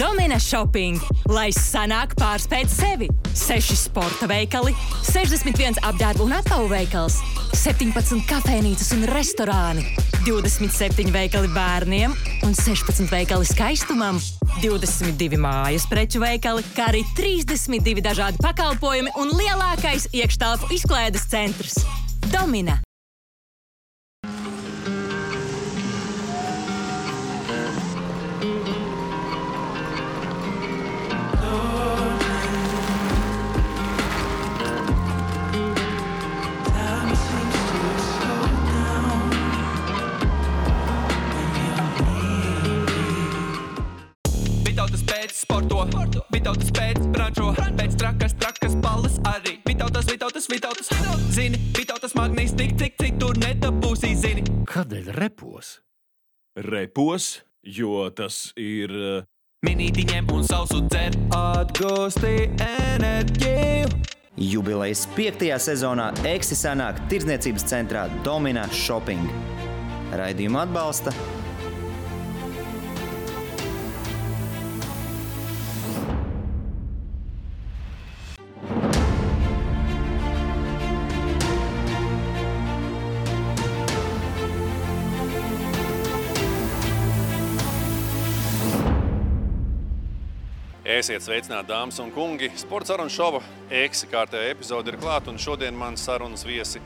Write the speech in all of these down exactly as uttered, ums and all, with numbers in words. Domina Shopping, lai sanāk pārspēt sevi. seši sporta veikali, sešdesmit viens apģērbu un apavu veikals, septiņpadsmit kafejnīcas un restorāni, divdesmit septiņi veikali bērniem un sešpadsmit veikali skaistumam, divdesmit divi mājas preču veikali, kā arī trīsdesmit divi dažādi pakalpojumi un lielākais iekštelpu izklaides centrs. Domina. Vytautas pēc sporto, Vytautas pēc brančo, pēc trakas, trakas balles arī. Vytautas, Vytautas, Vytautas, zini, Vytautas magnīs, tik, tik, cik tur nedabūsī, zini. Kādēļ repos? Repos, jo tas ir... Minītiņiem un sausu dzer. Atgūsti enerģiju. Jubilejas piektajā sezonā Eksi sanāk tirdzniecības centrā Domina Shopping. Raidījumu atbalsta... Esiet sveicināt, dāmas un kungi! Sportsarunas show Eksi kārtējā epizode ir klāt, un šodien man sarunas viesi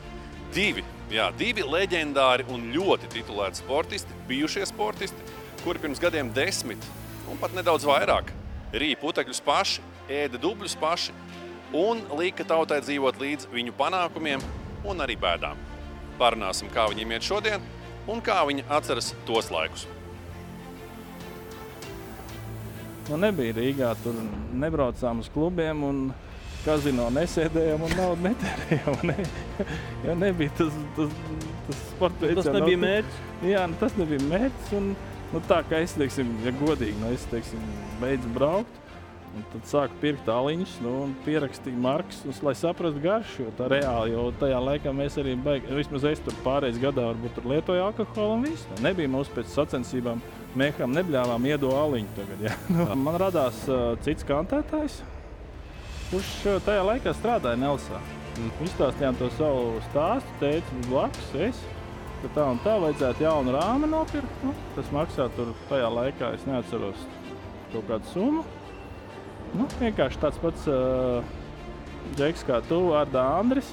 divi, jā, divi leģendāri un ļoti titulēti sportisti, bijušie sportisti, kuri pirms gadiem desmit, un pat nedaudz vairāk, rīja putekļus paši, ēda dubļus paši, un lika tautai dzīvot līdz viņu panākumiem un arī bēdām. Parunāsim, kā viņiem iet šodien, un kā viņi atceras tos laikus. Nu, nebija Rīgā, tur nebraucām uz klubiem un kazino nesēdējām un naudu netērējām, ne? Jo nebija tas, tas, tas sporta veids. Tas nebija mērķis? Jā, nu, tas nebija mērķis un nu, tā kā es, teiksim, ja godīgi, nu, es, teiksim, beidzu braukt un tad sāku pirkt aliņus, nu, un pierakstīju markas, un, lai saprastu garšu, jo tā reāli, jo tajā laikā mēs arī baigi, vismaz es tur pārējais gadā varbūt tur lietoju alkoholu un visu, nebija mums pēc sacensībām. Mēkām nebļāvām iedo aliņu tagad, jā. Nu, man radās uh, cits kantētājs, kurš uh, tajā laikā strādāja Nelsā. Mm. Izstāstījām to savu stāstu, teicu, blakus, es, ka tā un tā vajadzētu jaunu rāmi nopirkt. Nu, tas maksā tur tajā laikā, es neatceros kaut kādu summu. Nu, vienkārši tāds pats uh, džeks kā tu, vārdā Andris.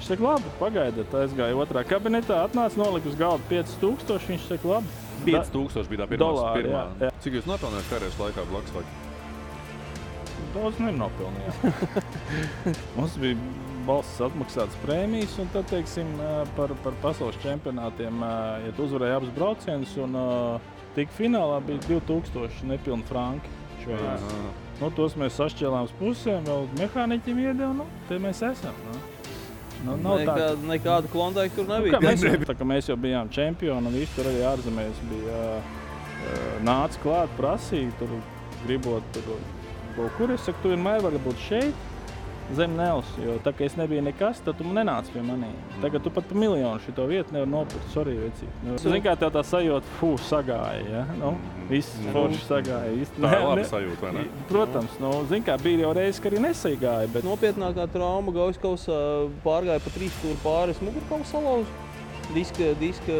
Viņš saka, labi, pagaidiet, aizgāja otrā kabinetā, atnāca, nolika uz galdu pieci tūkstoši, viņš saka, labi. pieci tūkstoši bija tā pirmās, dolāri, pirmā. Jā, jā. Cik jūs nopelnījāt karjeras laikā blakus laikā? Daudz nenopelnījām. Mums bija balsts atmaksātas prēmijas, un tad, teiksim, par, par pasaules čempionātiem, ja tu uzvarēji abas braucienus, un tik finālā bija divi tūkstoši nepilni franki. Nu, tos mēs sašķēlām uz pusēm, vēl mehāniķiem iedevu, nu, te mēs esam. Nu. Nu, nav Nekā, tā. Nekāda klondēka tur nebija. Nu, mēs, tā kā mēs jau bijām čempioni, un visu tur arī ārzemēs bija nāca klāt, prasīja, tur gribot tur, kaut kur. Es saku, tu vienmēr vari būt šeit, zem Nels, jo tā, ka es nebija nekas, tad tu nenāc pie manī. Tagad tu pat par miljonu šito vietu nevar nopirkt, sorry, vecīt. Nu, zin kā tev tā sajūta, fū, sagāja, ja? Nu, viss forši sagāja. Viss, tā ir laba sajūta, vai ne? Protams, nu, zin kā, bija jau reizes, ka arī nesagāja, bet... Nopietnākā trauma gauskausā pārgāja pa trīs stūru pāris mugurkaula salauzu, diska, diska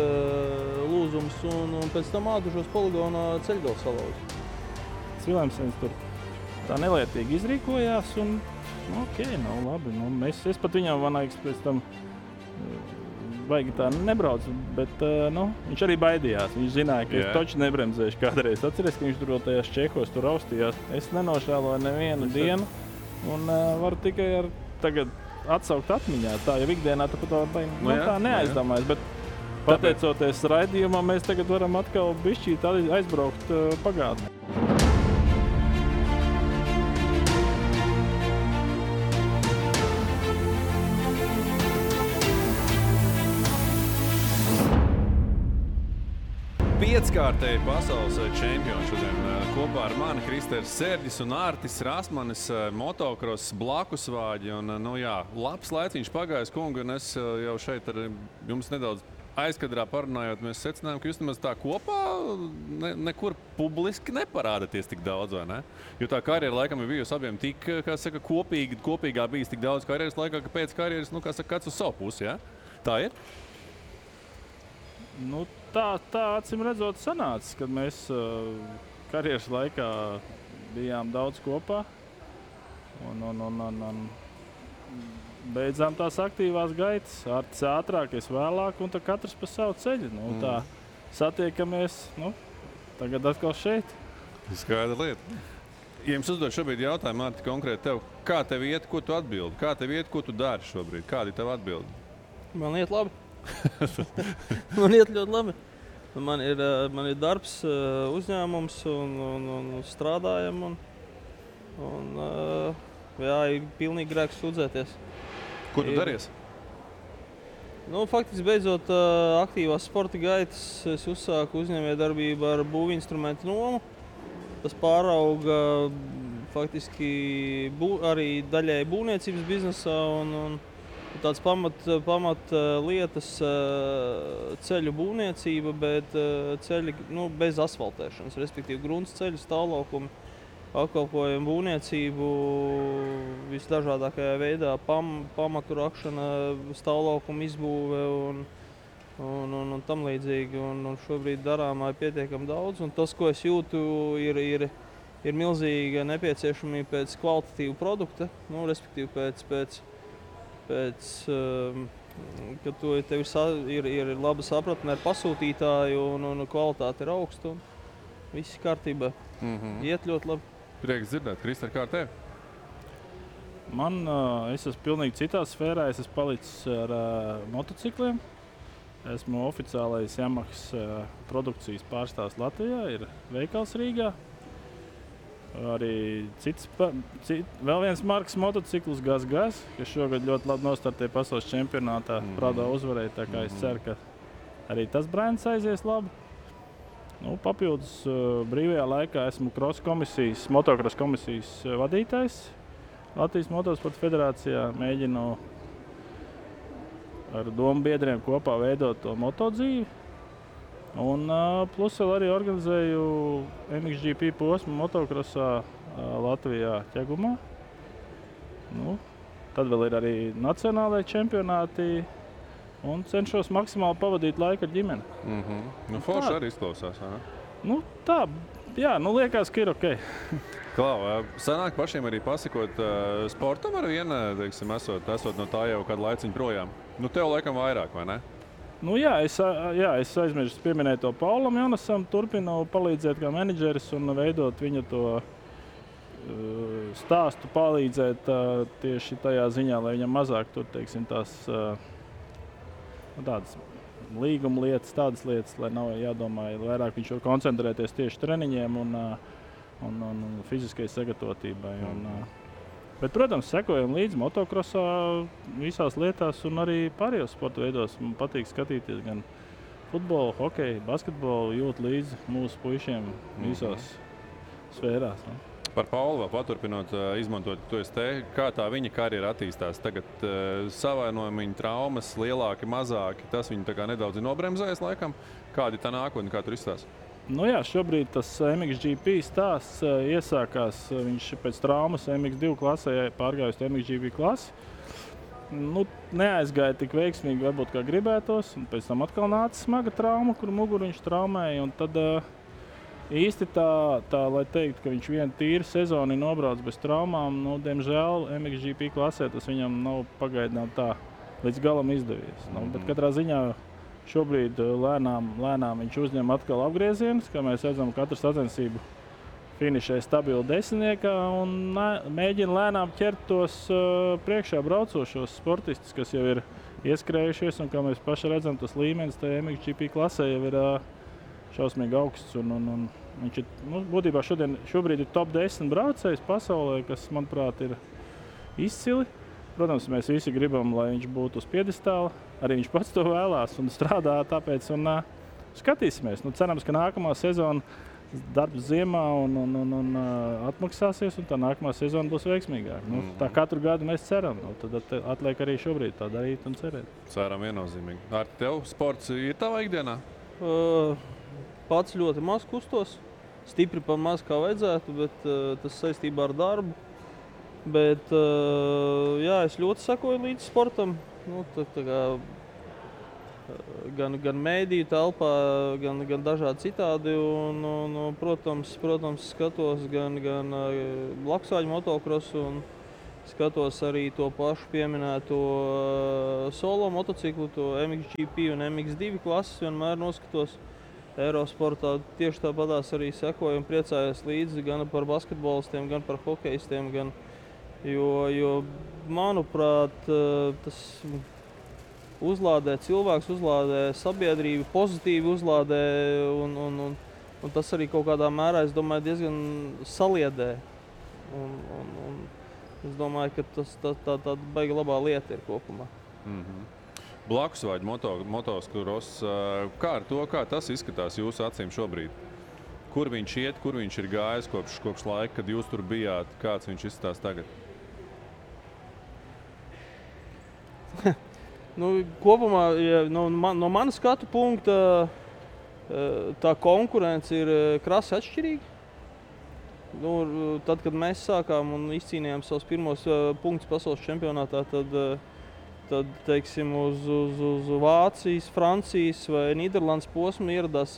lūzums un, un pēc tam ādušos poligonā ceļgalu salauzu. Willemsens tur tā nelietīgi izrīkojās un... Nu, okei, okay, nav labi. Nu, mēs, es pat viņam vanāks pēc tam baigi tā nebraucu, bet nu, viņš arī baidījās. Viņš zināja, ka yeah. es toči nebremzēšu kādreiz. Atceries, ka viņš tur vēl tajās Čehos tur raustījās. Es nenošēloju nevienu viņš dienu un uh, varu tikai ar tagad atsaukt atmiņā. Tā jau ikdienā tā, tā, tā, no, jā, tā neaizdomājas, bet pateicoties raidījumam, mēs tagad varam atkal bišķīt aizbraukt uh, pagātnē. Pieckārtēji pasaules čempioni šodien kopā ar mani Kristers Sērģis un Artis Rasmanis, motokross blakusvāģi un, nu jā, labs laiciņš pagājis, kungi, un es jau šeit ar jums nedaudz aizkadrā parunājot, mēs secinājām, ka jūs nemaz tā kopā ne, nekur publiski neparādaties tik daudz, vai ne? Jo tā karjera laikam ir bijusi abiem tik, kā saka, kopīgi, kopīgā bijis tik daudz karjeras laikā, ka pēc karjeras, nu, kā saka, kāds uz savu pusi, ja? Tā ir? Nu, tā, tā acim redzot sanāca, kad mēs uh, karjeras laikā bijām daudz kopā un, un, un, un, un beidzām tās aktīvās gaitas, Artis ātrāk, es vēlāk, un tad katrs pa savu ceļu. Nu, mm. tā satiekamies, nu, tagad atkal šeit. Skaidra lieta. Ja jums uzdod šobrīd jautājumu, Arti, konkrēti tev, kā tev iet, ko tu atbildi? Kā tev iet, ko tu dari šobrīd? Kādi tev atbildi? Man iet labi. Man iet ļoti labi. Man ir, man ir darbs, uzņēmums, un, un, un strādājam, un, un jā, ir pilnīgi grēks sūdzēties. Ko tu daries? Nu, faktiski beidzot aktīvās sporta gaitas, es uzsāku uzņēmējdarbību ar būvinstrumentu nomu. Tas pārauga faktiski bū, arī daļai būvniecības biznesā un, un tāds pamat, pamat lietas ceļu būvniecība, bet ceļi, nu, bez asfaltēšanas, respektīvi grunts ceļu, stāvlaukumi, apkalpojumu būvniecību visdažādākajā veidā, pam, pamatu rakšana, stāvlaukuma izbūve un, un, un, un tam līdzīgi. Un, un šobrīd darāmā ir pietiekami daudz. Un tas, ko es jūtu, ir, ir, ir milzīga nepieciešamība pēc kvalitatīva produkta, nu, respektīvi pēc, pēc, pēc um, ka tu, tev ir, ir laba sapratne ar pasūtītāju un, un kvalitāte ir augsta. Viss kārtībā. Mm-hmm. Iet ļoti labi. Prieks dzirdēt. Krister, kā ar tevi? Man, es esmu pilnīgi citā sfērā. Es esmu palicis ar uh, motocikliem. Esmu oficiālais Yamahas uh, produkcijas pārstāvs Latvijā. Ir veikals Rīgā. Arī cits, pa, cit, vēl viens markas motociklus GasGas, kas šogad ļoti labi nostartē pasaules čempionātā. Mm-hmm. Prado uzvarēja, tā kā mm-hmm. es ceru, ka arī tas brands aizies labi. Nu, papildus brīvajā laikā esmu cross komisijas, motocross komisijas vadītājs Latvijas Motosporta Federācijā. Mēģinu ar domu biedriem kopā veidot to moto dzīvi. Un plus vēl arī organizēju M X G P posmu motocrossā Latvijā ķegumā. Nu, tad vēl ir arī nacionālajie čempionāti. Un cenšos maksimāli pavadīt laiku ar ģimeni. Mhm. Nu, forši arī izklausās, aha. Nu, tā, jā, nu liekas, ka ir okei. Klau, sanāk pašiem arī pasakot uh, sportam ar vienu, teiksim, esot, esot no tā jau kādu laiciņu projām. Nu, tev laikam vairāk, vai ne? Nu, jā, es, jā, es aizmirstu pieminēt to Paulam Jonassam, turpinu palīdzēt kā menedžeris un veidot viņu to uh, stāstu, palīdzēt uh, tieši tajā ziņā, lai viņam mazāk tur, teiksim, tās... Uh, tādas līguma lietas, tādas lietas, lai nav jādomā, vairāk viņš var koncentrēties tieši treniņiem un, un, un, un fiziskai sagatavotībai. Un, bet, protams, sekojam līdz motocrossā visās lietās un arī pārējos sporta veidos. Man patīk skatīties gan futbolu, hokeju, basketbolu, jūt līdzi mūsu puišiem visās mm-hmm. sfērās. Ne? Par Paulu vēl paturpinot, izmantot, tu esi te, kā tā viņa karjera attīstās tagad, savainojumi viņa traumas lielāki, mazāki, tas viņu tā kā nedaudz nobremzējas laikam. Kādi tā nākotne, kā tur izstās? Nu jā, šobrīd tas M X G P stāsts iesākās, viņš pēc traumas M X divi klasē pārgājus M X G P klasi. Nu, neaizgāja tik veiksmīgi, varbūt kā gribētos, un pēc tam atkal nāca smaga trauma, kur muguru viņš traumēja, un tad īsti tā, tā, lai teikt, ka viņš vienu tīru sezoni nobrauc bez traumām, nu, diemžēl M X G P klasē tas viņam nav pagaidām tā līdz galam izdevies. Nu, bet katrā ziņā šobrīd lēnām, lēnām viņš uzņem atkal apgriezienus, kā mēs redzam, katru sacensību finišē stabili desmitniekā un mēģina lēnām ķert tos uh, priekšā braucošos sportistus, kas jau ir ieskrējušies un, kā mēs paši redzam, tas līmenis tajā M X G P klasē jau ir uh, šausmīgi augsts un, un, un viņš ir, nu, būtībā šodien, šobrīd ir top desmit braucējs pasaulē, kas, manuprāt, ir izcili. Protams, mēs visi gribam, lai viņš būtu uz piedestāla, arī viņš pats to vēlās un strādā tāpēc un uh, skatīsimies. Nu, cerams, ka nākamā sezona darbs ziemā un, un, un, un atmaksāsies, un tā nākamā sezona būs veiksmīgāka. Nu, mm-hmm. Tā katru gadu mēs ceram, nu, tad atliek arī šobrīd tā darīt un cerēt. Ceram viennozīmīgi. Ar tev sports ir tavā ikdienā? Uh, pats ļoti maz kustos, stipri pa maz kā vajadzētu, bet uh, tas saistībā ar darbu. Bet uh, jā, es ļoti sakoju līdz sportam, nu, tā, tā kā, gan, gan mēdīju telpā, gan, gan dažādi citādi. Un, un, un, protams, protams, skatos gan, gan laksāļu motokrosu un skatos arī to pašu pieminēto solo motociklu, to M X G P un M X divi klases vienmēr noskatos. Eirosportā tieši tāpatās arī sekoju un priecājos līdzi gan par basketbolistiem, gan par hokejistiem, gan Jo, jo, manuprāt, tas uzlādē cilvēks, uzlādē sabiedrību, pozitīvi uzlādē, un, un, un, un tas arī kaut kādā mērā, es domāju, diezgan saliedē. Un, un, un es domāju, ka tas tā, tā, tā baigi labā lieta ir kopumā. Mm-hmm. Blakusvaidu moto, motokross, kā ar to, kā tas izskatās jūsu acīm šobrīd? Kur viņš iet, kur viņš ir gājis kopš, kopš laika, kad jūs tur bijāt, kāds viņš izskatās tagad? nu, kopumā, ja, no, man, no mana skatu punkta tā konkurence ir krasi atšķirīga. Nu, tad, kad mēs sākām un izcīnījām savus pirmos punktus pasaules čempionātā, tad, tad teiksim, uz, uz, uz Vācijas, Francijas vai Nīderlandes posmu ieradās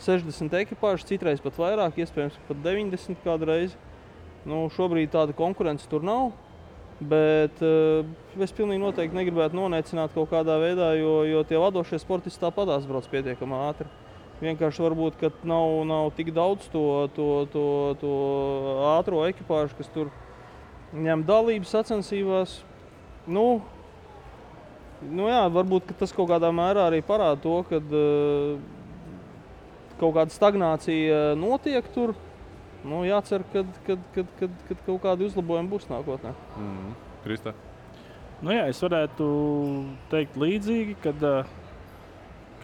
sešdesmit ekipāžu, citreiz pat vairāk, iespējams pat deviņdesmit kādreiz. Nu, šobrīd tāda konkurence tur nav, bet uh, es pilnīgi noteikti negribētu nonecināt kaut kādā veidā, jo, jo tie vadošie sportisti tāpatās brauc pietiekami ātri. Vienkārši varbūt, ka nav, nav tik daudz to, to, to, to ātro ekipāžu, kas tur ņem dalību sacensībās. Nu, nu jā, varbūt, ka tas kaut kādā mērā arī parāda to, kad uh, kaut kāda stagnācija notiek tur, nu jācer, kad, kad, kad, kad, kad kaut kādi uzlabojumi būs nākotnē. Mm-hmm. Kristā? Nu jā, es varētu teikt līdzīgi, kad,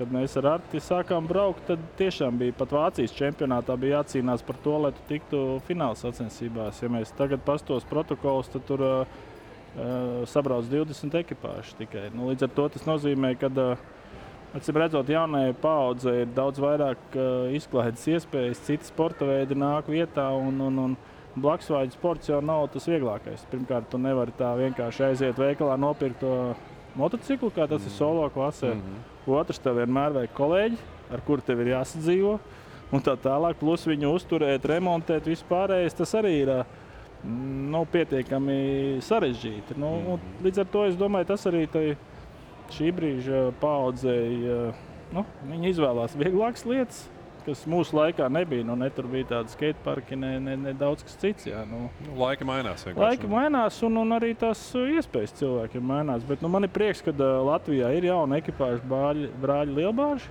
kad mēs ar Arti sākām braukt, tad tiešām bija pat Vācijas čempionātā bija jācīnās par to, lai tu tiktu fināls sacensībās. Ja mēs tagad pastos protokols, tad tur uh, sabrauc divdesmit ekipāžu tikai. Nu, līdz ar to tas nozīmē, kad uh, Acīm redzot, jaunajai paaudzei ir daudz vairāk uh, izklaides iespējas, citi sporta veidi nāk vietā, un, un, un blakusvaidu sports jau nav tas vieglākais. Pirmkārt, tu nevari tā vienkārši aiziet veikalā nopirkt to motociklu, kā tas mm. ir solo klasē. Mm-hmm. Otrs, tev vienmēr vajag kolēģi, ar kuru tev ir jāsadzīvo, un tā tālāk, plus viņu uzturēt, remontēt, vispārējais, tas arī ir uh, nu, pietiekami sarežģīti. Nu, mm-hmm. Līdz ar to, es domāju, tas arī tai, šī brīža paaudzēji, nu, viņi izvēlās vieglākas lietas, kas mūsu laikā nebija, nu, ne tur bija tādi skateparki, ne, ne, ne daudz kas cits, jā, nu. Nu laika mainās vienkārši. Laika mainās un, un arī tās iespējas cilvēkiem mainās, bet, nu, man ir prieks, kad uh, Latvijā ir jauna ekipāžu brāļi, brāļi Lielbārži,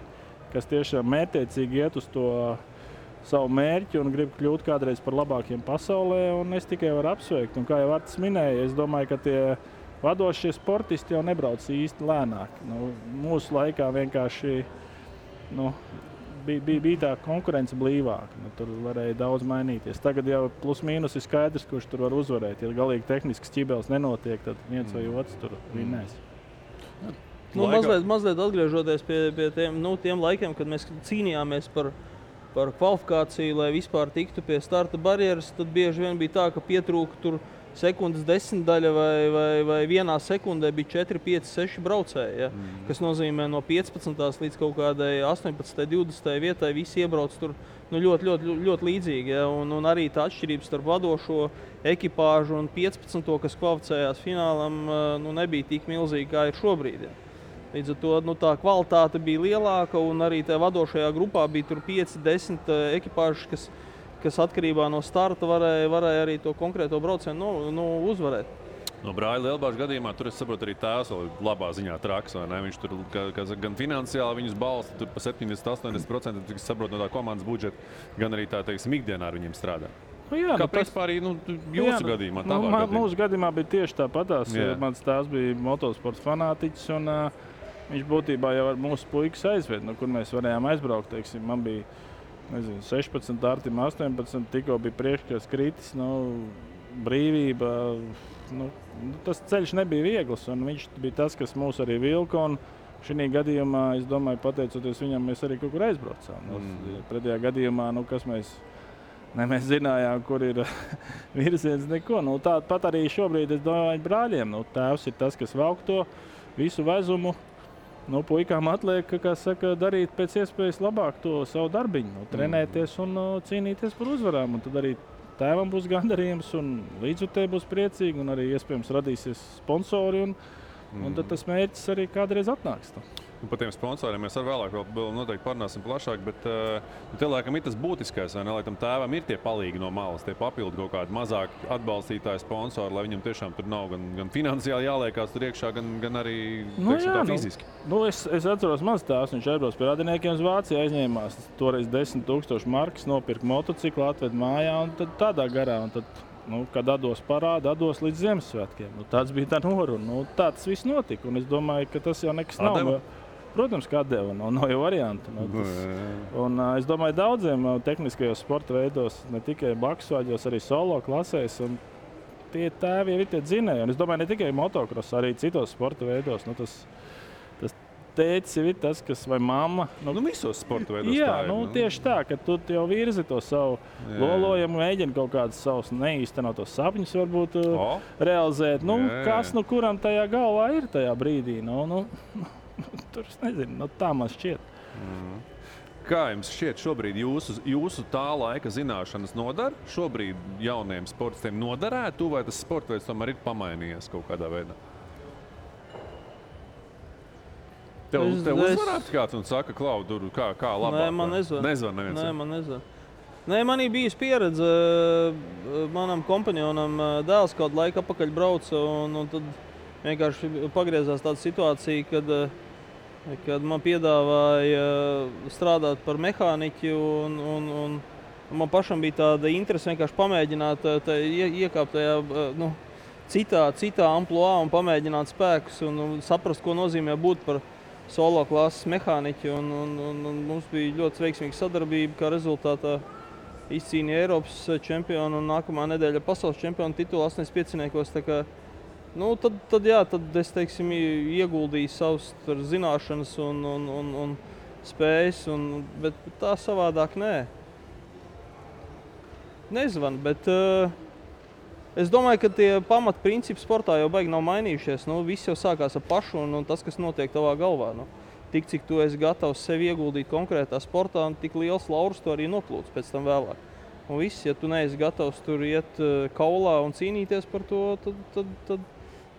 kas tiešām mērķiecīgi iet uz to savu mērķi un grib kļūt kādreiz par labākiem pasaulē, un es tikai varu apsveikt, un kā jau Artis minēja, es domāju, ka tie vadošie sportisti jau nebrauc īsti lēnāk. Nu, mūsu laikā vienkārši nu, bija, bija, bija tā konkurence blīvāka. Nu, tur varēja daudz mainīties. Tagad jau plus mīnus ir skaidrs, kurš tur var uzvarēt. Ja galīgi tehnisks ķibels nenotiek, tad viens vai otrs tur vinnēs. Nu, mazliet, mazliet atgriežoties pie, pie tiem, nu, tiem laikiem, kad mēs cīnījāmies par, par kvalifikāciju, lai vispār tiktu pie starta barjeras, tad bieži vien bija tā, ka pietrūka tur sekundes desmitdaļa vai, vai, vai vienā sekundē bija četri, pieci, seši braucēji, ja? Mm. Kas nozīmē no piecpadsmitās līdz kaut kādai astoņpadsmitajai, divdesmitajai vietai visi iebrauc tur nu, ļoti, ļoti, ļoti līdzīgi. Ja? Un, un arī tā atšķirība starp vadošo ekipāžu un piecpadsmito, kas kvalificējās finālam, nu, nebija tik milzīga, kā ir šobrīd. Ja? Līdz ar to nu, tā kvalitāte bija lielāka un arī tajā vadošajā grupā bija tur pieci, desmit ekipāžas, kas kas atkarībā no starta varēja, varēja arī to konkrēto braucienu nu, nu, uzvarēt. No brāļa Lielbārži gadījumā tur es saprotu arī tās labā ziņā traks, vai ne? Viņš tur ka, ka, gan finansiāli viņus balsta tur pa septiņdesmit līdz astoņdesmit procenti, kas saprot no tā komandas budžeta, gan arī tā, teiksim, ikdienā ar viņiem strādā. Nu jā, Kā nu, principā arī nu, jūsu jā, gadījumā, tavā nu, gadījumā? Mūsu gadījumā bija tieši tāpatās. Mans tās bija motosports fanātiķis, un uh, viņš būtībā jau ar mūsu puikas aizved, no kur mēs varējām aizbraukt, teiksim, man bija nezinu, sešpadsmit, Artim astoņpadsmit, tikko bija priekškās kritis, nu, brīvība, nu, tas ceļš nebija viegls, un viņš bija tas, kas mūs arī vilka, un šī gadījumā, es domāju, pateicoties viņam, mēs arī kaut kur aizbraucām. Mm. Pretējā gadījumā, nu, kas mēs, ne mēs zinājām, kur ir virziens, neko. Nu, tā pat arī šobrīd, es domāju, brāļiem, nu, tēvs ir tas, kas velk to visu vezumu. Nu, puikām atliek, kā saka, darīt pēc iespējas labāk to savu darbiņu, nu, trenēties un uh, cīnīties par uzvarām. Un tad arī tēvam būs gandarījums un līdzutēji būs priecīgi un arī iespējams radīsies sponsori. Un, mm. un tad tas mērķis arī kādreiz atnāks. Tā. Un par tiem sponsoriem mēs ar vēlāk vēl noteikti parunāsim plašāk, bet uh, te laikam ir tas būtiskais, vai ne, lai tam tēvam ir tie palīgi no malas, tie papildi kaut kādi mazāk atbalstītāji sponsori, lai viņam tiešām tur nav gan, gan finansiāli jāliekās tur iekšā, gan, gan arī nu, teiksim, jā, tā fiziski. Nu, nu es, es atceros maz tās, viņš aizbrauc pie radiniekiem uz Vāciju, aizņēmās toreiz desmit tūkstoši markas, nopirka motociklu, atved mājā un tad tādā garā. Un tad, nu, kad atdos parādu, atdos līdz Ziemassvētkiem. Nu, tāds bija tā noruna. Nu, tā tas viss notika. Un es domāju, ka tas jau nekas nav. Adeva? Protams, ka atdeva. Nav, nav jau variantu. Nu, tas, un uh, es domāju, daudziem uh, tehniskajos sporta veidos, ne tikai baksvāģos, arī solo klasēs. Un tie tēvi ir tie dzinēji. Un es domāju, ne tikai motokros, arī citos sporta veidos. Nu, tas, tas tētis ir tas, kas vai mamma. Nu, nu visos sporta veidos jā, tā ir. Jā, nu, tieši tā, ka tu jau virzi to savu jā. Lolojumu, mēģini kaut kādus savus neīstenotos sapņus varbūt oh. realizēt. Nu, jā, jā. Kas, nu, kuram tajā galvā ir tajā brīdī? Nu, nu, nu tur es nezinu, nu, tā man šķiet. Mm. Kā jums šķiet šobrīd jūsu, jūsu tā laika zināšanas nodara? Šobrīd jauniem sportistiem nodarētu, vai tas sportveids tomēr ir pamainījies kaut kādā veidā? Tev, es, tev uzvarētu kāds un saka, Klau, tur kā, kā labāk? Nē, man nezvan. Nezvan neviens? Nē, man nezvan. Nē, manī bijis pieredze. Manam kompanionam dēls kādu laiku apakaļ brauca un, un tad vienkārši pagriezās tāda situācija, kad, kad man piedāvāja strādāt par mehāniķi un, un, un man pašam bija tāda interese vienkārši pamēģināt tā, iekāpt tajā, nu, citā, citā amploā un pamēģināt spēkus un saprast, ko nozīmē būt par solo klases mehāniķi. Un, un, un, un mums bija ļoti veiksmīga sadarbība, kā rezultātā izcīnīja Eiropas čempionu un nākamā nedēļa pasaules čempionu titulu astoņdesmit pieciniekos. Tā kā, nu, tad, tad, jā, tad es, teiksim, ieguldīju savus zināšanas un, un, un, un spējas, un, bet tā savādāk nē. Nezvan, bet... Uh, Es domāju, ka tie pamatprincipi sportā jau baigi nav mainījušies. Nu, viss jau sākās ar pašu un, un tas, kas notiek tavā galvā. Nu, tik, cik tu esi gatavs sevi ieguldīt konkrētā sportā, un tik liels laurus to arī noplūc pēc tam vēlāk. Un viss, ja tu neesi gatavs tur iet kaulā un cīnīties par to, tad, tad, tad,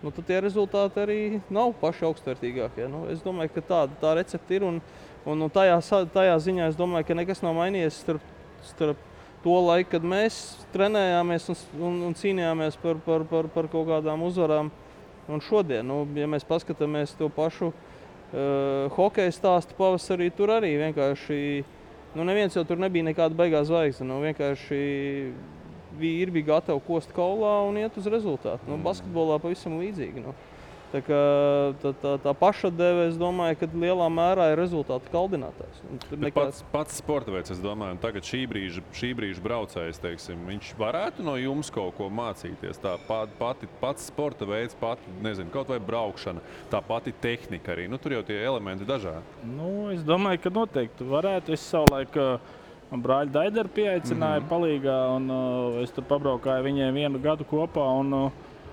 nu, tad tie rezultāti arī nav paši augstvērtīgākie. Nu, es domāju, ka tā, tā recepta ir. Un, un, un tajā, tajā ziņā es domāju, ka nekas nav mainījies starp, starp to laiku, kad mēs trenējāmies un, un, un cīnījāmies par, par, par, par kaut kādām uzvarām. Un šodien, nu, ja mēs paskatāmies to pašu uh, hokeja stāstu pavasarī, tur arī vienkārši, nu, neviens jau tur nebija nekāda baigā zvaigzne. Nu, vienkārši bija, ir bija gatavi kost kaulā un iet uz rezultātu. Nu, basketbolā pavisam līdzīgi. Nu. Tā, kā, tā, tā, tā paša deve, es domāju, ka lielā mērā ir rezultāti kaldinātājs. Nekā... Pats, pats sportveids, es domāju, tagad šī brīža, šī brīža braucējs, teiksim, viņš varētu no jums kaut ko mācīties. Tā pati, pats sportveids, pati, nezinu, kaut vai braukšana, tā pati tehnika arī. Nu, tur jau tie elementi dažādi. Nu, es domāju, ka noteikti varētu. Es savulaik brāļu Daideru pieaicināju mm-hmm. palīgā, un uh, es tur pabraukāju viņiem vienu gadu kopā. Un, uh,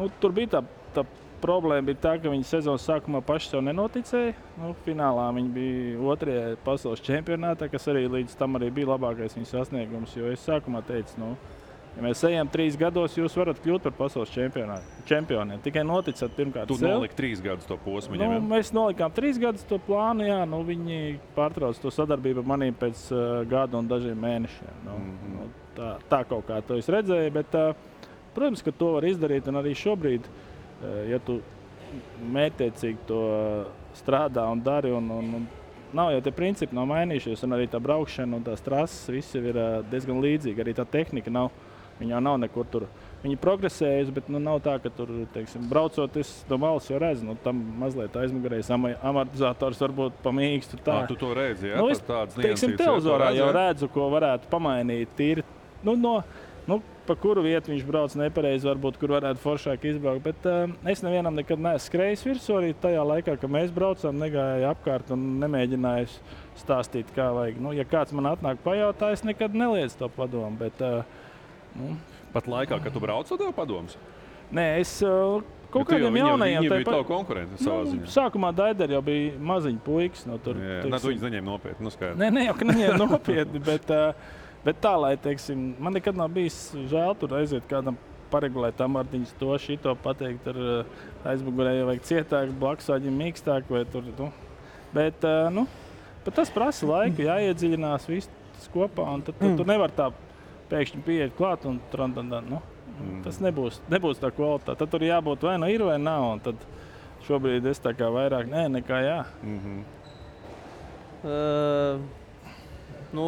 nu, tur bija tā, tā problēma bija tā, ka viņa sezonas sākumā paši sev nenoticēja. Nu, finālā viņa bija otrajā pasaules čempionātā, kas arī līdz tam arī bija labākais viņas sasniegums, jo es sākumā teicu, nu, ja mēs ejam trīs gados, jūs varat kļūt par pasaules čempioniem. Tikai noticat pirmkārt tu sev. Tu noliki trīs gadus to posmu ņemiem? Nu, mēs nolikām trīs gadus to plānu, jā, nu, viņi pārtrauc to sadarbību manī pēc uh, gada un dažiem mēnešiem. Nu, mm-hmm. nu, tā, tā kaut kā to es redzēju, bet, uh, protams, ka to var izdarīt un arī šobrīd. Ja tu mērķtiecīgi to strādā un dari, un, un, un nav jau tie principi nav mainījušies, un arī tā braukšana un tās trases, viss ir diezgan līdzīgi, arī tā tehnika nav Viņā nav nekur tur. Viņi progresējas, bet nu, nav tā, ka tur, teiksim, braucot, es no malas jau redzu, nu, tam mazliet aizmugarējas amortizators varbūt pamīgs. Tur tā. Nā, tu to redzi, jā? Nu, es, teiksim, televizorā jau redzu, ko varētu pamainīt tīri, nu, no, nu, pa kuru vietu viņš brauc nepareizi, varbūt, kur varētu foršāk izbraukt, bet uh, es nevienam nekad neesmu skrējis virsū, arī tajā laikā, kad mēs braucām, negāju apkārt un nemēģināju stāstīt, kā vajag. Nu, ja kāds man atnāk pajautā, es nekad neliedz to padomu, bet, uh, nu, pat laikā, kad tu brauc ar tev padomus? Nē, es uh, kaut bet kādiem jau, jaunajiem... Viņiem bija pa... tavu konkurenti savā nu, ziņā. Sākumā Daideri jau bija maziņi puikas. No tur, jā, jā. Nē, tu viņus neņēma nopietni, nu skaidrs. Nē, ne jau, ka neņēma nopietni, bet, uh, bet tā, lai, teiksim, man nekad nav bijis žēl tur aiziet kādam paregulēt amartiņus to, šito, pateikt ar uh, aizmugurē, vajag cietāk, blaksāģi mīkstāk vai tur, nu. Bet, uh, nu, bet tas prasa laiku, jāiedziļinās viss kopā, un tad tu, tu nevar tā pēkšņi pieeja klāt un trandandan, nu, mm. tas nebūs, nebūs tā kvalitāte. Tad tur jābūt vai nu ir vai nav, un tad šobrīd es tā kā vairāk nē, nekā jā. Mm-hmm. Uh, nu,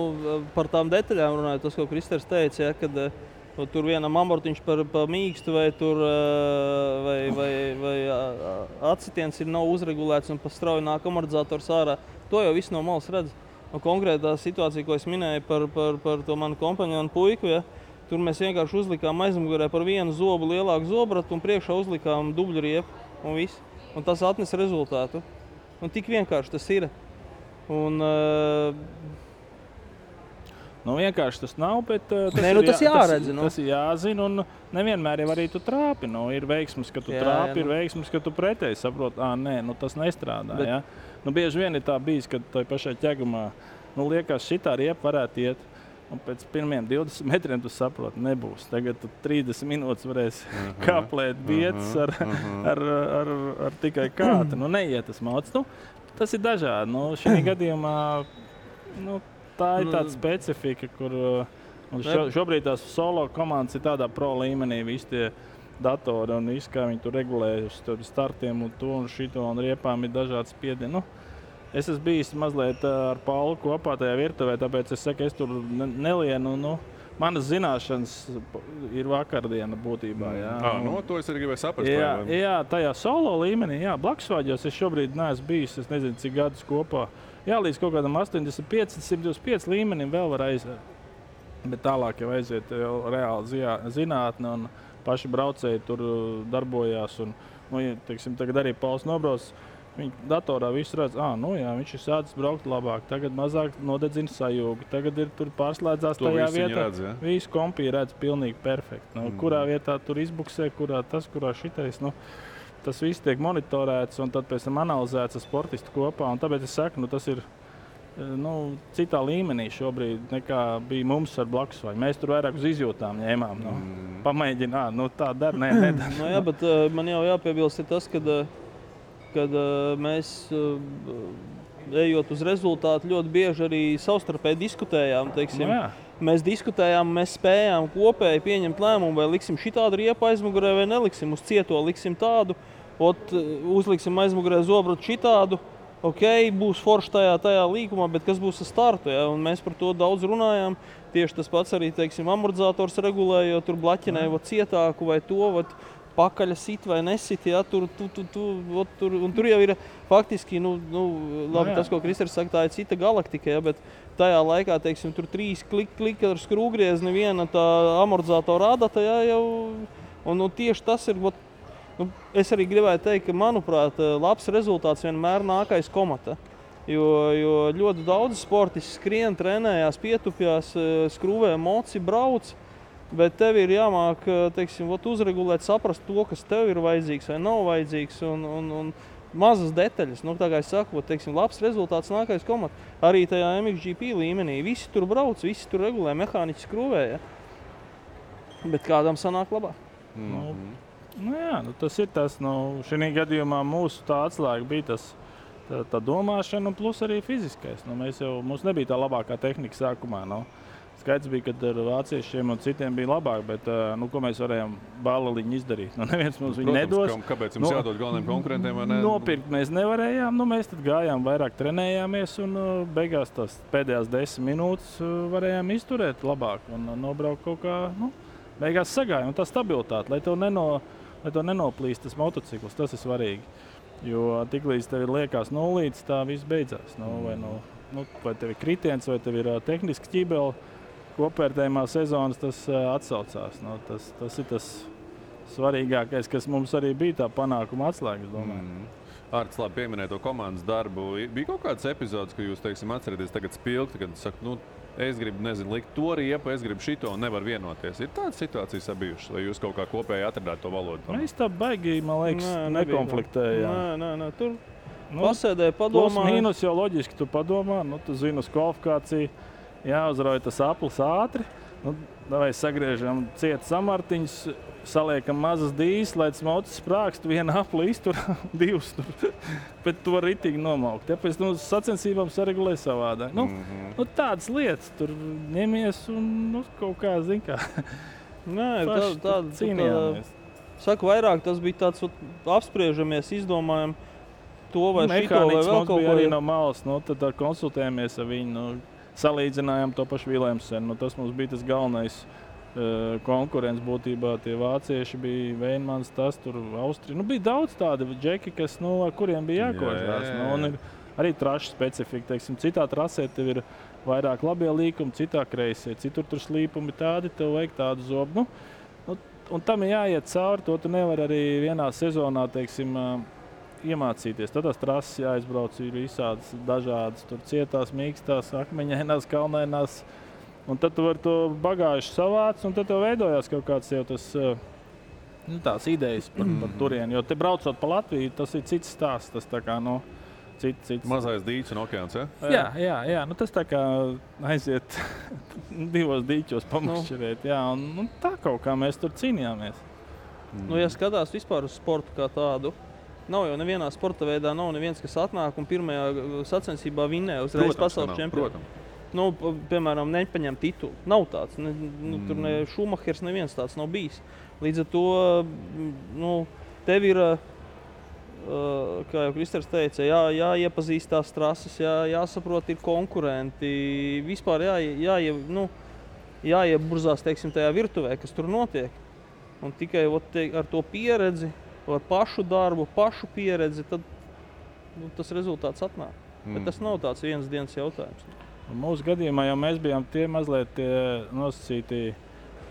par tām detaļām runāju, tas, ko Kristers teica, ja, kad uh, tur vienam amortiņš par, par mīkstu vai tur uh, vai, vai, vai uh, atsitiens ir nav uzregulēts un pa strauju nāk amortizators ārā, to jau viss no malas redz. Konkrētā situācija, ko es minēju par, par, par to manu kompaņonu puiku, ja, tur mēs vienkārši uzlikām aizmugurē par vienu zobu lielāku zobratu un priekšā uzlikām dubļu riepu un viss. Un tas atnes rezultātu. Un tik vienkārši tas ir. Un, uh... nu, vienkārši tas nav, bet uh, tas, Nē, nu, tas, jā, jāredzi, tas, nu. tas ir jāzina. Un nevienmēr jau arī tu trāpi. Nu, ir veiksmes, ka tu jā, trāpi, jā, ir veiksmes, ka tu pretēji saproti, ā, nē, nu, tas nestrādā. Bet... Ja? Nu, bieži vien ir tā bijis, kad tai pašai ķegumā, nu, liekas, šitā riepa varētu iet, un pēc pirmiem divdesmit metriem tu saproti, nebūs. Tagad tu trīsdesmit minūtes varēs uh-huh. kaplēt bietas ar, uh-huh. ar, ar, ar, ar tikai kātu. Nu, neiet tas mauc. Nu, tas ir dažādi. Nu, šī gadījumā, nu, tā ir tāda specifika, kur šo, šobrīd tās solo komandas ir tādā pro līmenī, visi tie datori un viss, kā viņi tur regulējas tur startiem un to un šito un riepām ir dažādas spiedieni. Nu, es esmu bijis mazliet ar Paulu kopā tajā virtuvē, tāpēc es saku, es tur nelienu. Nu, manas zināšanas ir vakardiena būtībā. Jā. Ā, nu, to es arī gribēju saprast. Jā, jā, tajā solo līmenī, jā, blaksvāģos es šobrīd neesmu bijis, es nezinu, cik gadus kopā. Jā, līdz kaut kādam astoņdesmit pieci, simts divdesmit pieci līmenim vēl var aiziet. Bet tālāk jau aiziet jau reāli zinātne un paši braucēji tur darbojās un, nu, teiksim, tagad arī Pauls nobrauc, viņi datorā visu redz, ā, nu jā, viņš ir sācis braukt labāk, tagad mazāk nodedzina sajūgu, tagad ir tur pārslēdzās to tajā vietā, redz, ja? Visu kompiju redz pilnīgi perfekti, nu, mm. kurā vietā tur izbuksē, kurā tas, kurā šitais, nu, tas viss tiek monitorēts un tad pēc tam analizēts ar sportistu kopā, un tāpēc es saku, nu, tas ir, nu, citā līmenī šobrīd nekā bija mums ar blakus vai mēs tur vairāk uz izjūtām ņēmām, nu, mm. pamēģinā, nu, tā dar, nē, nē, dar. No, jā, bet uh, man jau jāpiebilst ir tas, kad, kad uh, mēs, uh, ejot uz rezultātu, ļoti bieži arī savstarpēji diskutējām, teiksim, no, mēs diskutējām, mēs spējām kopēji pieņemt lēmumu, vai liksim šitādu riepu aizmugurē vai neliksim, uz cieto liksim tādu, ot, uzliksim aizmugurē zobratu šitādu, ok, būs forši tajā, tajā līkumā, bet kas būs ar startu, ja? Un mēs par to daudz runājām. Tieši tas pats arī, teiksim, amortizators regulēja, jo tur blaķinē mm. cietāku vai to, vai pakaļa sit vai nesit, ja? Tur, tu, tu, tu, ot, tur, un tur jau ir faktiski, nu, nu labi, no, tas, ko Kristers saka, tā ir cita galaktika, ja? Bet tajā laikā, teiksim, tur trīs klik, klik ar skrūgriezni, viena tā amortizatora adata, ja? Jau, un, un tieši tas ir, ot, nu, es arī gribēju teikt, ka, manuprāt, labs rezultāts vienmēr nākais komata, jo, jo ļoti daudz sportisti skrien, trenējās, pietupjās, skrūvē moci, brauc, bet tev ir jāmāk, teiksim, uzregulēt, saprast to, kas tev ir vajadzīgs vai nav vajadzīgs, un, un, un mazas detaļas, nu, tā kā es saku, teiksim, labs rezultāts nākais komata, arī tajā M X G P līmenī, visi tur brauc, visi tur regulē, mehāniķi skrūvē, ja? Bet kādam sanāk labāk. Mm-hmm. Nu jā, nu tas ir tas, nu, šī gadījumā mūsu tā atslēga bija tas, tā, tā domāšana un plus arī fiziskais. Nu, mēs jau, mums nebija tā labākā tehnika sākumā, nu. Skaidrs bija, kad ar vāciešiem un citiem bija labāk, bet, nu, ko mēs varējām bāleliņu izdarīt? Nu, neviens mums viņu nedos. Protams, kāpēc jums jādod galveniem konkurentiem, vai ne? Nopirkt mēs nevarējām, nu, mēs tad gājām, vairāk trenējāmies un beigās tās pēdējās desmit minūtes varējām izturēt labāk un nobraukt kaut kā, nu, beigās sagāja, un tā stabilitāte, lai tev neno, lai tev nenoplīst tas motocikls, tas ir svarīgi. Jo tiklīdz tev ir liekas nulītes, tā viss beidzās. Nu, vai, nu, nu, vai tev ir kritiens, vai tev ir uh, tehniski ķibeli, kopvērtējumā sezonas tas uh, atsaucās. Nu, tas, tas ir tas svarīgākais, kas mums arī bija tā panākuma atslēgas, domāju. Mm. Artis labi pieminēja to komandas darbu. Bija kaut kāds epizodes, ka jūs, teiksim, atcerieties tagad spilgti, kad saka, nu, es gribu, nezinu, likt to riepu, es gribu šito un nevar vienoties. Ir tādas situācijas bijušas, vai jūs kaut kā kopēji atradāt to valodu? Tam? Mēs tā baigi, man liekas, nē, nekonfliktējām. Nē, nē, nē, tur nu, pasēdēja, padomā. Plus mīnus jau loģiski tu padomā, nu, tu zini uz kvalifikāciju, jāuzrauj tas aplis ātri, nu, davai sagriežam ciet samartiņus, saliekam mazas dīs, lai tas motis sprākst, viena apli iztur, divas tur, bet to var ritīgi nomaukt. Tāpēc nu, sacensībām saregulē savādāk. Nu, mm-hmm. nu, tādas lietas tur ņemies un nu, kaut kā, zin kā, Nē, paši tā, tā, cīnījāmies. Saku vairāk, tas bija tāds apspriežamies, izdomājam to vai nu, šito vai vēl kaut ko. Arī no malas, nu, tad konsultējamies ar viņu. Nu, salīdzinājām to pašu Willemsenu. Nu, tas mums bija tas galvenais uh, konkurents būtībā. Tie vācieši bija Veinmanns, tas tur Austrija. Nu, bija daudz tādi džeki, kas, nu, ar kuriem bija jākožās. Nu, un arī traša specifika. Teiksim, citā trasē tev ir vairāk labie līkumi, citā kreisē. Citur tur slīpumi tādi, tev vajag tādu zobu. Nu, un tam ir jāiet cauri. To tu nevar arī vienā sezonā, teiksim, uh, iemācīties. Tad tās trases jāizbrauc ir visādas dažādas, tur cietās, mīkstās, akmeņainās, kalnainās. Un tad tu var to bagāžu savāc, un tad tev veidojās kaut kāds jau tas, nu, tās idejas par, par turienu. Jo te braucot pa Latviju, tas ir cits stāsts, tas tā kā, nu, cits, cits. Mazais dīķis un okeāns, ja? Jā, jā, jā. Nu, tas tā kā aiziet divos dīķos pamašķirēt, jā. Un, un tā kaut kā mēs tur cīnījāmies. Mm. Nu, ja skatās vispār uz sportu kā tādu, nav jau nevienā sporta veidā nav neviens, kas atnāk un pirmajā sacensībā vinnē uzreiz pasaules čempionu. Nu, piemēram, nepaņem titulu. Nav tāds. Ne, nu, mm. Tur ne Šumahers neviens tāds nav bijis. Līdz ar to, nu, tev ir, kā jau Kristers teica, jā, jāiepazīst tās trases, jā, jāsaprot, ir konkurenti. Vispār jā, jā, nu, jāieburzās, teiksim, tajā virtuvē, kas tur notiek. Un tikai ot, te, ar to pieredzi, ar pašu darbu, pašu pieredzi, tad nu, tas rezultāts atnāk. Mm. Bet tas nav tāds vienas dienas jautājums. Mūsu gadījumā jau mēs bijām tie mazliet tie nosacīti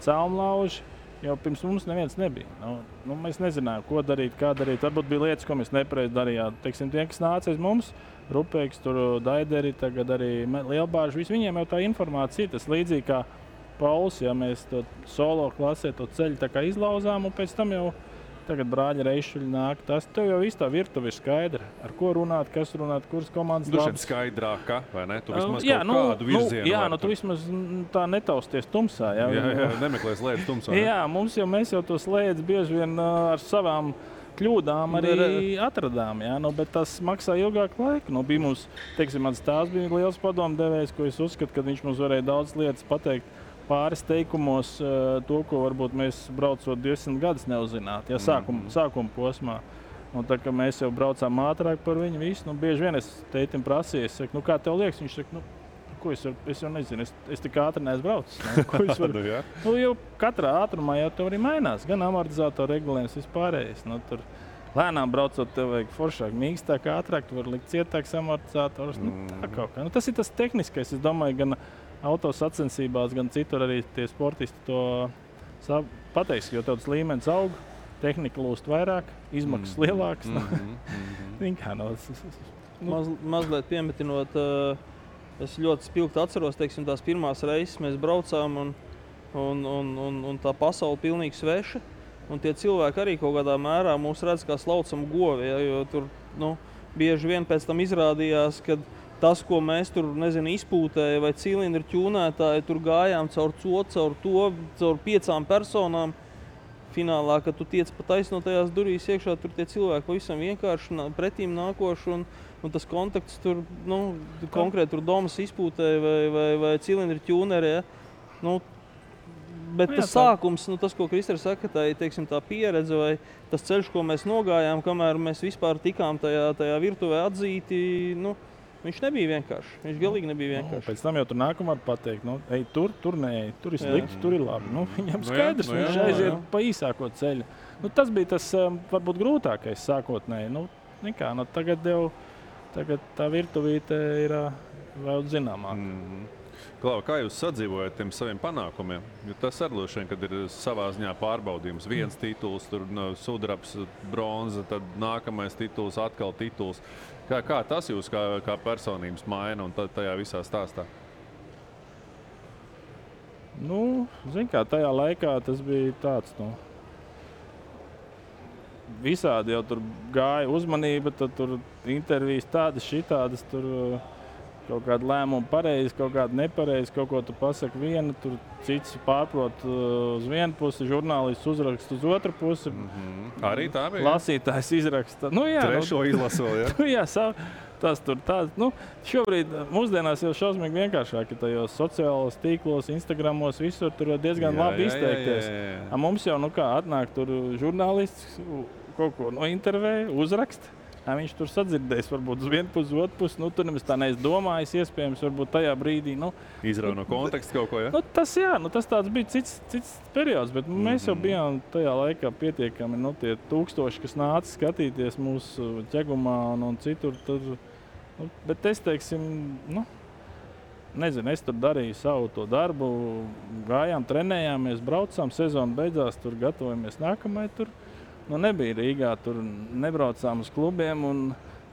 caurlauži, jo pirms mums neviens nebija. Nu, nu, mēs nezinājām, ko darīt, kā darīt. Varbūt bija lietas, ko mēs nepareizi darījām. Teiksim, tie, kas nāca aiz mums, Rupeks, tur Daideri, tagad arī Lielbārži, visi viņiem jau tā informācija ir. Tas līdzīgi kā Pauls, ja mēs to solo klasē to ceļu tā kā izlauzām un pēc tam jau tagad brāļi reišuļi nāk. Tas tev jau īstā virtuve ir skaidra. Ar ko runāt, kas runāt, kuras komandas labs. Dušiem skaidrāka, vai ne? Tu vismaz jā, kaut nu, kādu virzienu. Nu, jā, nu tu vismaz tā netausties tumsā. Jā, jā, jā nemeklēs lēdzi tumsā. Jā, jā, mums jau mēs jau tos lēdzi bieži vien ar savām kļūdām arī atradām. Jā, nu, bet tas maksā ilgāk laiku. Nu, bija mums, teiksim, mans tās bija liels padomdevējs, ko es uzskatu, kad viņš mums varēja daudz lietas pateikt. Pāris teikumos to, ko varbūt mēs braucot divdesmit gadus neuzzināt, ja sākuma, sākuma posmā. Un tā, ka mēs jau braucām ātrāk par viņu visu, nu, bieži vien es teitim prasīju, es saku, nu, kā tev liekas? Viņš saka, nu, ko es, var, es jau nezinu, es, es tik ātri neesmu braucis. Ne? Ko es varu? Nu, jau katrā ātrumā jau tev arī mainās, gan amortizātoru regulējums vispārējais. Nu, tur lēnām braucot tev vajag foršāk, mīkstāk, ātrāk, tu var likt cietāk amortizātorus, nu, tā kaut kā. Nu, tas ir tas tehniskais, es domāju, gan autosacensībās, gan citur arī tie sportisti to pateiks, jo tev tas līmenis aug, tehnika lūst vairāk, izmaksas mm. lielākas. Mm-hmm. Mm-hmm. Nu. Maz, mazliet piemetinot, es ļoti spilgti atceros, teiksim, tās pirmās reizes mēs braucām un, un, un, un, un tā pasaule pilnīgi sveša. Un tie cilvēki arī kaut kādā mērā mūs redz kā slaucam govi, ja, jo tur nu, bieži vien pēc tam izrādījās, kad tas, ko mēs tur, nezinu, izpūtēja vai cilindru ķūnētāji, tur gājām caur to, caur to, caur piecām personām. Finālā, kad tu tiec pa taisnotajās durīs iekšā, tur tie cilvēki pavisam vienkārši pretīm nākoši un, un tas kontakts tur, nu, konkrēti tur domas izpūtēja vai, vai, vai cilindru ķūneri, ja? Nu, bet tas sākums, nu, tas, ko Kristers saka, tā, teiksim, tā pieredze vai tas ceļš, ko mēs nogājām, kamēr mēs vispār tikām tajā, tajā virtuvē atzīti, nu, Viņš nebija vienkārši. Viņš galīgi nebija vienkārši. No, pēc tam jau tur nākamā pateikt, nu, ej tur, tur neej, tur ir slikti, tur ir labi. Nu, viņam skaidrs, no jā, no jā, viņš aiziet no jā. Pa īsāko ceļu. Nu, tas bija tas varbūt grūtākais sākotnēji. Nu, nekā, nu, tagad jau tagad tā virtuvīte ir vēl zināmāk. Mm. Klau, kā jūs sadzīvojat tiem saviem panākumiem? Jo tas arlošana, kad ir savā ziņā pārbaudījums. Viens tituls, tur sudraps, bronza, tad nākamais tituls, atkal tituls. Kā, kā tas jūs kā, kā personības maina un tajā visā stāstā? Nu, zin kā, tajā laikā tas bija tāds, nu, visādi jau tur gāja uzmanība, tad tur intervijas tādas, šitādas, tur kaut kādu lēmumu pareizi, kaut kādu nepareizi, kaut ko tu pasaki vienu, tur cits pārprot uz vienu pusi, žurnālists uzrakst uz otru pusi. Mm-hmm. Arī tā bija? Lasītājs izraksta. Nu jā. Trešo nu, izlasu vēl, jā? Nu jā, sav, tas tur tāds. Nu, šobrīd mūsdienās jau šausmīgi vienkāršāk ir tajos sociālos tīklos, Instagramos, visur tur diezgan jā, labi jā, izteikties. Jā, jā, jā. Mums jau, nu kā, atnāk tur žurnālists, kaut ko no intervēja, uzrakst. Viņš tur sadzirdēs varbūt uz vienu pusi, uz otru pusi, nu tur nemaz tā neiz domājis, iespējams, varbūt tajā brīdī, nu, izrauj no konteksta kaut ko, ja? Nu, tas jā, nu tas tāds bija cits, cits periods, bet mm-hmm. mēs jau bijām tajā laikā pietiekami, nu, tie tūkstoši, kas nāca skatīties mūsu ķegumā un, un citur, tur, nu, bet es teiksim, nu, nezinu, es tur darīju savu to darbu, gājām, trenējāmies, braucām, sezona beidzās, tur gatavojamies nākamai tur. Nu, nebija Rīgā, tur nebraucām uz klubiem un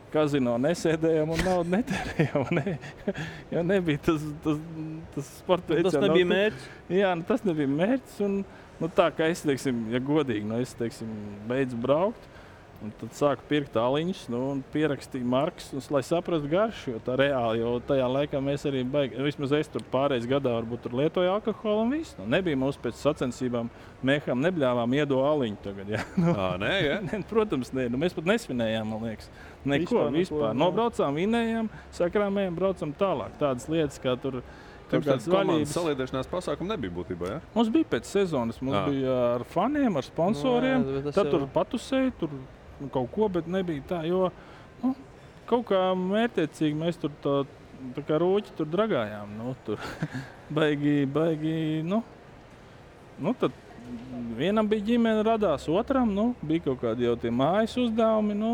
kazino nesēdējām un naudu netērējām. Ne? Jo nebija tas, tas, tas sporta veids. Tas nebija mērķis? Jā, nu, tas nebija mērķis. Un, nu, tā kā es, teiksim, ja godīgi, nu, es, teiksim, beidzu braukt un tad sāku pirkt aliņus nu, un pierakstīju markas, un, lai saprastu garšu, jo tā reāli, jo tajā laikā mēs arī baigi, vismaz es tur pārējais gadā varbūt tur lietoju alkoholu un visu. Nu, nebija mums pēc sacensībām. Mehām nebļāvām iedo aliņu tagad, jā. Nu, Ā, nē, jā? Nē, protams, nē. Nu, mēs pat nesvinējām, man liekas. Neko, vispār. vispār. Nobraucām, vinējām, sakrāmējām, braucam tālāk. Tādas lietas, kā tur... Tur tādas komandas saliedēšanās pasākumu nebija būtībā, jā? Mums bija pēc sezonas. Mums Ā. Bija ar faniem, ar sponsoriem. No, jā, tad jau... tur patusēja, tur kaut ko, bet nebija tā, jo... Nu, kaut kā mērķiecīgi mēs tur tā, tā kā rūķi tur dragājām. Nu, tur baigi, baigi, nu... Nu, tad... Vienam bija ģimene radās, otram, nu, bija kaut kādi jau tie mājas uzdevumi, nu,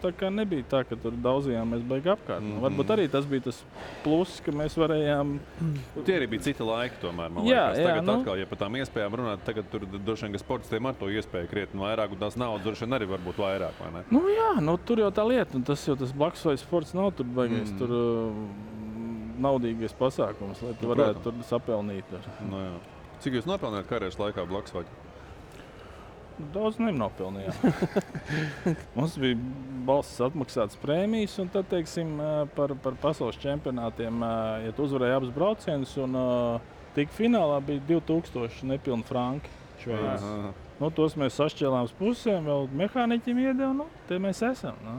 tā kā nebija tā, ka tur daudzajām mēs baigi apkārt. Mm-hmm. Varbūt arī tas bija tas pluss, ka mēs varējām... Tie arī bija cita laika tomēr, man jā, liekas. Tagad jā, nu... atkal, ja par tām iespējām runāt, tagad tur droši vien, ka sportistiem ar to iespēju krietni vairāk, un tās naudas droši vien arī varbūt vairāk, vai ne? Nu jā, nu, tur jau tā lieta, un tas jau tas blakus vai sports nav tur baigais, mm. tur naudīgais pasākums, lai tu varētu tur sapelnīt. No jā. Cik jūs nopelnījāt karjeras laikā blaksvaģi? Daudz nenopelnījām. Mums bija balsts atmaksātas prēmijas, un tad, teiksim, par, par pasaules čempionātiem, ja tu uzvarēji abas braucienus, un tik finālā bija divi tūkstoši nepilni franki. Nu, tos mēs sašķēlām uz pusēm, vēl mehāniķiem iedeva, nu, te mēs esam. Nu.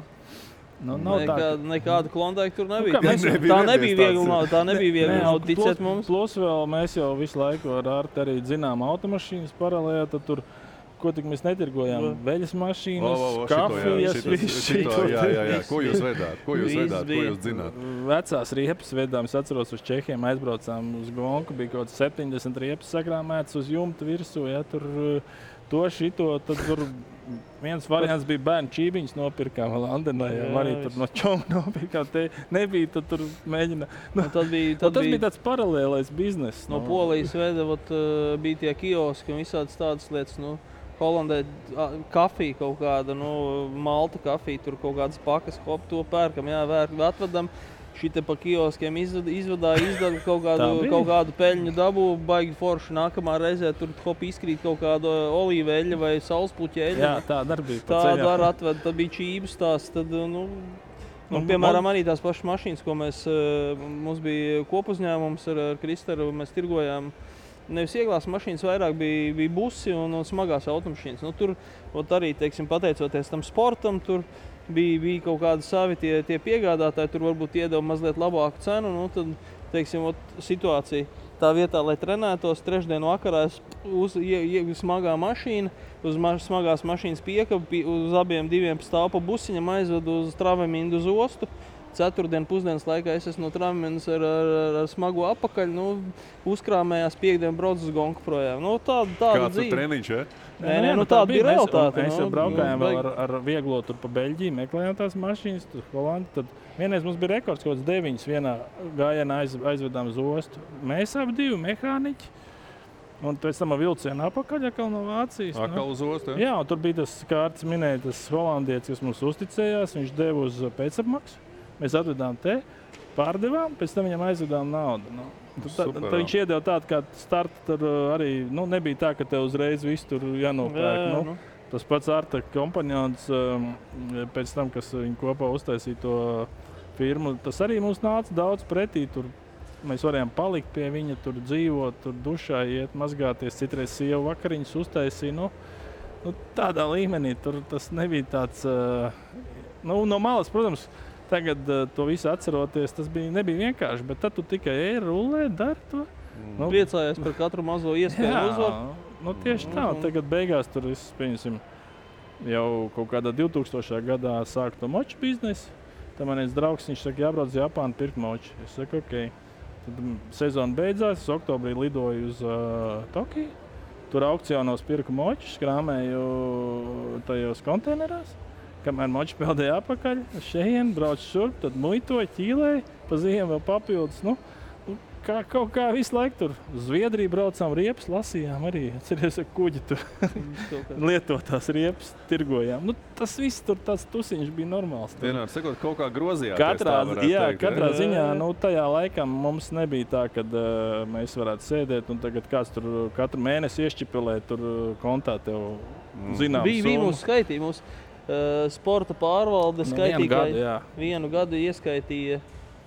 Nu, nav nekā, tā, ka... nekāda klondēka tur nebija. Nu, mēs, tā nebija viegli nav, tā nebija viegli nav ticēt mums. Plus vēl mēs jau visu laiku ar Arti arī dzinām automašīnas paralēlē, tad tur, ko tik mēs netirgojām, veļas mašīnas, kafijas, visu. Jā, jā, jā, ko jūs vedāt, ko jūs vedāt, ko jūs dzināt? Vecās riepas vedām, es atceros uz Čehiem, aizbraucām uz Gonku, bija kaut septiņdesmit riepas sakrāmētas uz jumta virsū, ja tur... To šito, tad tur viens variants bija bērnu čībiņus nopirkām Landenā, jā, arī tur no čoma nopirkām, te nebija, tad tur mēģina. Nu, tad bija, tad tas bija tāds paralēlais biznes. No, no Polijas veda, vat, bija tie kioski un visādas tādas lietas, nu, Holandē kafija kaut kāda, nu, malta kafija, tur kaut kādas pakas, hop, to pērkam, jā, vērk, atvedam. Šite pa kioskiem izvad, izvadāja, izdala kaut kādu, kaut kādu peļņu dabū, baigi forši nākamā reizē tur hop izkrīt kaut kādu olīveļa vai saulespuķa eļa. Jā, tā darbība pa ceļā. Tā dar atved, tad bija čības tās, tad, nu, nu, piemēram, arī tās pašas mašīnas, ko mēs, mums bija kopuzņēmums ar, ar Kristaru, mēs tirgojām. Nevis ieglās mašīnas, vairāk bija, bija busi un, un smagās automašīnas. Nu, tur, ot arī, teiksim, pateicoties tam sportam, tur, Bija, bija kaut kādi savi tie, tie piegādātāji, tur varbūt iedeva mazliet labāku cenu, nu tad, teiksim, ot, situācija. Tā vietā, lai trenētos, trešdien vakarā es uz, ie, ie, smagā mašīna, uz ma, smagās mašīnas piekabu, uz abiem diviem stāvu pa busiņam aizvedu uz Travemīndu uz ostu, Ceturtdien pusdienas laikā es esmu no tramvienas ar, ar, ar smagu apakaļ, nu, uzkrāmējās, piekdien brauc uz gonku projām. Nu, tāda, tāda dzīve. Kāds treniņš, ja? Nē, nē, nu, tāda bija realitāte. Mēs jau braukājām vēl ar, ar vieglo tur pa Beļģiju, meklējām tās mašīnas, tur Holandi. Tad vienreiz mums bija rekords, kaut kāds deviņas vienā gājienā aiz, aizvedām uz ostu. Mēs abi divi mehāniķi. Un pēc tam ar vilcienu apakaļ atkal no Vācijas. Atkal uz ostu, ja? Jā, un tur bija tas kārts minēja tas holandietis, kas mums uzticējās. Viņš deva uz pēcapmaksu. Mēs atvedām te, pārdevām, pēc tam viņam aizvedām naudu. Nu. Tad viņš iedeva tādu, kā starta tur arī, nu, nebija tā, ka tev uzreiz visu tur jānopērk. Jā, nu. Tas pats Arta kompanjons, pēc tam, kas viņi kopā uztaisīja to firmu, tas arī mums nāca daudz pretī. Tur mēs varējām palikt pie viņa, tur dzīvot, tur dušā iet, mazgāties, citreiz sievu vakariņas uztaisīja. Nu, nu, tādā līmenī tur tas nebija tāds, nu, no malas, protams, tagad to visu atceroties, tas bija nebija vienkārši, bet tad tu tikai ej, rullē, dari to. Mm. Nu, priecājies par katru mazo iespēju uzvaru. Nu, tieši tā, mm-hmm. Tagad beigās tur viss, pieņemsim, jau kaut kādā divtūkstošajā gadā sāku to moču biznesu. Tad man viens draugs, viņš saka, jābrauc Japānu pirkt moču. Es saku, ok. Tad sezona beidzās, es oktobrī lidoju uz uh, Tokiju. Tur aukcionos pirku moču, skrāmēju tajos konteinerās. Kamēr moči peldēja apakaļ, šeien, brauc šurp, tad muitoja, ķīlēja, pa ziemu vēl papildus. Nu, kā, kaut kā visu laiku tur. Zviedriju braucām riepas, lasījām arī, atceries, ar kuģi tur lietotās riepas, tirgojām. Nu, tas viss tur tāds tusiņš bija normāls. Vienmēr sakot, kaut kā grozījāties, katrā, tā varētu jā, teikt. Katrā ziņā, nu, tajā laikā mums nebija tā, kad uh, mēs varētu sēdēt un tagad kāds tur katru mēnesi iešķipilē tur kontā tev zinām mm. summu. Mūsu skaitī, mūsu sporta pārvalde skaitīja no, vienu gadu ieskaitīja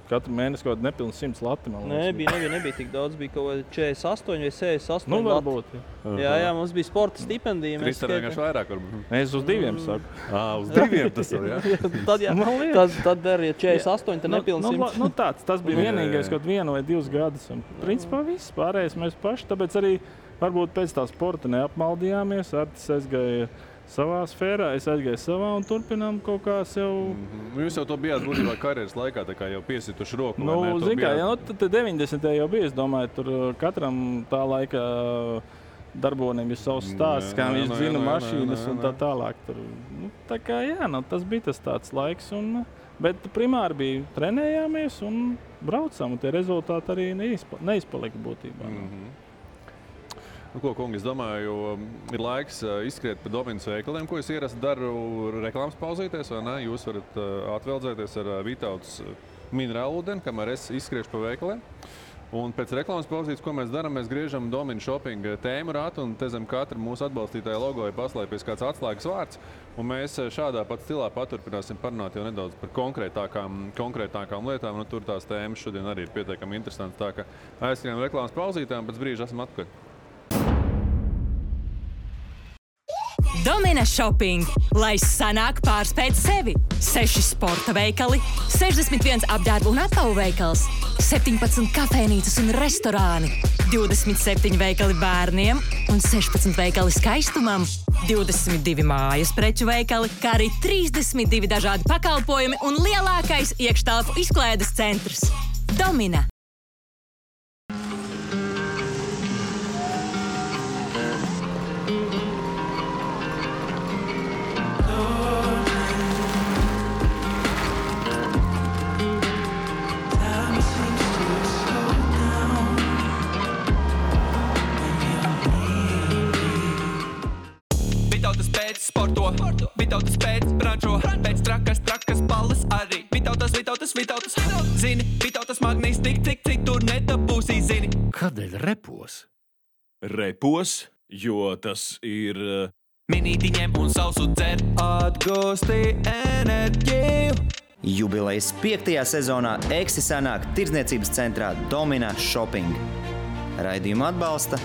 katru mēnesi kaut nepilns simts lati, man liekas. Nē, bija, nebija, nebija tik daudz, bija kaut četrdesmit astoņi vai sešdesmit astoņi nu, varbūt, lati. Jā. jā, jā, mums bija sporta stipendija. Kristers vienkārši vairāk varbūt. Es uz diviem saku. Ā, uz diviem tas var, jā. Tad, jā, tad, tad der, ja četrdesmit astoņi, tad nepilns simts. Nu, nu, nu tāds, tas bija vienīgais, kaut vienu vai divus gadus. Un, principā viss, pārējais mēs paši, tāpēc arī varbūt pēc tā sporta neapmaldījāmies, Artis aizgāja savā sfērā, es aizgāju savā un turpinām kaut kā sev. Mm-hmm. Jūs jau to bijāt būtībā karjeras laikā, tā kā jau piesituši roku, nu, vai ne? Zin kā, bijāt... ja, nu, tad deviņdesmitajā jau bija, es domāju, tur katram tā laika darbonim ir savs stāsts, kā viņš zina mašīnas un tā tālāk. Tur. Nu, tā kā jā, nu, tas bija tas tāds laiks, un, bet primāri bija trenējāmies un braucām, un tie rezultāti arī neizpa, neizpalika būtībā. Mm-hmm. Nu, ko, kungi, es domāju, ir laiks izskriet pa Dominas veikaliem, ko es ierasti daru reklāmas pauzīties, vai ne? Jūs varat atveldzēties ar Vytautas minerālu ūdeni, kamēr es izskriešu pa veikaliem. Un pēc reklāmas pauzītes, ko mēs darām, mēs griežam Domina Shopping tēmu rātu un te zem katra mūsu atbalstītāja logo ir paslēpies kāds atslēgas vārds. Un mēs šādā pat stilā paturpināsim parunāt jau nedaudz par konkrētākām, konkrētākām lietām. Un tur tās tēmas šodien arī ir pietiekami interesantas, tā ka aizskrienam reklāmas pauzītēm, pēc brīža esam atpakaļ. Domina Shopping, lai sanāk pārspēt sevi. seši sporta veikali, sešdesmit viens apģērbu un apavu veikals, septiņpadsmit kafejnīcas un restorāni, divdesmit septiņi veikali bērniem un sešpadsmit veikali skaistumam, divdesmit divi mājas preču veikali, kā arī trīsdesmit divi dažādi pakalpojumi un lielākais iekštelpu izklaides centrs. Domina. Vytautas pēc branžo, pēc trakas, trakas balles arī. Vytautas, Vytautas, Vytautas, zini, Vytautas magnīs, tik, tik, cik tur nedabūsī, zini. Kādēļ repos? Repos, jo tas ir... Minītiņiem un sausu dzer. Atgūsti enerģiju. Jubilejas piektajā sezonā Eksi sanāk tirdzniecības centrā Domina Shopping. Raidījumu atbalsta...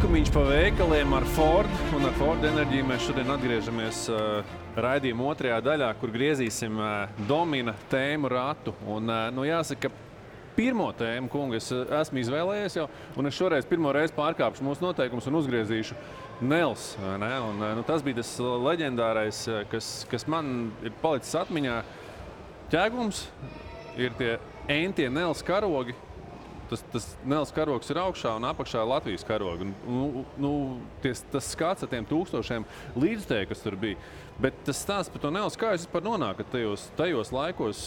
veikumiņš pa veikaliem ar Ford, un ar Ford enerģiju mēs šodien atgriežamies uh, raidījuma otrajā daļā, kur griezīsim uh, Domina tēmu ratu. Un, uh, nu jāsaka, pirmo tēmu, kungi, es esmu izvēlējies jau, un es šoreiz pirmo reizi pārkāpšu mūsu noteikumus un uzgriezīšu Nels. Ne? Un, nu, tas bija tas leģendārais, kas, kas man ir palicis atmiņā. Ķēgums ir tie entie Nels karogi. Tas, tas Nels karogs ir augšā un apakšā Latvijas karogi. Nu, nu, ties, tas skats ar tiem tūkstošiem līdztēju, kas tur bija. Bet tas stāsts par to Nels, kā jūs vispār nonākat tajos, tajos laikos,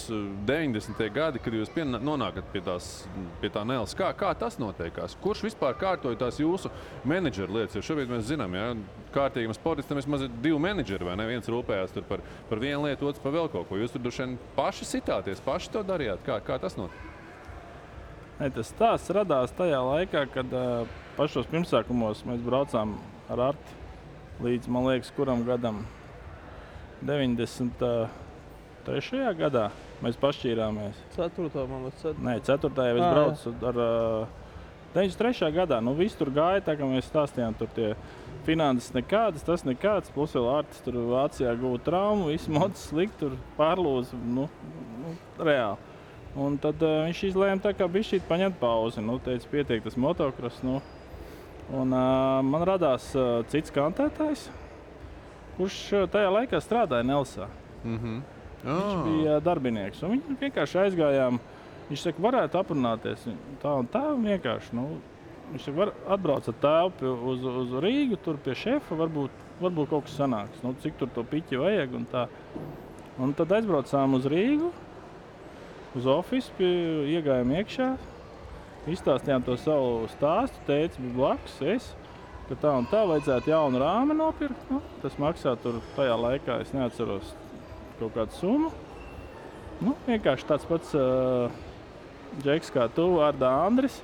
deviņdesmitajos gadi, kad jūs pie, nonākat pie, tās, pie tā Nels? Kā, kā tas noteikās? Kurš vispār kārtoja tās jūsu menedžera lietas? Jo šobrīd mēs zinām, ja, kārtīgam sportistam vismaz ir divi menedžeri, vai ne? Viens rūpējās tur par, par vienu lietu, otrs par vēl kaut ko. Jūs tur dušaini paši sitāties, paši to darījāt? Kā, kā tas notiek? Ne, tas stāsts radās tajā laikā, kad uh, pašos pirmsākumos mēs braucām ar Arti līdz, man liekas, kuram gadam? deviņdesmit trešajā gadā mēs pašķīrāmies. ceturtajā man liekas. ceturtajā Nē, ceturtajā jau es à, braucu jā. Ar uh, deviņdesmit trešajā gadā. Nu, viss tur gāja tā, kā mēs stāstījām, tur tie finanses nekādas, tas nekāds, plus vēl Artis tur Vācijā guva traumu, viss mods slikt, tur pārlūza, nu, nu, reāli. Un tad uh, viņš izlēma tā kā bišķīt paņemt pauzi, nu, teica, pietiek tas motokross, nu. Un uh, man radās uh, cits kantētājs, kurš uh, tajā laikā strādāja Nelsā. Mhm. Oh. Viņš bija uh, darbinieks, un viņu vienkārši aizgājām, viņš saka, varētu aprunāties, tā un tā vienkārši, nu. Viņš saka, var atbrauc ar tēvu uz, uz Rīgu, tur pie šefa, varbūt, varbūt kaut kas sanāks, nu, cik tur to piķi vajag un tā. Un tad aizbraucām uz Rīgu. Uz ofisu iegājām iekšā, izstāstījām to savu stāstu, teica, bija blakus es, ka tā un tā vajadzētu jaunu rāmi nopirkt. Nu, tas maksā tur tajā laikā, es neatceros kaut kādu summu. Nu, vienkārši tāds pats uh, džeks kā tu, vārdā Andris.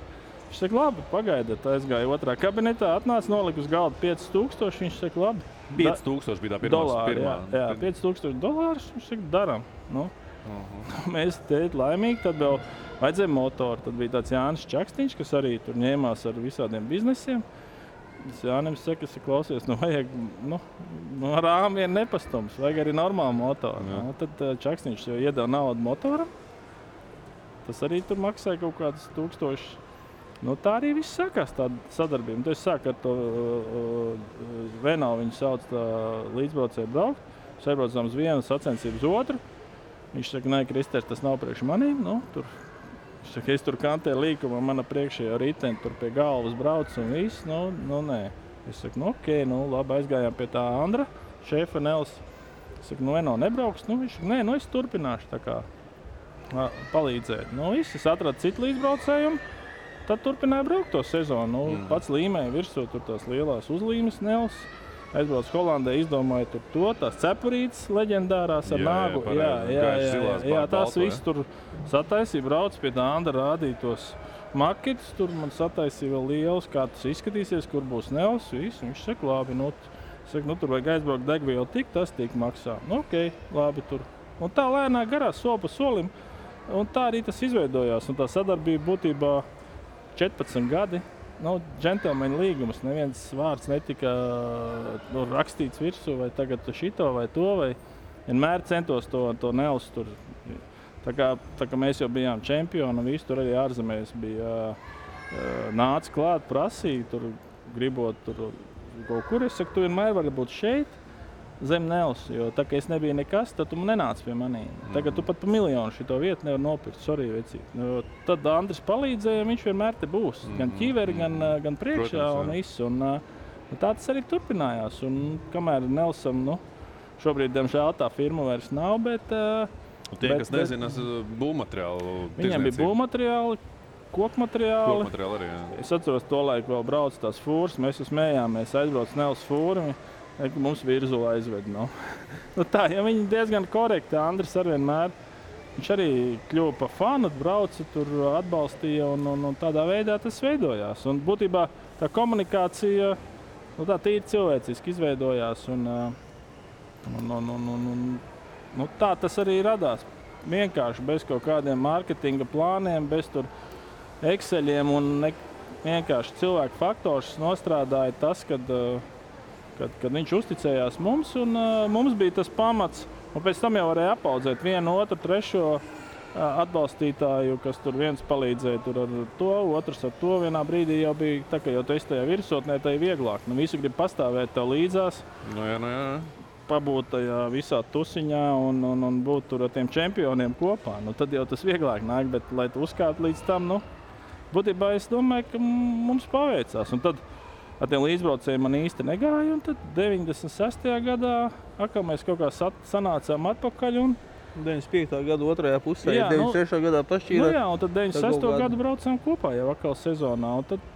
Viņš saka, labi, pagaidiet, aizgāja otrā kabinetā, atnāca, nolika uz galda pieci tūkstoši, viņš saka, labi. pieci tūkstoši bija tā pirmās, dolāri, pirmā. Jā, jā pieci tūkstoši dolārus, viņš saka, daram. Nu, Uh-huh. Mēs teikt laimīgi, tad vēl vajadzēja motoru. Tad bija tāds Jānis Čakstiņš, kas arī tur ņēmās ar visādiem biznesiem. Tas Jānim saka, ka klausies, nu vajag, nu, nu rāmi ir nepastums, vajag arī normālu motoru. No, tad Čakstiņš jau iedeva naudu motoram. Tas arī tur maksāja kaut kādus tūkstošus. Nu, tā arī viss sākās tāda sadarbība. Tu sāk ar to uh, uh, Venau, viņu sauc tā līdzbraucēju braukt. Sabraucām uz vienu sacensību uz otru. Viņš saka, nē, Kristers, tas nav priekš manīm, nu, tur, viņš saka, es tur kantēju līkumā, mana priekšējā riteni tur pie galvas brauc un viss, nu, nu, nē. Es saku, nu, okei, okay, nu, labi, aizgājām pie tā Andra, šefa Nels, es saku, nu, Eno nebrauks, nu, viņš saka, nē, nu, es turpināšu tā kā palīdzēt. Nu, viss, es atradu citu līdzbraucējumu, tad turpināju braukt to sezonu, nu, mm. pats līmēja virsū tur tās lielās uzlīmes Nels. Aizbrauc Holandē, izdomāju tur to, tās cepurītes leģendārās ar jā, nāgu. Jā, jā, jā, jā, jā tās viss tur sataisīja, brauc pie tā Andra rādīja tos maketus. Tur man sataisīja vēl liels, kā tas izskatīsies, kur būs Nels, viss. Viņš saka, labi, nu, saka, nu tur vajag aizbraukt degvielu tik, tas tik maksā. Nu, okei, okay, labi tur. Un tā lēnā garā, soli pa solim. Un tā arī tas izveidojās. Un tā sadarbība būtībā četrpadsmit gadi. Nu, džentelmeņa līgumas, neviens vārds netika nu, rakstīts virsū, vai tagad šito vai to, vai vienmēr centos to, to Nels tur. Tā kā, tā kā mēs jau bijām čempioni un visu tur arī ārzemēs bija nāca klāt, prasīja, tur gribot tur kaut kur. Es saku, tu vienmēr vari būt šeit, zem Nels, jo tā kā es nebija nekas, tad tu nenāc pie manī. Tagad tu pat pa miljonu šito vietu nevar nopirkt, sorry, vecīt. Jo tad Andris palīdzēja, viņš vienmēr te būs, gan ķīveri, gan, gan priekšā. Protams, un viss. Un, un tā tas arī turpinājās. Un kamēr Nelsam, nu, šobrīd, diemžēl, tā firma vairs nav, bet... Un tie, bet, kas nezinās, būvmateriālu tirzniecību. Viņiem bija būvmateriāli, kokmateriāli. Kokmateriāli arī, jā. Es atceros, to laiku vēl brauc tās fūras, mēs uzmējāmies, aizbrauc Nels fūri. Mums virzula aizved, nu. nu tā, ja viņi diezgan korekti, Andris ar vienmēr, viņš arī kļuva pa fanu, brauca, tur atbalstīja un, un, un tādā veidā tas veidojās. Un būtībā tā komunikācija, nu tā tīri cilvēciski izveidojās un, un, un, un, un, un nu, tā tas arī radās. Vienkārši bez kaut kādiem mārketinga plāniem, bez tur Exceliem un ne, vienkārši cilvēku faktors nostrādāja tas, kad, kad, kad viņš uzticējās mums, un mums bija tas pamats, un pēc tam jau varēja apaudzēt vienu, otru, trešo atbalstītāju, kas tur viens palīdzēja tur ar to, otrs ar to. Vienā brīdī jau bija tā, ka jau tu esi tajā virsotnē, tai vieglāk. Nu, visu grib pastāvēt tev līdzās. Nu jā, nu jā. Pabūt tajā visā tusiņā un, un, un būt tur ar tiem čempioniem kopā. Nu, tad jau tas vieglāk nāk, bet lai tu uzkāptu līdz tam, nu, būtībā es domāju, ka mums paveicās. Un tad ar tiem līdzbraucējiem man īsti negāja, un tad deviņdesmit sestajā gadā atkal mēs kaut kā sat, sanācām atpakaļ. Un deviņdesmit piektajā gada otrajā pusē, jā, deviņdesmit trešajā Nu, gadā pašķīrāt. Nu jā, un tad deviņdesmit sestajā gadu braucām kopā jau atkal sezonā. Un tad,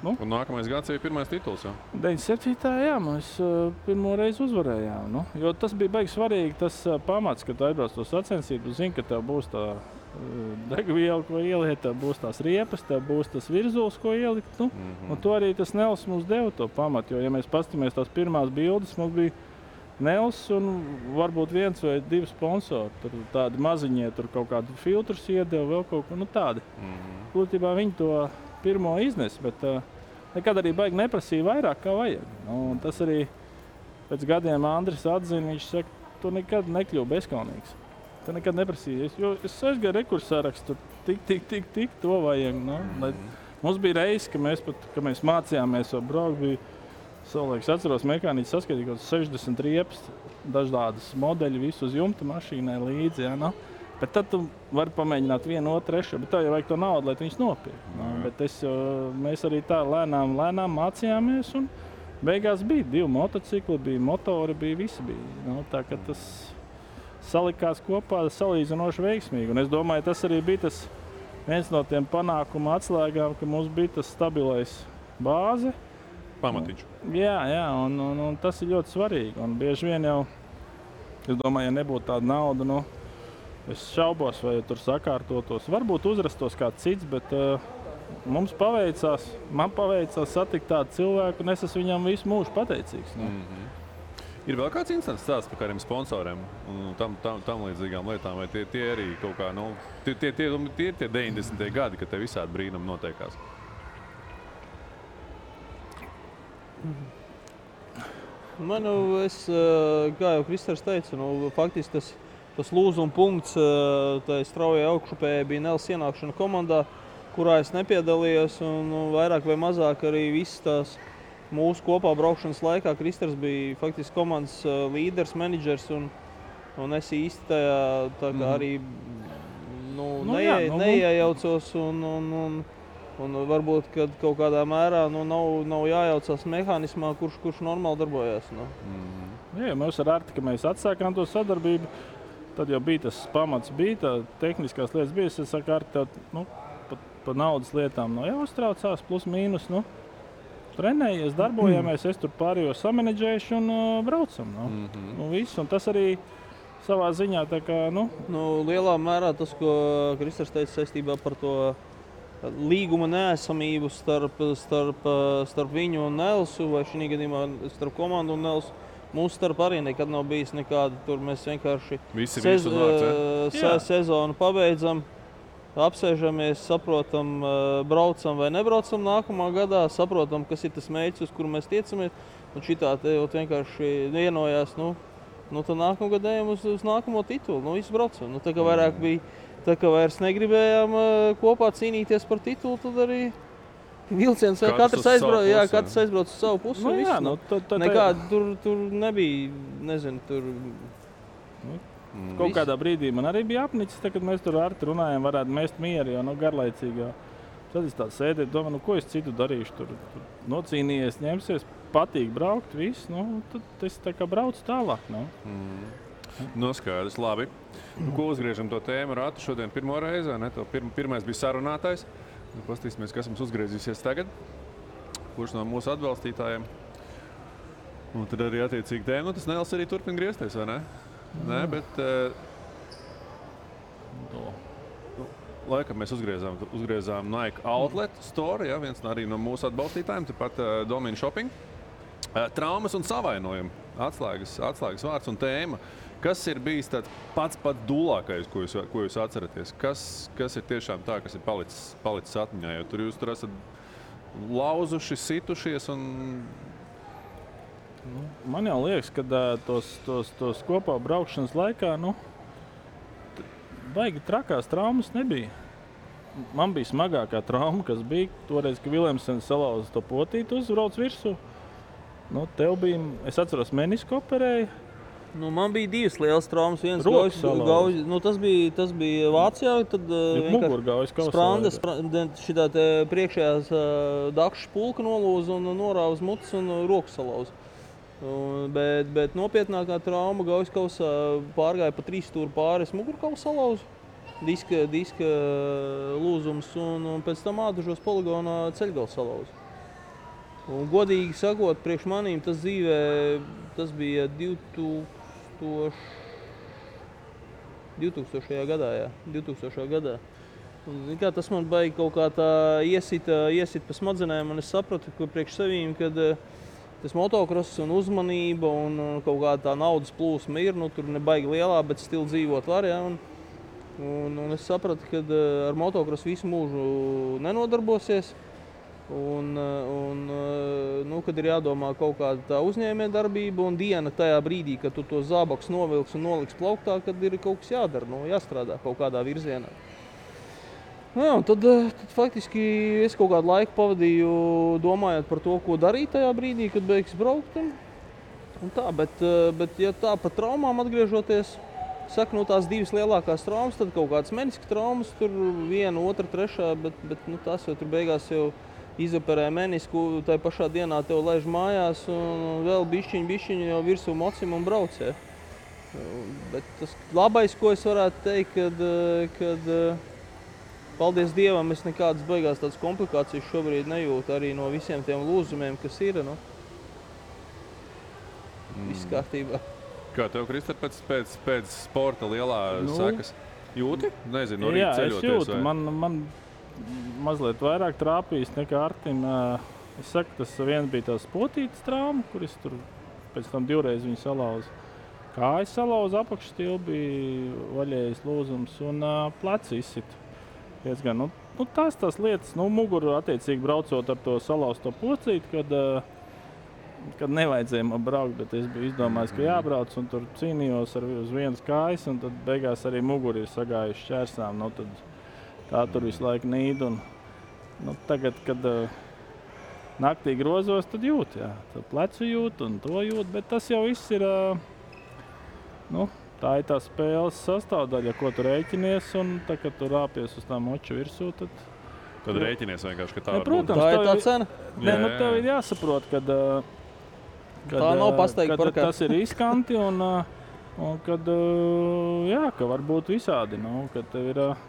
nu. Un nākamais gads bija pirmais tituls, jā? deviņdesmit septītajā jā, mēs uh, pirmo reizi uzvarējām. Nu, jo tas bija baigi svarīgi, tas uh, pamats, kad tu aizbrauc to sacensību, zini, ka tev būs tā uh, degviela, ko ieliet, tev būs tās riepas, tev būs tas virzuls, ko ielikt. Nu. Mm-hmm. Un to arī tas Nels mums deva to pamatu, jo, ja mēs paskatāmies tās pirmās bildes, mums bija Nels un varbūt viens vai divi sponsori, tur tādi maziņie, tur kaut kādu filtrus iedeva, vēl kaut ko, nu tādi. Mm-hmm. Klutībā viņi to pirmo iznes, bet uh, nekad arī baigi neprasīja vairāk, kā vajag. Un tas arī pēc gadiem Andris atzina, viņš saka, tu nekad nekļūvi bezkaunīgs. Tu nekad neprasīja, jo es aizgāju rekursārakstu, tik, tik, tik, tik, to vajag. No? Lai, mums bija reizes, ka mēs, pat, ka mēs mācījāmies vēl braukt, bija savulaiks atceros, mekāniķis saskatīja kaut sešdesmit riepas, dažādas modeļi, visu uz jumta mašīnai līdzi. Ja, no? Bet tad tu vari pamēģināt vienu, otru, trešo, bet tev jau vajag to naudu, lai viņus nopirkt. No? Bet es, mēs arī tā lēnām, lēnām mācījāmies, un beigās bija divi motocikli, bija motori, bija visi bija. No? Tā ka tas salikās kopā salīdzinoši veiksmīgi, un es domāju, tas arī bija tas viens no tiem panākuma atslēgām, ka mums bija tas stabilais bāze. Pamatiņš. Jā, jā, un, un, un tas ir ļoti svarīgi, un bieži vien jau, es domāju, ja nebūtu tāda nauda, nu, es šaubos, vai tur sakārtotos, varbūt uzrastos kāds cits, bet uh, mums paveicās, man paveicās satikt tādu cilvēku, un es esmu viņam visu mūžu pateicīgs. Nu. Mm-hmm. Ir vēl kāds instants stāsts par kādiem sponsoriem un tam, tam, tam līdzīgām lietām, vai tie, tie arī kaut kā, nu, tie ir tie, tie, tie, tie deviņdesmitajā gadi, kad te visādi brīnumi notiekās? Man, nu, es, kā jau Kristers teica, nu, faktiski tas, tas lūzuma punkts tai straujai augšupējai bija Nels ienākšana komandā, kurā es nepiedalījos, un nu, vairāk vai mazāk arī visas tās mūsu kopā braukšanas laikā Kristers bija faktiski komandas līderis, menedžers, un, un es īsti tajā tā kā arī nu, nu, neie, jā, nu, neiejaucos un, un, un Un varbūt, kad kaut kādā mērā nu, nav, nav jājaucās mehānismā, kurš, kurš normāli darbojās. Nu. Mm. Jā, mēs ar Arti, ka mēs atsākām to sadarbību, tad jau bija tas pamats bija, tā tehniskās lietas bija. Es saku, Arti, nu, pa, pa naudas lietām nav jāuztraucās, plus mīnus. Nu, trenējies, darbojāmies, mm. es tur pārējo samanedžēšu un uh, braucam. Nu. Mm-hmm. Nu, viss, un tas arī savā ziņā tā kā, nu. Nu, lielā mērā tas, ko Kristers teica saistībā par to, līguma neesamību starp, starp, starp viņu un Nelsu, vai šī gadījumā starp komandu un Nelsu. Mūsu starp arī nekad nav bijis nekāda. Tur mēs vienkārši Visi sez, nāc, se, sezonu pabeidzam, apsēžamies, saprotam, braucam vai nebraucam nākamā gadā, saprotam, kas ir tas mērķis, uz kuru mēs tiecamies. Un šitā te jau vienkārši vienojās, nu, nu tad nākamā gadējam uz, uz nākamo titulu. Nu, visu braucam. Nu, tā kā vairāk bija. Tā kā vairs negribējām kopā cīnīties par titulu, tad arī vilciens vai katrs aizbrauc, jā, katrs aizbrauc uz savu pusi. Nu, un jā, nu, tā, tā, Nekādi tur, tur nebija, nezinu, tur... Nu, kaut visu. Kādā brīdī man arī bija apnicis, tā, kad mēs tur ar Arti runājām, varētu mēst mieru, jo nu, garlaicīgi. Jo. Tad es tā sēdēju, domāju, nu, ko es citu darīšu tur, tur nocīnījies, ņemsies, patīk braukt, viss, nu, tad es tā kā braucu tālāk, nu. Mm. Noskaidrs, labi. Nu, ko uzgriežam to tēmu ratu šodien pirmo reizi, vai ne? To pirma, pirmais bija sarunātājs. Nu, pastīsimies, kas mums uzgriezīsies tagad. Kurš no mūsu atbalstītājiem. Un tad arī attiecīgi tēma. Nu, tas Nels arī turpina griezties, vai ne? Mm. Nē, bet... Uh, nu, laikam mēs uzgriezām, uzgriezām Nike Outlet Store, ja, viens arī no mūsu atbalstītājiem, tepat uh, Domina Shopping. Uh, traumas un savainojumi. Atslēgas, atslēgas vārds un tēma. Kas ir bijis tāds pats pats dulākais, ko jūs, ko jūs atceraties? Kas, kas ir tiešām tā, kas ir palicis, palicis atmiņā? Jo tur jūs tur esat lauzuši, situšies un... Nu, man jau liekas, ka tos, tos, tos kopā braukšanas laikā, nu, baigi trakās traumas nebija. Man bija smagākā trauma, kas bija toreiz, ka Willemsens salauza to potītu, uzbrauc virsū. Nu, tev bija, es atceros, menisku operēju. Nu, man bija divas lielas traumas, viens gaujas, gaujas, nu tas bija, tas bija Vācijā, tad vienkārši spranda, šitā te priekšējās dakšu pulka nolūza un norāva uz mutes un roku salauza. Bet, bet nopietnākā trauma gaujas kausā pārgāja pa trīs stūru pāris mugurkaula salauzu, diska, diska lūzums un, un pēc tam ādažos poligonā ceļgalu salauzu. Un godīgi sakot, priekš manīm tas dzīvē, tas bija divtūkstošajā gadā, jā, divtūkstošajā gadā. Un, kā, tas man baigi kaut kā tā iesita, iesita pa smadzenēm, un es sapratu, ka priekš sevīm, kad tas motokross un uzmanība un kaut kā tā naudas plūsma ir, nu, tur ne baigi lielā, bet stili dzīvot var, jā. Un, un, un es sapratu, ka ar motokross visu mūžu nenodarbosies. Un, un, nu, kad ir jādomā kaut kāda tā uzņēmējdarbība un diena tajā brīdī, kad tu to zābaks novilks un noliks plauktā, kad ir kaut kas jādara, nu, jāstrādā kaut kādā virzienā. Nu, jā, tad, tad faktiski es kaut kādu laiku pavadīju domājot par to, ko darīt tajā brīdī, kad beigs braukt. Un, un tā, bet, bet ja tā par traumām atgriežoties, saka, no tās divas lielākās traumas, tad kaut kādas meniska traumas, tur viena, otra, trešā, bet, bet nu, tās jau tur beigās jau izoperēja menisku, tajā pašā dienā tev laiž mājās un vēl bišķiņu, bišķiņu jau virsū mocim un braucē. Bet tas labais, ko es varētu teikt, kad, kad paldies Dievam, es nekādas beigās tādas komplikācijas šobrīd nejūtu arī no visiem tiem lūzumiem, kas ir, nu, viss kārtībā. Kā tev, Krister, pēc, pēc, pēc sporta lielā nu, sekas jūti? Nezinu, no rīta ceļoties? Jā, es jūtu. Man, man... mazliet vairāk trāpījis nekā Artim. Es saku, tas viens bija tās potītas trauma, kuris tur pēc tam divreiz viņu salauza. Kājas salauza, apakšstilbi vaļējais lūzums un pleci izsita. Gan, nu, nu, tās tās lietas, nu, muguru attiecīgi braucot ar to salauzto pocīti, kad, kad nevajadzēja man braukt, bet es biju izdomājis, ka jābrauc un tur cīnījos ar, uz vienas kājas un tad beigās arī muguri ir sagājuši šķērsām. Nu, tad, tā tur visu laiku nīd un nu, tagad, kad uh, naktī grozos, tad jūt, jā. Tad plecu jūt un to jūt, bet tas jau viss ir, uh, nu, tā ir tā spēles sastāvdaļa, ko tu rēķinies un tā, kad tu rāpies uz tā moču virsū, tad... Tad rēķinies vienkārši, ka tā ne, var protams, būt. Tā ir tā cena. Nē, nu, tev ir jāsaprot, kad, uh, kad, tā nav pasteigta par kā. Tas ir riskanti un, uh, un kad, uh, jā, ka var būt visādi, nu, kad tev ir... Uh,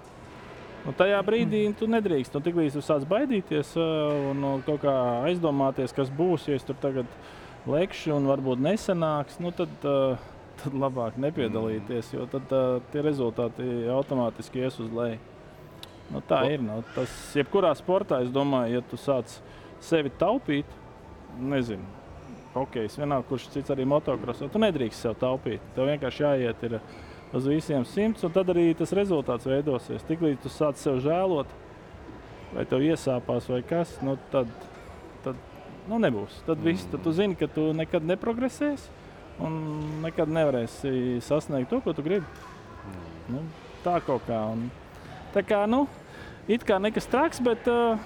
Un tajā brīdī tu nedrīkst, un tiklīdz tu sāc baidīties un kaut kā aizdomāties, kas būs, ja es tur tagad lekšu un varbūt nesanāks, nu tad, tad labāk nepiedalīties, jo tad tie rezultāti automātiski ies uz leju. Nu tā ir, nu, tas jebkurā sportā, es domāju, ja tu sāc sevi taupīt, nezinu, hokejs vienalga, kurš cits arī motokross, tu nedrīkst sev taupīt, tev vienkārši jāiet ir uz visiem simts, un tad arī tas rezultāts veidosies. Tiklīdz tu sāc sev žēlot, vai tev iesāpās vai kas, nu tad, tad nu nebūs. Tad viss, tad tu zini, ka tu nekad neprogresēsi un nekad nevarēsi sasniegt to, ko tu gribi. Nu, tā kaut kā. Un, tā kā, nu, it kā nekas traks, bet uh,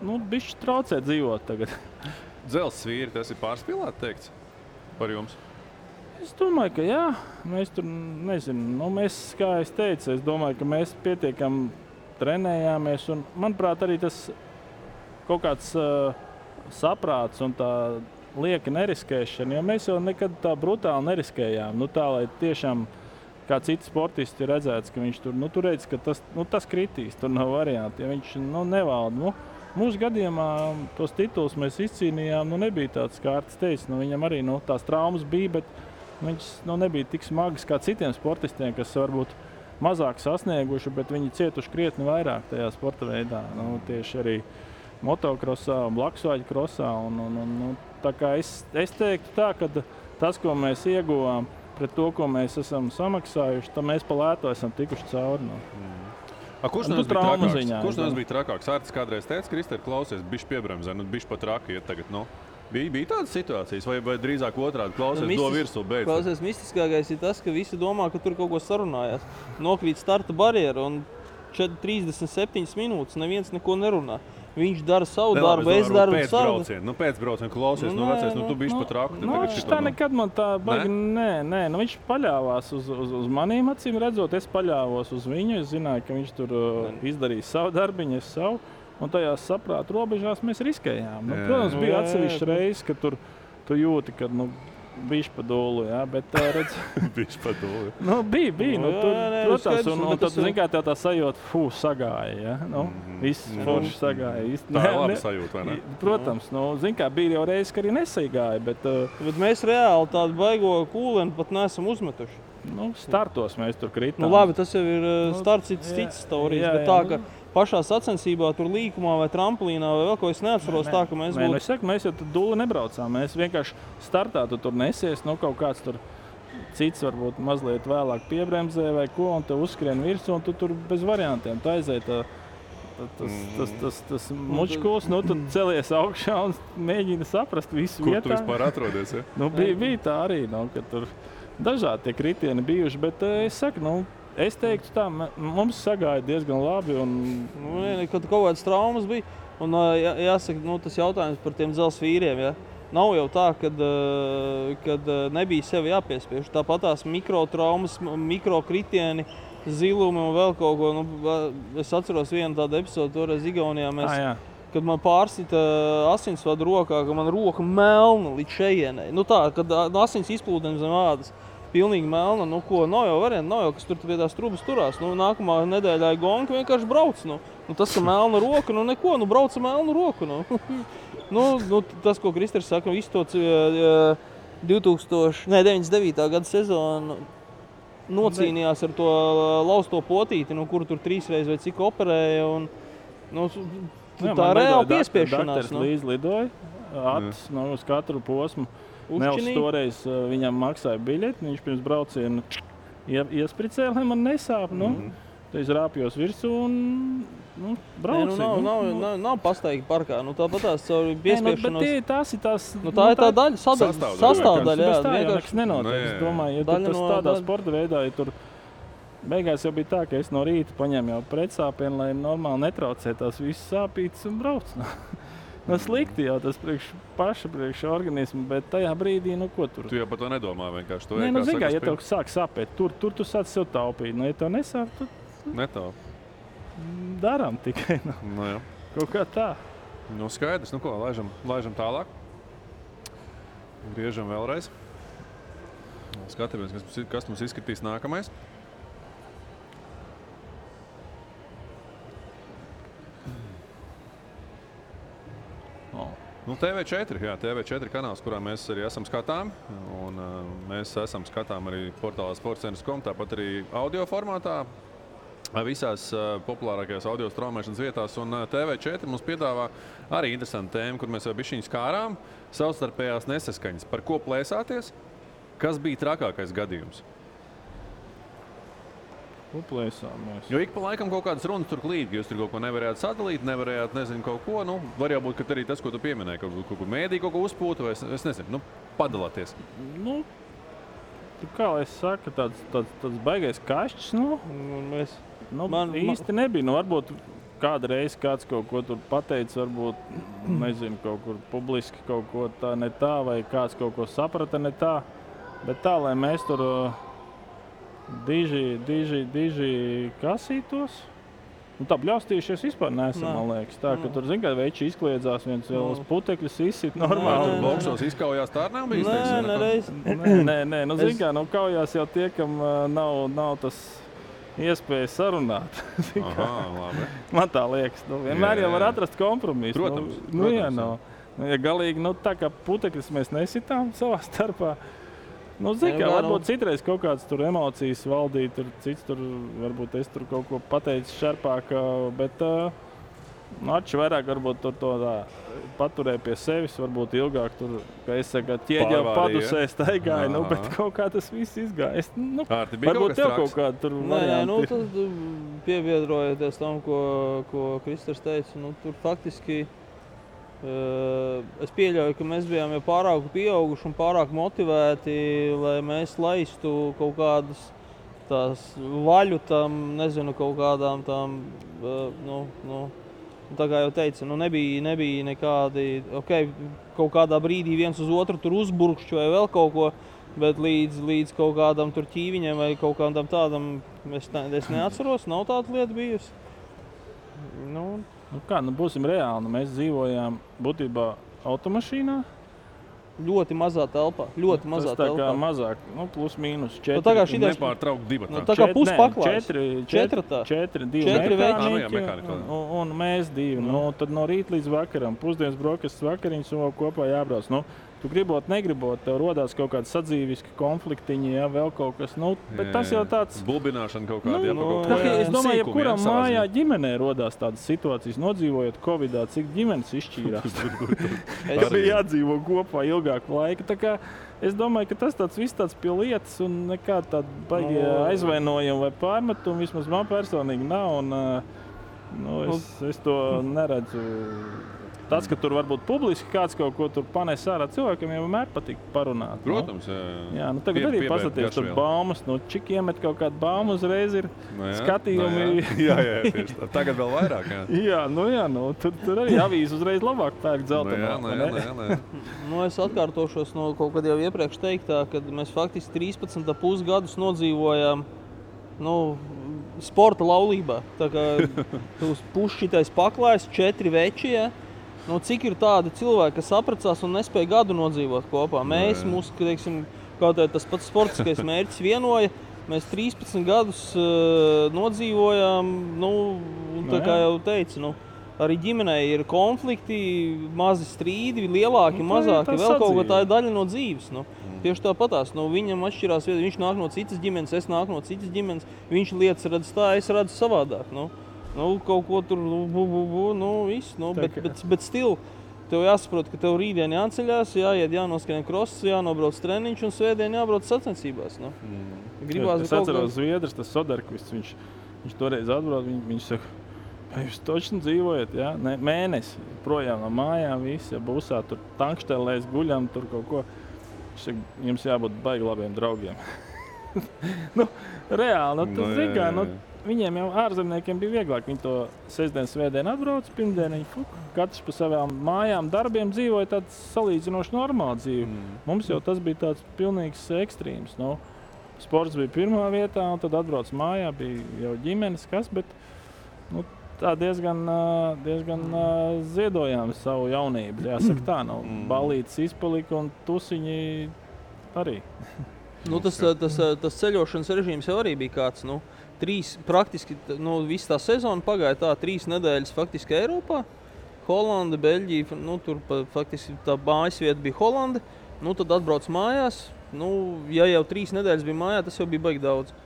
nu, bišķi traucē dzīvot tagad. Dzels svīri, tas ir pārspīlēt teikts par jums? Es domāju, ka jā. Mēs tur, nezinu, nu mēs, kā es teicu, es domāju, ka mēs pietiekam trenējāmies un, manuprāt, arī tas kaut kāds uh, saprāts un tā lieka neriskēšana, jo mēs jau nekad tā brutāli neriskējām. Nu tā, lai tiešām, kā citi sportisti ir redzēts, ka viņš tur, nu tu redzi, ka tas, nu, tas kritīs, tur nav varianti, ja viņš, nu, nevalda. Nu, mūsu gadījumā tos tituls mēs izcīnījām, nu nebija tāds, kā Artis teica, nu viņam arī, nu, tās traumas bija, bet viņš nu, nebija tik smags kā citiem sportistiem, kas varbūt mazāk sasnieguši, bet viņi cietuši krietni vairāk tajā sporta veidā. Nu, tieši arī motokrosā un blaksvāģu krosā. Un, un, un, tā kā es, es teiktu tā, ka tas, ko mēs ieguvām pret to, ko mēs esam samaksājuši, tad mēs pa lēto esam tikuši cauri. Nu. A, kurš no mums bija trakāks? Artis kādreiz teica, Krister, klausies, bišķi piebremzē, nu bišķi pa traki iet tagad, nu. Bija, bija tādas situācijas, vai, vai drīzāk otrādi klausies, nu, mistis, do virsu, beidz? Klausies, mistiskākais ir tas, ka visi domā, ka tur kaut ko sarunājās. Nokrīt starta barjeru un trīsdesmit septiņas minūtes neviens neko nerunā. Viņš dara savu ne, darbu, es daru pēc savu. Braucienu. Nu pēc braucienu klausies, nu, nu vecais, nu tu bišķi nu, pa traku. Nu, viņš tā nekad man tā baigi, nē, nē, nu viņš paļāvās uz, uz, uz manīm acīm redzot, es paļāvos uz viņu, es zināju, ka viņš tur uh, izdarīja savu darbiņu, es savu, un tajās saprāta robežās mēs riskējām. Nu, protams, bija atsevišķi reizes, ka tur tu jūti, ka nu, bišķi pa dolu, jā, bet tā redz... bišķi pa dolu. Nu, bija, bija, nu, tur, jā, protās, un, un tad, zin kā, tev tā sajūta, fū, sagāja, jā, nu, viss mm-hmm. forši sagāja. Viss, tā ir labi sajūta, vai ne? Protams, nu, zin kā, bija jau reizes, ka arī nesaigāja, bet... Uh, bet mēs reāli tādu baigo kūlenu pat neesam uzmetuši. Nu, startos mēs tur kritām. Nu, labi, tas jau ir uh, starts cits cits teorijas, bet tā, ka... Pašā sacensībā, tur līkumā vai tramplīnā vai vēl ko es neatceros nē, tā, ka mēs nē, būtu... Nē, nu es saku, mēs jau duli nebraucām, mēs vienkārši startā tu tur nesies, nu kaut kāds tur cits varbūt mazliet vēlāk piebremzē vai ko, un tev uzskrien virsu, un tu tur bez variantiem, tu aizēji tā, tas, tas, tas, tas, tas mučkuls, nu tad celies augšā un mēģini saprast visu vietā. Kur tu vispār atrodies, ja? Nu bija, bija tā arī, nu, ka tur dažādi tie kritieni bijuši, bet es saku, nu, es teiktu tā, mums sagāja diezgan labi un... Nu, kad kaut kādas traumas bija, un jā, jāsaka, nu, tas jautājums par tiem dzels vīriem, ja? Nav jau tā, kad, kad nebija sevi jāpiespiež. Tāpat tās mikrotraumas, mikrokritieni, zilumi un vēl kaut ko. Nu, es atceros vienu tādu epizodu, toreiz Igaunijā mēs... À, kad man pārsita asinsvadu rokā, ka man roka melna līdz šejienai. Nu tā, kad asins izplūdiem zem ādas. Pilnīgi melna, nu ko, nav jau varianti, nav jau, kas tur pie tās trubas turās. Nu, nākamā nedēļā gonka vienkārši brauc, nu. Nu tas, ka melna roka, nu neko, nu brauc ar melnu roku, nu. nu, nu, tas, ko Kristers saka, visu to deviņdesmit devītā gada sezonu nocīnījās ar to lausto potīti, nu, kuru tur trīsreiz vai cik operēja, un, nu, jā, tā reāli piespiešanās, nu. Līdz lidoja, atis, nu, uz katru posmu. Nels toreiz uh, viņam maksāja biļeti, viņš pirms brauciena iespricēja, lai man nesāp, nu. Mm-hmm. Tad es rāpjos virsū un, nu, brauci. Nē, nu, nav, nu, nav, nu. nav, nav pastaigi parkā, nu tāpatās caur piespiešanos. Nē, nu, bet tie, tās ir tās... Nu, tā ir tā daļa, sastāvdaļa, sastāvdaļa, jā. Bez tā jau nekas nenotiek, es domāju, ja tu tas tādā sporta veidā, ja tur... Beigās jau bija tā, ka es no rīta paņēmu jau pretsāpienu, lai normāli netraucē tās visas sāpītas un brauc. Nu, slikti jau tas priekš paša, priekš organismu, bet tajā brīdī, nu, ko tur? Tu jau par to nedomā vienkārši. Tu Nē, nu, zin kā, ja tev sāk sāpēt, tur, tur tu sāc sev taupīt. Nu, ja tev nesāp, tad... Netaupi. Darām tikai, nu. Nu, jā. Kaut kā tā. Nu, skaidrs. Nu, ko, laižam, laižam tālāk. Griežam vēlreiz. Skatāmies, kas, kas mums izskatīs nākamais. Nu, T V četri, jā, T V četri kanāls, kurā mēs arī esam skatām, un uh, mēs esam skatām arī portālā sportcenter punkts com, tāpat arī audio formātā, visās uh, populārākajās audio straumēšanas vietās, un uh, T V četri mums piedāvā arī interesantu tēmu, kur mēs jau bišķiņu skārām, savstarpējās nesaskaņas. Par ko plēsāties? Kas bija trakākais gadījums? Uplēsāmies. Jo ik pa laikam kaut kādas runas tur klīd, ka jūs tur kaut ko nevarējāt sadalīt, nevarējāt, nezinu, kaut ko, nu, var jau būt, ka arī tas, ko tu pieminēji, kaut, kaut ko mēdī, kaut ko uzpūta, vai es, es nezinu, nu, padalāties. Nu, kā lai es saku, tāds, tāds, tāds baigais kašķis, nu, mēs, nu, man īsti nebija, nu, varbūt kādreiz kāds kaut ko tur pateica, varbūt, nezinu, kaut kur publiski kaut ko tā ne tā, vai kāds kaut ko saprata ne tā, bet tā, lai mēs tur... Diži, diži, diži kasītos. Un tā bļaustījušies vispār neesam, nā, man liekas. Tā, ka tur, zin kā, veči izkliedzās, viens vēl uz putekļus izsit normāli. Nā, boksos izkaujās, tā arī nav bijis? Nē, nereiz. Nē, nē, nu, zin kā, nu, kaujās jau tie, kam nav, nav tas iespēja sarunāt. Aha, labi. Man tā liekas, nu, vienmēr jā, jau var atrast kompromisu. Protams, nu, protams. Jā, no, ja galīgi, nu, tā kā putekļus mēs nesitām savā starpā, nu, zin kā, varbūt citreiz kaut kāds tur emocijas valdīja, tur cits tur, varbūt es tur kaut ko pateicu šarpāk, bet uh, Atši vairāk varbūt tur to tā, paturēja pie sevis, varbūt ilgāk tur, ka es tagad ķieģēju padusē, staigāju, nu, bet kaut kā tas viss izgāja. Es, nu, varbūt tev kaut kā tur varianti. Nē, nu, tad piebiedrojoties tam, ko, ko Kristers teica, nu, tur faktiski uh, es pieļauju, ka mēs bijām jau pārāk pieauguši un pārāk motivēti, lai mēs laistu kaut kādas tās vaļu tam, nezinu, kaut kādām tam, uh, nu, nu, tā kā jau teica, nu nebija, nebija nekādi, okay, kaut kādā brīdī viens uz otru tur uzburkšķi vai vēl kaut ko, bet līdz, līdz kaut kādam tur ķīviņam vai kaut kādam tādam, es, ne, es neatceros, nav tāda lieta bijusi. Nu, nu kā, nu būsim reāli, nu, mēs dzīvojām būtībā automašīnā. Ļoti mazā telpā, ļoti mazā telpā. Tas tā telpā. Kā mazāk, nu plus mīnus četri. Nu tā kā šitais, nepārtraukt divatā. Nu tā kā pus paklājas. četri, četri, četri, divi mehāniķi un, un mēs divi. Mm. Nu tad no rīta līdz vakaram, pusdienas brokastis vakariņas un vēl kopā jābrauc. Nu, tu gribot, negribot, tev rodās kaut kādi sadzīviski konfliktiņi, ja, vēl kaut kas. Nu, bet jā, tas jau tāds... Bulbināšana kaut kāda, nu, ja, kaut kā. Es domāju, ja kuram mājā ģimenē rodās tādas situācijas, nodzīvojot Covidā, cik ģimenes izšķīrās. Es biju jādzīvo kopā ilgāku laiku. Tā kā es domāju, ka tas tāds viss tāds pie lietas un nekāda tāda baigi no, aizvainojuma vai pārmetuma vismaz man personīgi nav. Un, nu, es, es to neredzu. Tas, ka tur varbūt publiski kāds kaut ko tur panēs ārā cilvēkiem, jau vienmēr patīk parunāt. Protams. Jā, jā nu tagad pie, arī pasaties tur baumas. Nu, čik iemet kaut kādu baumu uzreiz ir no jā, skatījumi. No jā, jā, jā, tieši tā. Tagad vēl vairāk, jā. jā, nu jā, nu tur, tur arī avīze uzreiz labāk pērk dzeltenā. No jā, no jā, no jā. Nu es atkārtošos no kaut kad jau iepriekš teiktā, kad mēs faktiski trīspadsmit pus gadus nodzīvojām, nu, sporta laulībā. Tā kā tūs pusšitais paklājs, četri veči, ja. Nu, cik ir tādi cilvēki, kas apracās un nespēja gadu nodzīvot kopā. Mēs, mūsu, teiksim, kaut kā tas pats sportiskais mērķis vienoja, mēs trīspadsmit gadus uh, nodzīvojām, nu, tā kā jau teicu, nu, arī ģimenei ir konflikti, mazi strīdi, lielāki, nu, mazāki, vēl sadzīvi. Kaut ko tā ir daļa no dzīves, nu. Tieši tāpatās, nu, viņam atšķirās, viņš nāk no citas ģimenes, es nāk no citas ģimenes, viņš lietas redz tā, es redzu savādāk, nu. Nu, kaut ko tur, nu, bu, bu, bu, nu, viss, nu, bet, bet, bet still, tev jāsaprot, ka tev rītdien jāceļās, jāiet, jānoskrien krosses, jānobrauc treniņš un svētdien jābrauc sacensībās, nu. Gribās es atceros Zviedrs, tas Soderkvists, viņš, viņš toreiz atbrauc, viņ, viņš saka, vai jūs točni dzīvojat, jā? Ne, mēnesi, projām no mājām, viss, ja busā, tur tankštelēs guļam, tur kaut ko. Viņš saka, jums jābūt baigi labiem draugiem. nu, reāli, nu, tu no, zini, nu, viņiem jau ārzemniekiem bija vieglāk. Viņi to sestdien, svētdien atbrauc, pirmdien viņi fuk, katrs pa savām mājām, darbiem dzīvoja tāds salīdzinoši normāli dzīvi. Mm. Mums jau tas bija tāds pilnīgs ekstrīms. Nu, sports bija pirmā vietā, un tad atbrauc mājā, bija jau ģimenes kas, bet nu, tā diezgan, diezgan mm. ziedojām savu jaunību. Jāsaka tā, nu, mm. balītes izpalika un tusiņi arī. Nu, tas, tas, tas ceļošanas režīms jau arī bija kāds, nu, trīs, praktiski, nu, visu tā sezonu pagāja tā, trīs nedēļas faktiski Eiropā, Holanda, Beļģija, nu, tur faktiski tā mājas vieta bija Holanda, nu, tad atbrauc mājās, nu, ja jau trīs nedēļas bija mājā, tas jau bija baigi daudz.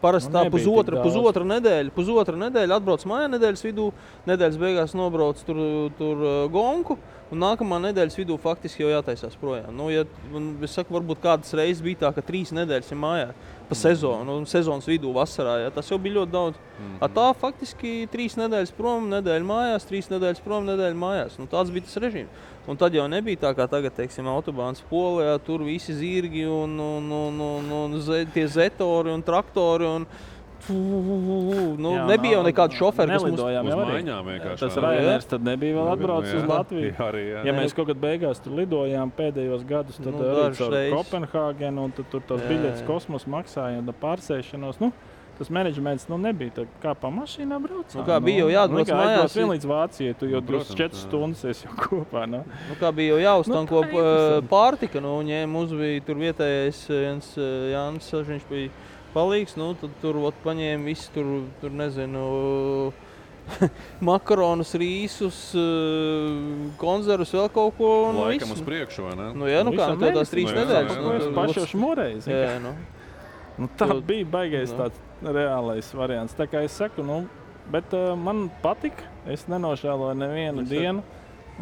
Parasti tā pusotra, pusotra nedēļa, pusotra nedēļa atbrauc mājā nedēļas vidū, nedēļas beigās nobrauc tur, tur gonku, un nākamā nedēļas vidū faktiski jau jātaisās projām. Nu, ja, un es saku, varbūt kādas reizes bija tā, ka trīs nedēļas ir mājā pa sezonu, un sezonas vidū vasarā, ja, tas jau bija ļoti daudz. Mm-hmm. A tā faktiski trīs nedēļas prom, nedēļa mājās, trīs nedēļas prom, nedēļa mājās. Nu, tāds bija tas režīms. Un tad jau nebija tā kā tagad, teiksim, autobāns Polijā, tur visi zirgi un, un, un, un, un ze, tie zetori un traktori un fū, nu, jā, nebija jau nekādu šoferi, kas mums uz maiņām vienkārši. Tas Ryanair tad nebija vēl atbraucis uz Latviju. Jā, arī, jā. Ja mēs kaut kad beigās tur lidojām pēdējos gadus, tad nu, arī caur Kopenhāgenu un tad tur tās biļetes kosmos maksāja un pārsēšanos. Nu, tas menedžments nu nebija tā kā pa mašīnā braucā. Nu kā bija jau jāatbrauc nu, mājās. Vien līdz Vācijai, tu jau drusku četras stundas esi jau kopā. Nu, nu kā bija jau jāuztanko nu, pārtika. Nu, ņēma mums bija tur vietējais viens Jānis Čakstiņš bija palīgs. Nu, tad tur ot, paņēma visi tur, tur nezinu, makaronus, rīsus, konzervus, vēl kaut ko. Un laikam visu. Uz priekšu, vai ne? Nu jā, nu kā, tā tās trīs nedēļas. Nu, pašos moreiz. Jā, nu. Nu, tā bija baigais tāds reālais variants. Tā kā es saku, nu, Bet uh, man patika, es nenožēloju nevienu es dienu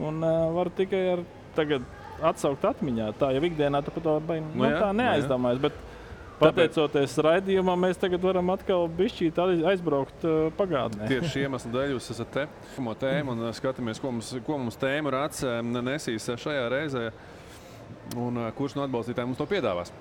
un uh, varu tikai ar tagad atsaukt atmiņā. Tā jau ikdienā tu par to vai nu, no, tā neaizdomājas, bet pateicoties raidījumam, mēs tagad varam atkal bišķīt aizbraukt uh, pagātnē. Tieši šī iemesla dēļ jūs esat te pirmo tēmu un skatāmies, ko mums, ko mums tēmu rāds nesīs šajā reizē un uh, kurš no atbalstītājiem mums to piedāvās.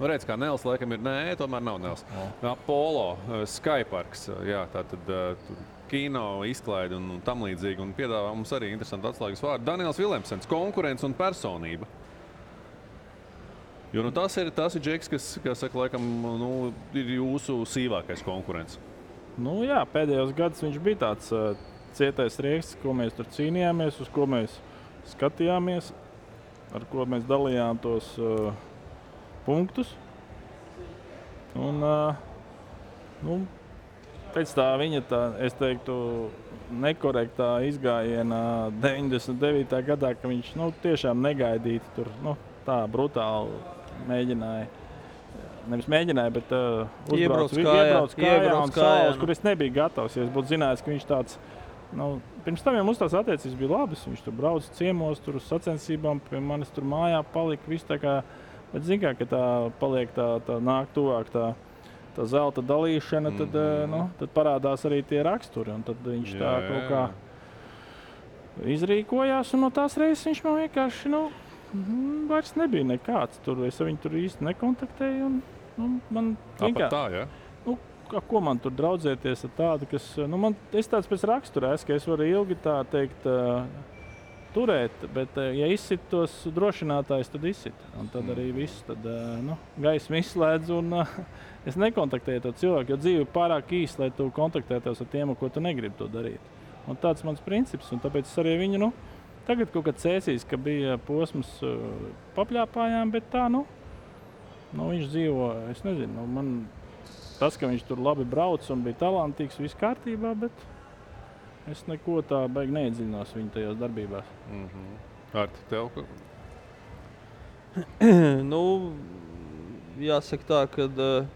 Nu, redz, kā Nels laikam ir. Nē, tomēr nav Nels. No. Apollo Sky Park, jā, tātad uh, kino, izklaide un, un tam līdzīgi. Un piedāvā mums arī interesanti atslēgas vārdu. Daniels Viljamsens, konkurence un personība. Jo nu, tas ir tas ir Džeks, kas, kā saka, laikam, nu, ir jūsu sīvākais konkurents. Nu jā, pēdējos gadus viņš bija tāds uh, cietais rieks, ko mēs tur cīnījāmies, uz ko mēs skatījāmies, ar ko mēs dalījām tos... Uh, punktus. Un uh, nu, pēc tā viņa tā, es teiktu, nekorektā izgājienā deviņdesmit devītajā gadā, ka viņš, nu, tiešām negaidīti tur, nu, tā brutāli mēģināja. Nevis mēģināja, bet uh, uzbrauc, iebrauc kājā, iebrauc kājā, iebrauc kājā salas, kur es nebiju gatavs, ja es būtu zinājis, ka viņš tāds, nu, pirms tam jau mums tās attiecības bija labas, viņš tur brauc ciemos, tur uz sacensībām, pie manis tur mājā palika, viss tā kā. Bet zin kā, ka tā paliek tā, tā nāk tuvāk tā, tā zelta dalīšana, tad, mm-hmm. nu, tad parādās arī tie raksturi. Un tad viņš jā, tā kaut kā izrīkojās, un no tās reizes viņš man vienkārši, nu, vairs nebija nekāds. Tur, es viņu tur īsti nekontaktēju. Un, nu, man vienkārši, tā, ja? Nu, kā, ko man tur draudzēties ar tādu, kas, nu, man, es tāds pēc raksturē, ka es varu ilgi tā teikt, turēt, bet ja izsit tos drošinātājs, tad izsit. Un tad arī viss, tad, nu, gaismu izslēdz un es nekontaktēju to cilvēku, jo dzīve pārāk īsti, lai tu kontaktētos ar tiem, ko tu negribi to darīt. Un tāds mans princips, un tāpēc es arī viņu, nu, tagad kaut kad cēsīs, ka bija posms papļāpājām, bet tā, nu, nu viņš dzīvo, es nezinu, nu, man tas, ka viņš tur labi brauc un bija talantīgs, viss kārtībā, bet es neko tā baigi neiedziļinās viņu tajās darbībās. Mhm. Arti, tev? Nu, jāsaka tā, kad uh,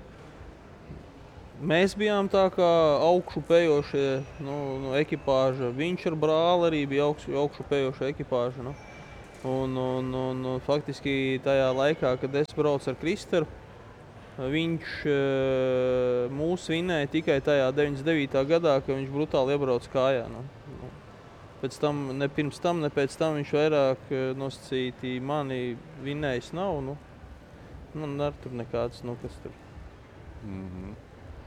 mēs bijām tā kā augšupējošie, nu, nu, ekipāža. Viņš ar brāli arī bija augš, augšupējošie ekipāža, nu. Un, un, un, un faktiski tajā laikā, kad es braucu ar Kristeru, viņš uh, mūs vinēja tikai tajā deviņdesmit devītajā gadā, ka viņš brutāli iebrauc kājā. Nu. Nu. Pēc tam, ne pirms tam, ne pēc tam viņš vairāk uh, nosacīti mani vinējis nav. Nu. Man arī tur nekāds, nu, kas tur. Mm-hmm.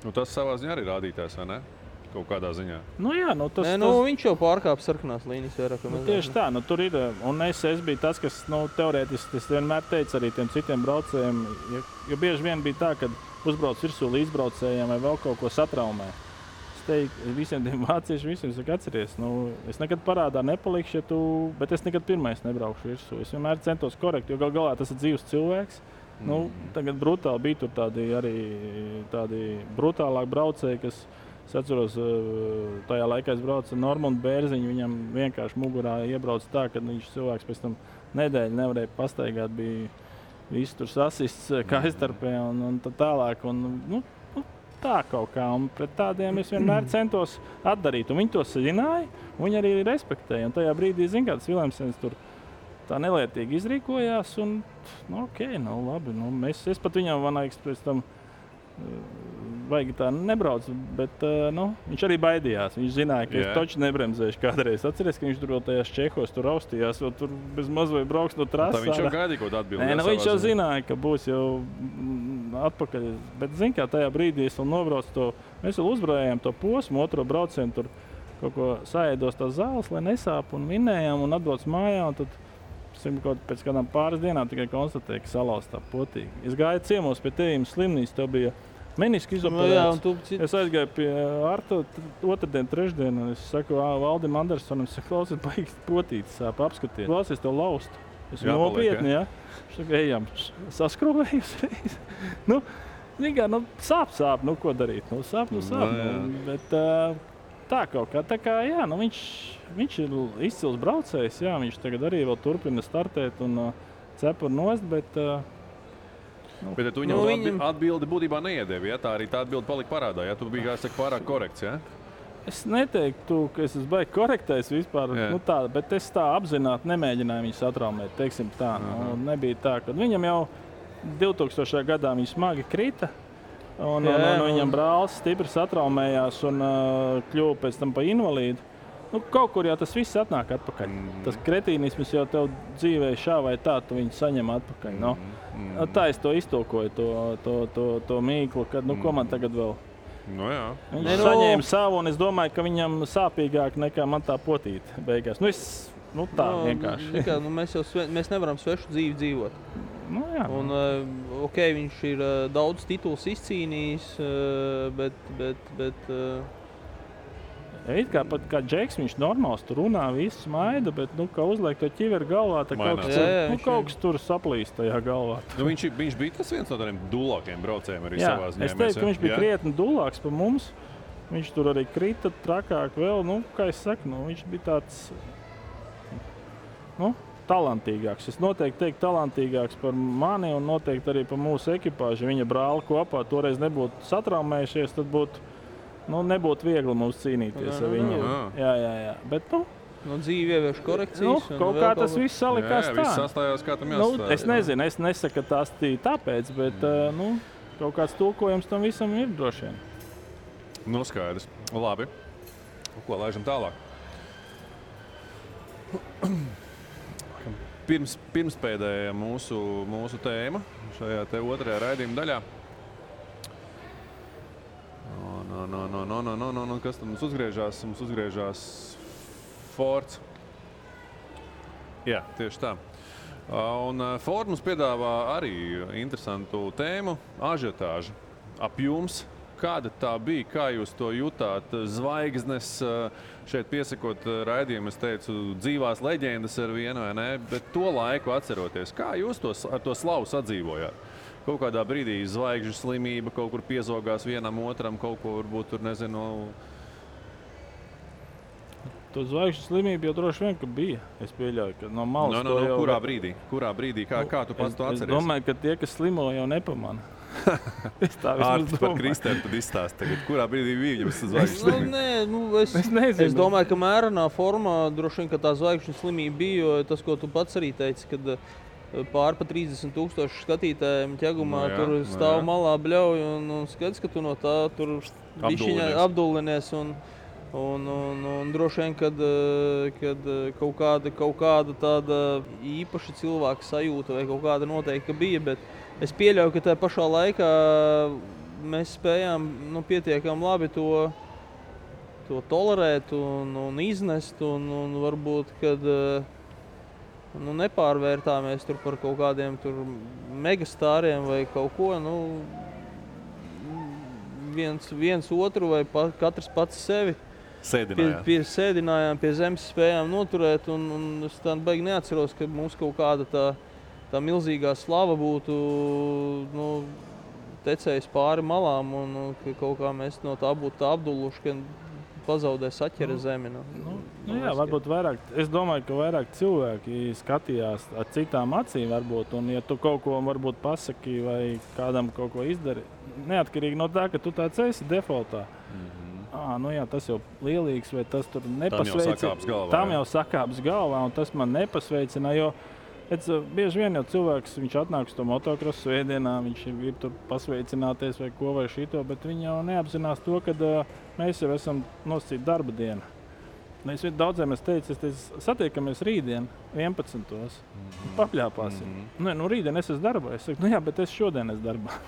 Nu, tas savā ziņā arī rādītājs, vai ne? Kaut kādā ziņā. Nu jā, nu tas... Nē, nu tas... viņš jau pārkāp sarkanās līnijas vairāk. Nu, tieši tā, nu tur ir, un es, es biju tas, kas, nu, teorētiski, es vienmēr teicu arī tiem citiem braucējiem, jo, jo bieži vien bija tā, kad uzbrauc virsū līdzbraucējiem vai vēl kaut ko satraumē. Es teicu visiem tiem vāciešiem, visiem saka, atceries, nu, es nekad parādā nepalikšu, ja tu, bet es nekad pirmais nebraukšu virsū. Es vienmēr centos korekt, jo gal galā tas ir dzīves cilvēks. Mm. Nu, tagad brutāli bija tur tādi arī tādi brutālāk braucēji, kas es atceros, tajā laikā es braucu ar Normundu Bērziņu, viņam vienkārši mugurā iebrauc tā, ka viņš cilvēks pēc tam nedēļu nevarēja pastaigāt, bija viss tur sasists kaistarpē un, un tā tālāk. Un, nu, tā kaut kā, un pret tādiem es vienmēr centos atdarīt, un viņi to zināja, viņi arī respektēja. Un tajā brīdī, zin kā, tas Viljamsens tur tā nelietīgi izrīkojās, un nu, ok, nu labi, nu, mēs, es pat viņam vanāks pēc tam, vajag tā nebrauc, bet nu, viņš arī baidījās. Viņš zināja, ka yeah. es toču nebremzēšu kādreiz. Atceries, ka viņš tur vēl tajās Čehos tur raustījās, vēl tur bez maz vai brauks no trasā. Tā viņš jau gaidīja kaut atbildē. Nē, nu, viņš jau zināja, ka būs jau atpakaļ. Bet zin kā, tajā brīdī es vēl nobraucu to, mēs vēl uzbrājām to posmu, otro braucienu tur kaut ko saēdos tās zāles, lai nesāp un vinējām un atbrauc mājā. Un tad pēc kādām pāris dienām tikai konstatēju, ka salauz tā potīgi. Es gāju ciemos pie tevīm slimnīs, tev bija meniski izoperēts. No, jā, es aizgāju pie Arta otrdien, trešdien, un es saku Valdim Andersonam, saku, klausies, baigi potītis sāp, apskatiet. Klausies, tev laust. Es nopietni, ja? Viņš saka, ejam, saskrūvēju uzreiz. Nu, vienkār, nu, sāp, sāp, nu, ko darīt? Nu, sāp, nu, sāp. No, nu, bet tā kaut kā, tā kā, jā, nu, viņš, viņš ir izcils braucējs, jā, viņš tagad arī vēl turpina startēt un cepu nost, bet... Nu. Bet ja tu viņam nu, viņam... atbildi būtībā neiedēvi, ja? Tā arī tā atbildi palika parādā, ja? Tu biji, kā es saku, pārāk korekts, ja? Es neteiktu, ka es esmu baigi korektējis vispār, yeah. nu tā, bet es tā apzināti nemēģināju viņus atraumēt, teiksim tā. Uh-huh. Un nebija tā, ka viņam jau divtūkstošajā gadā viņš smagi krita, un, yeah, un, un, un viņam brālis stipri satraumējās un uh, kļuva pēc tam pa invalīdu. Nu, kaut kur jau tas viss atnāk atpakaļ. Mm. Tas kretīnisms jau tev dzīvē šā vai tā, tu viņu saņem atpakaļ. No? Mm. Tā es to iztolkoju, to, to, to, to mīklu, kad, nu, ko man tagad vēl? No jā. Viņš Nenu... saņēma savu, un es domāju, ka viņam sāpīgāk nekā man tā potīte beigās. Nu, es, nu tā no, vienkārši. Nekā, nu, mēs, jau sve, mēs nevaram svešu dzīvi dzīvot. No jā. Un, ok, viņš ir daudz tituls izcīnījis, bet, bet, bet it kā pat kā Džeks, viņš normāls tur runā, viss maida, bet nu kā uzliek to ķiveru galvā, tā kaut kas, jā, jā, nu, kaut kas tur saplīst tajā galvā. Nu, viņš, viņš bija tas viens no tādiem dulākiem braucējiem arī jā, savā ziņā. Jā, es teicu, ka viņš bija krietni dulāks par mums. Viņš tur arī krita trakāk vēl, nu kā es saku, nu, viņš bija tāds nu, talantīgāks. Es noteikti teiktu talantīgāks par mani un noteikti arī par mūsu ekipāžu. Viņa brāli kopā toreiz nebūtu satraumējušies, tad būtu nu, nebūtu viegli mums cīnīties ar viņu. Jā, jā, jā. Bet, nu, nu dzīvi ievieš korekcijas. Nu, kaut kā tas viss salikās jā, jā, tā. Jā, viss sastājās, kā tam jāsastāja. Nu, es nezinu, es nesaku, ka tas tāpēc, bet, mm. nu, kaut kāds tulkojums tam visam ir droši vien. Nu, skaidrs. Labi. Ko, laižam tālāk? Pirms, pirmspēdējā mūsu, mūsu tēma šajā te otrajā raidījuma daļā. No, no, no, no, no, no, no, no, kas tam mums uzgriežās? Mums uzgriežās Fords. Jā, tieši tā. Un Ford mums piedāvā arī interesantu tēmu, ažiotāžu. Apjums, kāda tā bija, kā jūs to jutāt? Zvaigznes, šeit piesakot raidījumu, es teicu, dzīvās leģendas ar vienu, vai ne? Bet to laiku atceroties, kā jūs to, ar to slavu sadzīvojāt? Kaut kādā brīdī zvaigžņu slimība kaut kur piezogās vienam otram, kaut ko varbūt tur nezinu. To zvaigžņu slimību jau droši vien, ka bija. Es pieļauju, ka no malas no, no, no, jau... Kurā brīdī? Kurā brīdī? Kā, no, kā tu pats es, to atceries? Es domāju, ka tie, kas slimo, jau nepamana. Es tā vismaz domāju. Par Kristēm tad izstāst tagad. Kurā brīdī bija viņam zvaigžņu slimība? Nē, nu, es, es nezinu. Es domāju, ka mērenā formā droši vien, ka tā zvaigžņu slimība bija, jo tas, ko tu pats arī teici, kad pār pa trīsdesmit tūkstoši skatītājiem ķegumā no jā, tur stāv no malā bļauj un, un skats, ka tu no tā tur bišķiņā apdullinies un, un, un, un droši vien, kad, kad kaut, kāda, kaut kāda tāda īpaša cilvēka sajūta vai kaut kāda noteikti bija, bet es pieļauju, ka tajā pašā laikā mēs spējām nu, pietiekam labi to, to tolerēt un, un iznest un, un varbūt, kad nu nepārvērtāmies tur par kaut kādiem tur megastāriem vai kaut ko, nu viens, viens otru vai pa, katrs pats sevi sēdinājām. Pie, pie sēdinājām, pie zemes spējām noturēt un, un es tā baigi neatceros, ka mums kaut kāda tā, tā milzīgā slava būtu nu, tecējis pāri malām un ka kaut kā mēs no tā būtu tā apdulluši, ka pazaudē saķera nu, zemi. Nu, nu, nu, jā, varbūt vairāk, es domāju, ka vairāk cilvēki skatījās ar citām acīm varbūt, un ja tu kaut ko varbūt pasaki vai kādam kaut ko izdari, neatkarīgi no tā, ka tu tāds esi defaultā. Mm-hmm. À, nu jā, tas jau lielīgs, vai tas tur nepasveicina. Tam jau sakāps galvā. Tam jau sakāps galvā, un tas man nepasveicina, jo redz, bieži vien jau cilvēks, viņš atnāk uz to motokrosu svētdienā, viņš ir tur pasveicināties vai ko vai šito, bet viņi jau neapzinās to, kad uh, mēs jau esam nosacīti darba dienu. Es daudziem es teicu, es teicu, satiekamies rītdien vienpadsmitos, mm-hmm. papļāpāsim. Mm-hmm. Nē, nu rītdien es esmu darbā. Es saku, nu jā, bet es šodien esmu darbā.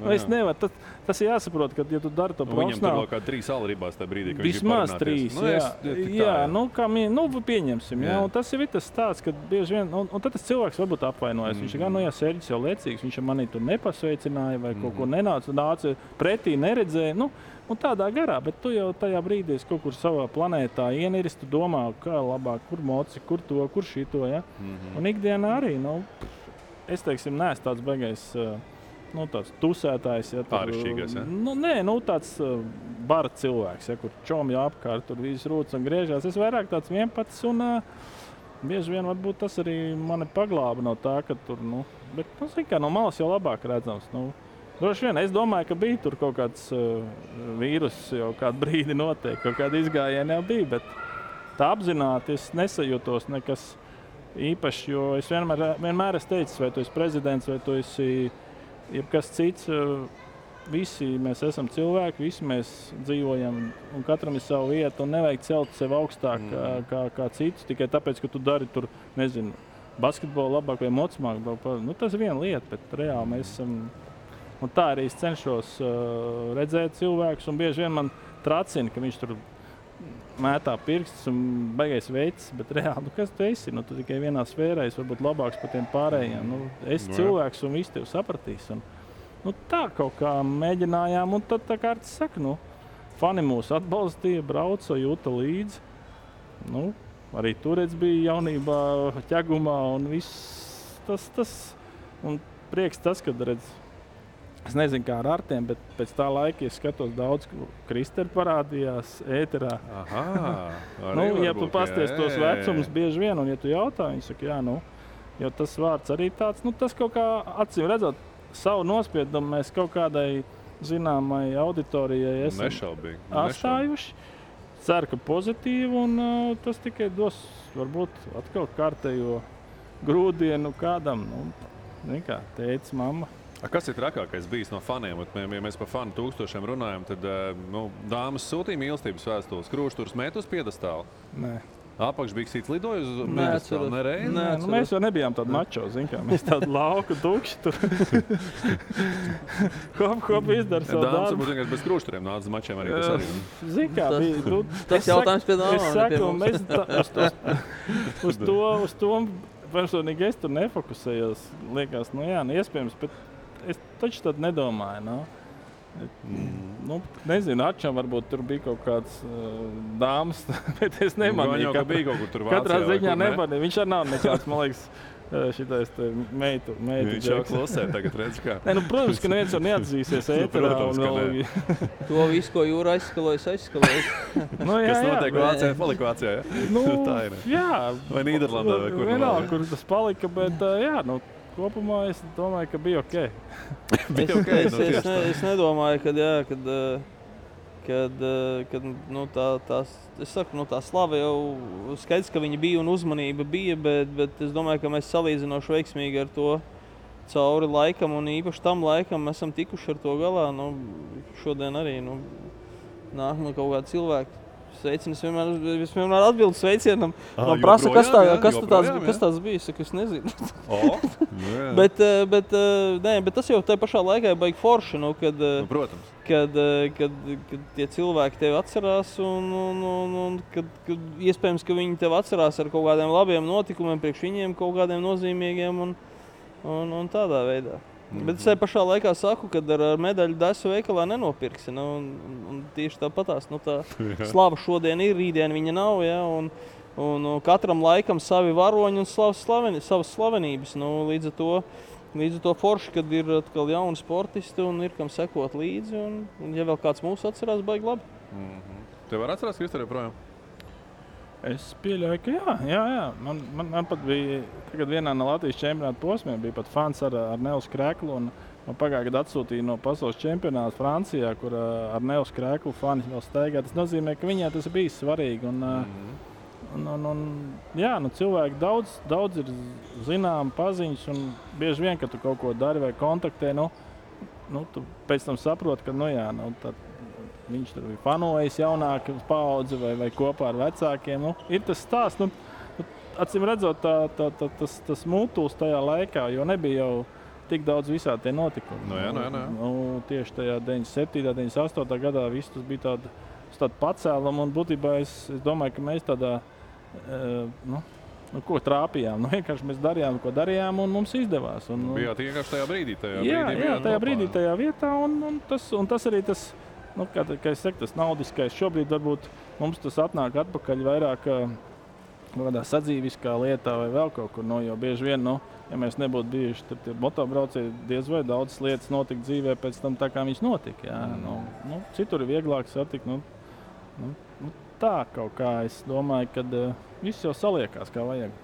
No, es nevaru, tas, tas ir jāsaprot, ka, ja tu dari to profesionāli... Viņam tur vēl kā trīs ala ribās tajā brīdī, ka viņš ir parunāties. Vismaz trīs, nu, jā. Es, jā, jā, nu, kā, nu pieņemsim, jā. Jā, un tas ir tas stāsts, ka bieži vien, un, un tad tas cilvēks varbūt apvainojas, mm. viņš ir, nu jā, Sērģis jau lecīgs, viņš mani tur nepasveicināja vai kaut mm. ko nenāca, nāca pretī, neredzēja, nu, un tādā garā, bet tu jau tajā brīdī kaut kur savā planētā ieniris, tu domā, kā labāk, kur moci, kur to, kur šito, ja, mm-hmm. un ikdienā arī, nu, es teiksim, neesmu tāds baigais, nu tāds tusētājs, ja, tur, ja? Nu, nē, nu tāds uh, bara cilvēks, ja, kur čomja apkārt, tur viss rūts un griežās. Es vairāk tāds vienpats un uh, bieži vien varbūt tas arī mani paglāba no tā, ka tur, nu, Bet, nu, zin kā, no malas jau labāk redzams. Nu, droši vien, es domāju, ka bija tur kaut kāds uh, vīrus jau kādu brīdi notiek, kaut kāda izgājiena jau bija, bet tā apzināti es nesajūtos nekas īpaši, jo es vienmēr, vienmēr es teicu, vai tu esi prezidents, vai tu esi jebkas cits, uh, visi mēs esam cilvēki, visi mēs dzīvojam un katram ir savu vietu un nevajag celt sev augstāk mm. kā, kā, kā citus, tikai tāpēc, ka tu dari tur, nezinu, basketbolu labāk vai mocmāk, nu tas ir viena lieta, bet reāli mēs esam, un tā arī es cenšos uh, redzēt cilvēkus un bieži vien man tracina, ka viņš tur mētā pirkstus un baigais veicis, bet reāli, nu kas tu esi, nu tu tikai vienā sfērā esi varbūt labāks par tiem pārējiem, nu esi no, cilvēks un visi tev sapratīs. Un, nu tā kaut kā mēģinājām, un tad tā kā Artis saka, nu, fani mūs atbalstīja, brauca, jūta līdzi. Nu, arī turec bija jaunībā, ķegumā, un viss tas, tas. Un prieks tas, kad redz, es nezinu kā ar Artiem, bet pēc tā laika es skatos daudz, ka Kristers parādījās ēterā. Aha, arī nu, varbūt, ja tu pasties tos vecumus bieži vien, un ja tu jautā, viņi saka, jā, nu, jo tas vārds arī tāds, nu, tas kaut kā acīm redzot, savu nospiedumu mēs kaut kādai zināmai auditorijai esam nešaubīgi, atstājuši. Ceru, ka pozitīvi un uh, tas tikai dos varbūt atkal kārtējo grūdienu kādam. Nu, nekā, tētis, mamma. A kas ir trakākais bijis no faniem? Ja mēs par fanu tūkstošiem runājam, tad uh, nu, dāmas sūtīja mīlestības vēstules, krūšturs mēt uz piedestālu? Nē. Apakšbiksīts lidoja uz piedestālu? Nē, nē, nē nu, mēs jau nebijām tādi mačo, zin kā, mēs tādi lauku tukši tur. Hop, hop, izdara savu darbu. Dāmas, vienkārši bez krūšturiem nāca mačiem arī tas arī. Zin kā, bija, nu, tas jautājums pie dāmām. Es saku, mēs tā, uz to, uz to, personīgi es tur nefokusējos, liekas, nu jā, nu iespējams, bet es taču tad nedomāju, no. Mm. Nu, nezinu, Arčam varbūt tur bija kaut kāds uh, dāmas, bet es nemanīju, ka bija kaut kur tur Vācijā. Katrā ziņā nemanīju, viņš arī nav nekāds, man liekas, šitais te meitu, meitu viņš džeks. Viņš jau klusē tagad, redz kā. Nē, nu, protams, ka neviens var neatzīsies ēterā. Protams, ka nē. To visu, ko jūra aizskalojas, aizskalojas. Nu, jā, kas notiek Vācijā, palika Vācijā, jā? Nu, tā ir. Jā. Vai Nīderlandā, vai kur? Vienalga, kur tas palika, bet jā, nu. Kopumā es domāju, ka bija okei. Bija okei, no tieši tā. Es nedomāju, kad, jā, kad, kad, kad nu, tā, tās, es saku, nu, tā slava jau skaidrs, ka viņa bija un uzmanība bija, bet, bet es domāju, ka mēs salīdzinoši veiksmīgi ar to cauri laikam un īpaši tam laikam esam tikuši ar to galā. Nu, šodien arī nu, nāk man kaut kādi cilvēki. Sveicinu, es vienmēr, vienmēr atbildu sveicienam. Man prasa, kas, tā, kas, tāds, kas tāds bija, saka, es nezinu. Oh, bet, bet, nē, bet tas jau tajā pašā laikā baigi forši, nu, kad, nu, kad, kad, kad tie cilvēki tevi atcerās un, un, un, un kad, kad, iespējams, ka viņi tevi atcerās ar kaut kādiem labiem notikumiem, priekš viņiem kaut kādiem nozīmīgiem un, un, un tādā veidā. Mm-hmm. Bet es tajā pašā laikā saku, kad ar medaļu dasu veikalā nenopirksi, nu, un, un tieši tāpatās, nu, tā slava šodien ir, rītdien viņa nav, ja, un, un, un katram laikam savi varoņi un savas slaveni, slavenības, nu, līdz ar to, līdz ar to forši, kad ir atkal jauni sportisti un ir kam sekot līdzi, un, un ja vēl kāds mūsu atcerās, baigi labi. Mm-hmm. Tev var atcerās, Kristers, joprojām? Es pieļauju, ka jā, jā, jā. Man, man, man pat bija, tagad vienā no Latvijas čempionāta posmiem bija pat fans ar, ar Nils Kreklu, un man pagāju, kad atsūtīja no pasaules čempionāta Francijā, kur ar Nils Kreklu fani vēl staigā. Tas nozīmē, ka viņai tas bija svarīgi, un, mm-hmm. un, un, un jā, nu cilvēki daudz, daudz ir zinām paziņas, un bieži vien, kad tu kaut ko dari vai kontaktē, nu, nu tu pēc tam saproti, ka nu jā, nu tad, viņš tur bija fanojas jaunāka paudze vai, vai kopā ar vecākiem. Nu, ir tas stāsts, nu, acīm redzot, tā, tā, tā, tas, tas mūtuls tajā laikā, jo nebija jau tik daudz visā tie notikumi. No jā, no jā, no jā. Nu, tieši tajā deviņdesmit septītā, deviņdesmit astotā gadā viss tas bija tāda, tāda pacēluma un būtībā es, es domāju, ka mēs tādā, nu, nu, ko trāpījām. Nu, vienkārši mēs darījām, ko darījām, un mums izdevās. Un, un... Bijāt vienkārši tajā brīdī, tajā brīdī. Jā, jā, tajā brīdī, tajā vietā, un, un, tas, un tas arī tas, nu, kā, kā es saku, tas naudiskais šobrīd varbūt mums tas atnāk atpakaļ vairāk kādā sadzīviskā lietā vai vēl kaut kur, nu, jo bieži vien, nu, ja mēs nebūtu bijuši, tad tie motobraucēji diez vai daudz lietas notika dzīvē pēc tam tā, kā viņas notika, jā, nu, nu, citur ir vieglāk satikt, nu, nu, tā kaut kā es domāju, kad uh, viss jau saliekās, kā vajag.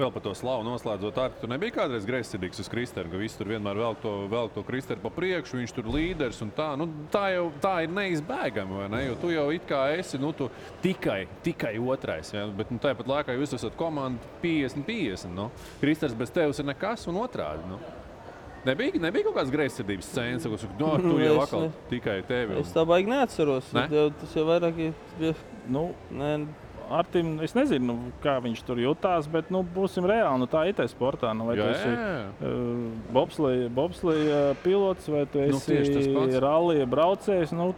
vēl par to slavu noslēdzot, Arti, tur nebija kādreiz greizsirdīgs uz Kristeru, ka viss tur vienmēr vēl to, vēl to Kristeru pa priekšu, viņš tur līderis un tā. Nu, tā jau tā ir neizbēgama, vai ne? Jo tu jau it kā esi, nu, tu tikai, tikai otrais, ja? Bet nu, tāpat laikā jūs esat komanda piecdesmit piecdesmit, nu. Kristers bez tevis ir nekas un otrādi, nu. Nebija, nebija kaut kāds greizsirdības scēnas, kurš no, tu jau atkal tikai tevi. Un... Es tā baigi neatceros. Ne? Tas jau vairāk ir... Nu, ne, Artim, es nezinu, kā viņš tur jutās, bet nu, būsim reāli, nu tā ir tajā sportā. Nu, vai jā, tu esi uh, bobsleja bobsle, uh, pilots, vai tu esi nu, rallija braucējs. Nu,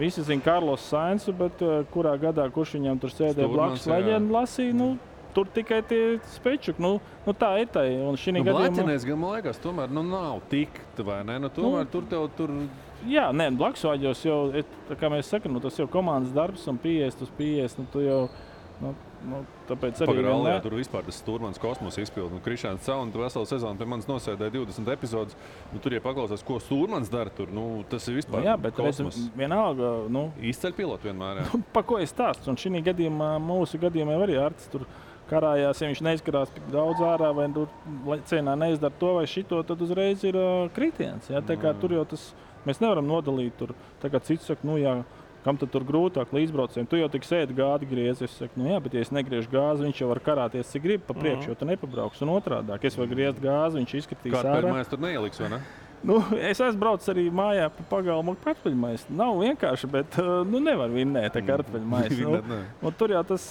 visi zin Carlos Sainzu, bet uh, kurā gadā, kurš viņam tur sēdē blakus leģendu lasīja, nu, tur tikai tie spečuki, nu, nu tā ir tai, un šī nu, gadījumā... Blaķinēs, gan man liekas, tomēr nu, nav tik, vai ne? Nu, tomēr nu, tur tev tur... Jā, nē, blaksvāģos jau, kā mēs sakam, nu, tas jau komandas darbs un piecdesmit uz piecdesmit, nu, tu jau... Nu, nu, tāpēc arī... Pagar, Alijā, tur vispār tas Stūrmans kosmos izpild, nu, Krišāns Cauna, tu veselu sezonu pie manis nosēdēja divdesmit epizodes, nu, tur, ja paklausās, ko Stūrmans dara tur, nu, tas ir vispār nu, jā, bet kosmos. Reiz, vienalga, nu... Izceļ pilotu vienmēr, jā. Pa ko es stāstu, un šī gadījumā, mūsu gadījumā arī Artis tur karājās, ja viņš neizkarās daudz ārā vai tur cēnā neizdara to vai šito, tad uzreiz ir uh, kritiens. Ja? Tā kā tur jau tas, mēs nevaram nodalīt tur, tā kā cits saka, nu jā, kam tad tur grūtāk līdzbraucējiem, tu jau tik sēdi gādi griezi, es saku, nu jā, bet ja es negriežu gāzi, viņš jau var karāties, cik grib, pa priekšu, jo tu nepabrauks un otrādāk, es var griezt gāzi, viņš izskatīs ārā. Kāda mājās tur neieliks, vai ne? Nu, es esmu braucis arī mājā pa pagalmu kartpeļmais. Nav vienkārši, bet nu, nevar vinnēt tā kartpeļmais. Nu, nu, tur jau tas,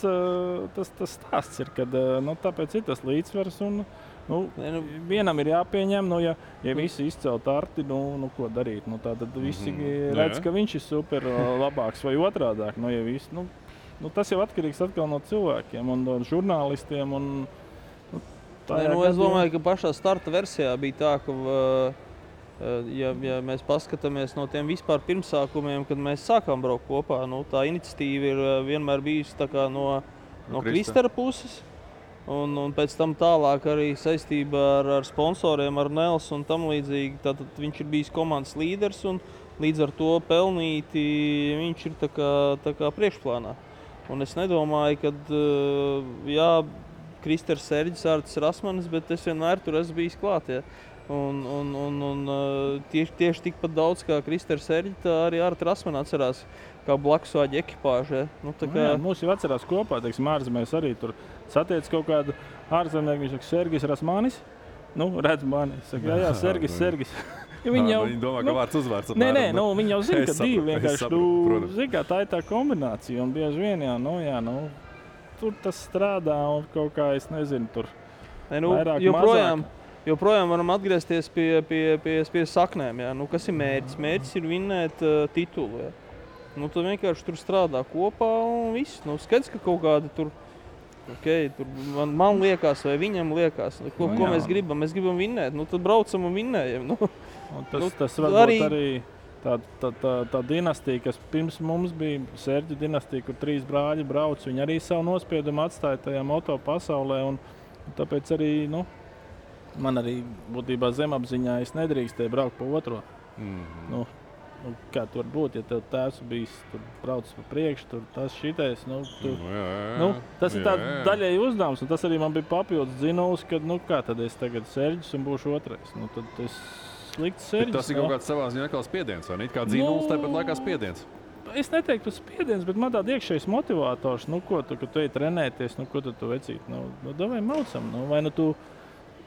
tas, tas stāsts ir, kad nu, tāpēc ir tas līdzsvars. Un, nu, vienam ir jāpieņem, nu, ja, ja visi izcelt Arti, nu, nu ko darīt? Nu, tā, tad visi redz, ka viņš ir super labāks vai otrādāk. Nu, ja visi, nu, nu, tas jau atkarīgs atkal no cilvēkiem un no žurnālistiem. Un, nu, tā ne, nu, es domāju, ka pašā starta versijā bija tā, ka... Uh, Ja, ja mēs paskatāmies no tiem vispār pirmsākumiem, kad mēs sākām braukt kopā, nu, tā iniciatīva ir vienmēr bijusi tā kā no, no Kristera puses. Un, un pēc tam tālāk arī saistībā ar, ar sponsoriem, ar Nels un tam līdzīgi. Tātad viņš ir bijis komandas līderis un līdz ar to pelnīti viņš ir tā kā, tā kā priekšplānā. Un es nedomāju, kad jā, Kristers Sērģis, Artis Rasmanis, bet es vienmēr tur esmu bijis klāt. Ja. Un, un, un, un tieši, tieši tikpat daudz kā Kristers Sērģis, arī Artis Rasmanis atcerās kā blakusvāģi ekipāžē. Nu, tā kā... Jā, mūs jau atcerās kopā, teiksim, ārzemēs arī tur satiec kaut kādu ārzemnieku, viņš saka, Sērģis Rasmanis, nu, redz mani, saka, jā, jā, Sērģis, Sērģis. Viņi jau, viņi domā, ka vārds uzvārds apmēram. Nē, nē, nu, viņi jau zina, ka divi vienkārši, tu zini, kā tā ir tā kombinācija, un bieži vien, jā, nu, jā, nu, tur tas strādā, un kaut kā, es nezinu, tur ne, nu, vairāk, joprojām, mazāk. Joprojām varam atgriezties pie, pie, pie, pie saknēm. Ja? Nu, kas ir mērķis? Mērķis ir vinnēt uh, titulu. Ja? Nu, tu vienkārši tur strādā kopā un viss. Nu, skaidrs, ka kaut kādi tur, okay, tur man, man liekas vai viņam liekas. Ko, nu, ko mēs gribam? Mēs gribam vinnēt. Nu, tad braucam un vinnējam. Nu, un tas, nu, tas var būt arī, arī tā, tā, tā, tā dinastija, kas pirms mums bija Sērģu dinastija, kur trīs brāļi brauc. Viņi arī savu nospiedumu atstāja tajā moto pasaulē. Un, un tāpēc arī... Nu, man arī būtībā zemapziņā es nedrīkstēju braukt pa otro. Mm-hmm. Nu, nu, kā tur būt, ja tev tēvs bijis, tur brauc pa priekšu, tur tas šitais, nu, tu, mm, jā, jā, nu tas jā, ir tā daļēji uzdevums, un tas arī man bija papildus zinolis, kad, nu, kā tad es tagad Sērģis un būšu otrais, nu, tad es slikts Sērģis. Bet tas ir kaut kāds savā ziņā atkal spiediens, vai ne? It kā zinolis, nu, tāpat laikā spiediens. Es neteiktu spiediens, bet man tād iekšējs motivators, nu, ko tu, kad tu ej trenēties, nu, ko tad tu vecīt, nu, nu, davai maucam, nu, vai nu tu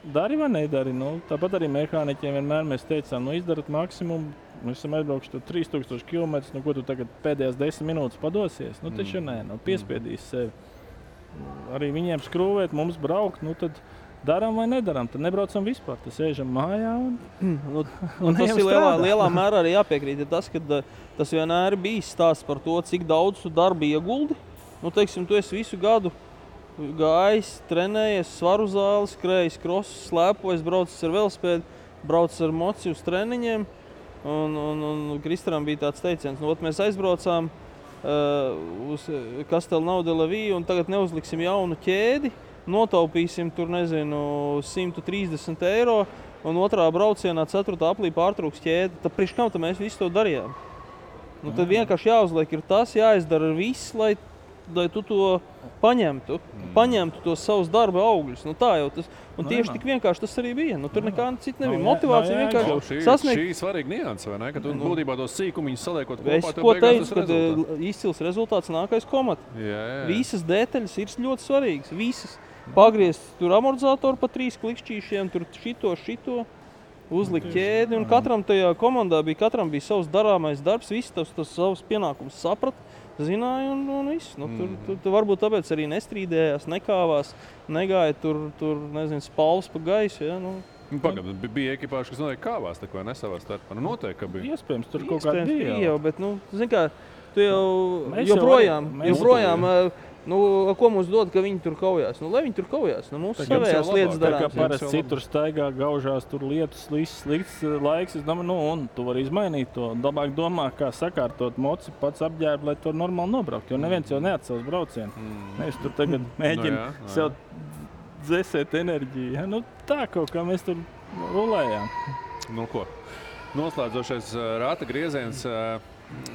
dari vai nedari, nu, tāpat arī mehāniķiem vienmēr mēs teicām, nu, izdarat maksimumu, mēs esam aizbraukuši tur trīs tūkstoši kilometru, nu, ko tu tagad pēdējās desmit minūtes padosies, nu, taču nē, nu, piespiedīs sevi. Arī viņiem skrūvēt, mums braukt, nu, tad daram vai nedaram, tad nebraucam vispār, tad sēžam mājā un, nu, un tas ir lielā, lielā mērā arī jāpiekrīt, ir tas, kad tas vienmēr ir bijis stāsts par to, cik daudz tu darbi ieguldi, nu, teiksim, tu esi visu gadu gājis, trenējies, svaru zāles, skrējis krosus, slēpojies, braucis ar velospēdu, braucis ar moci uz treniņiem. Un, un, un Kristaram bija tāds teiciens, nu, ot, mēs aizbraucām uh, uz Castelnau de la Vie un tagad neuzliksim jaunu ķēdi, notaupīsim tur, nezinu, simt trīsdesmit eiro un otrā braucienā ceturtā aprīlī pārtrūks ķēdi. Tad priekš kam mēs visu to darījām? Nu, tad vienkārši jāuzliek ir tas, jāizdara viss, lai lai tu to paņemtu, mm. paņemtu tos savus darba augļus. Nu tā jau tas, un no, tieši jā. Tik vienkārši tas arī bija. Nu tur no, nekā cita nebija. No, Motivācija no, jā, vienkārši no, šī, sasniegt. Šī svarīga nianse, vai ne? Ka tu mm. būtībā tos sīkumiņus saliekot kopā, es, tev beigās tas rezultāts. Izcils rezultāts nākais komat. Jā, jā. Visas detaļas ir ļoti svarīgas. Visas. Pagriezt tur amortizatoru pa trīs klikšķīšiem, tur šito, šito. Uzlikt ķēdi, un katram tajā komandā bija, katram bija savs darāmais darbs, viss tas, tas savs pienākums saprata, zināja un, un viss. Nu, tur, tur, tur varbūt tāpēc arī nestrīdējās, nekāvās, negāja tur, tur nezinu, spalvas pa gaisu. Ja, nu. Pagad, bija ekipāži, kas noteikti kāvās, tā kā nesavā starpā. Nu noteikti, ka bija. Iespējams, tur kaut kādi bija. Iespējams, bija jau, bet, nu, zin kā, tu jau joprojām, joprojām, nu, ko mums dod, ka viņi tur kaujās? Nu, lai viņi tur kaujās, nu, mūsu savējās lietas darām. Tā kā parasti citur staigā, gaužās, tur lietus, viss slikts laiks, es domāju, nu, un tu vari izmainīt to. Labāk domā, kā sakārtot moci, pats apģērbu, lai tu var normāli nobraukt, jo neviens jau neatsavas braucienu. Mm. Nevis tur tagad mēģina no jā, no jā. Sev dzesēt enerģiju. Ja? Nu, tā kaut kā mēs tur rulējām. Nu, ko? Noslēdzošais rāta grieziens.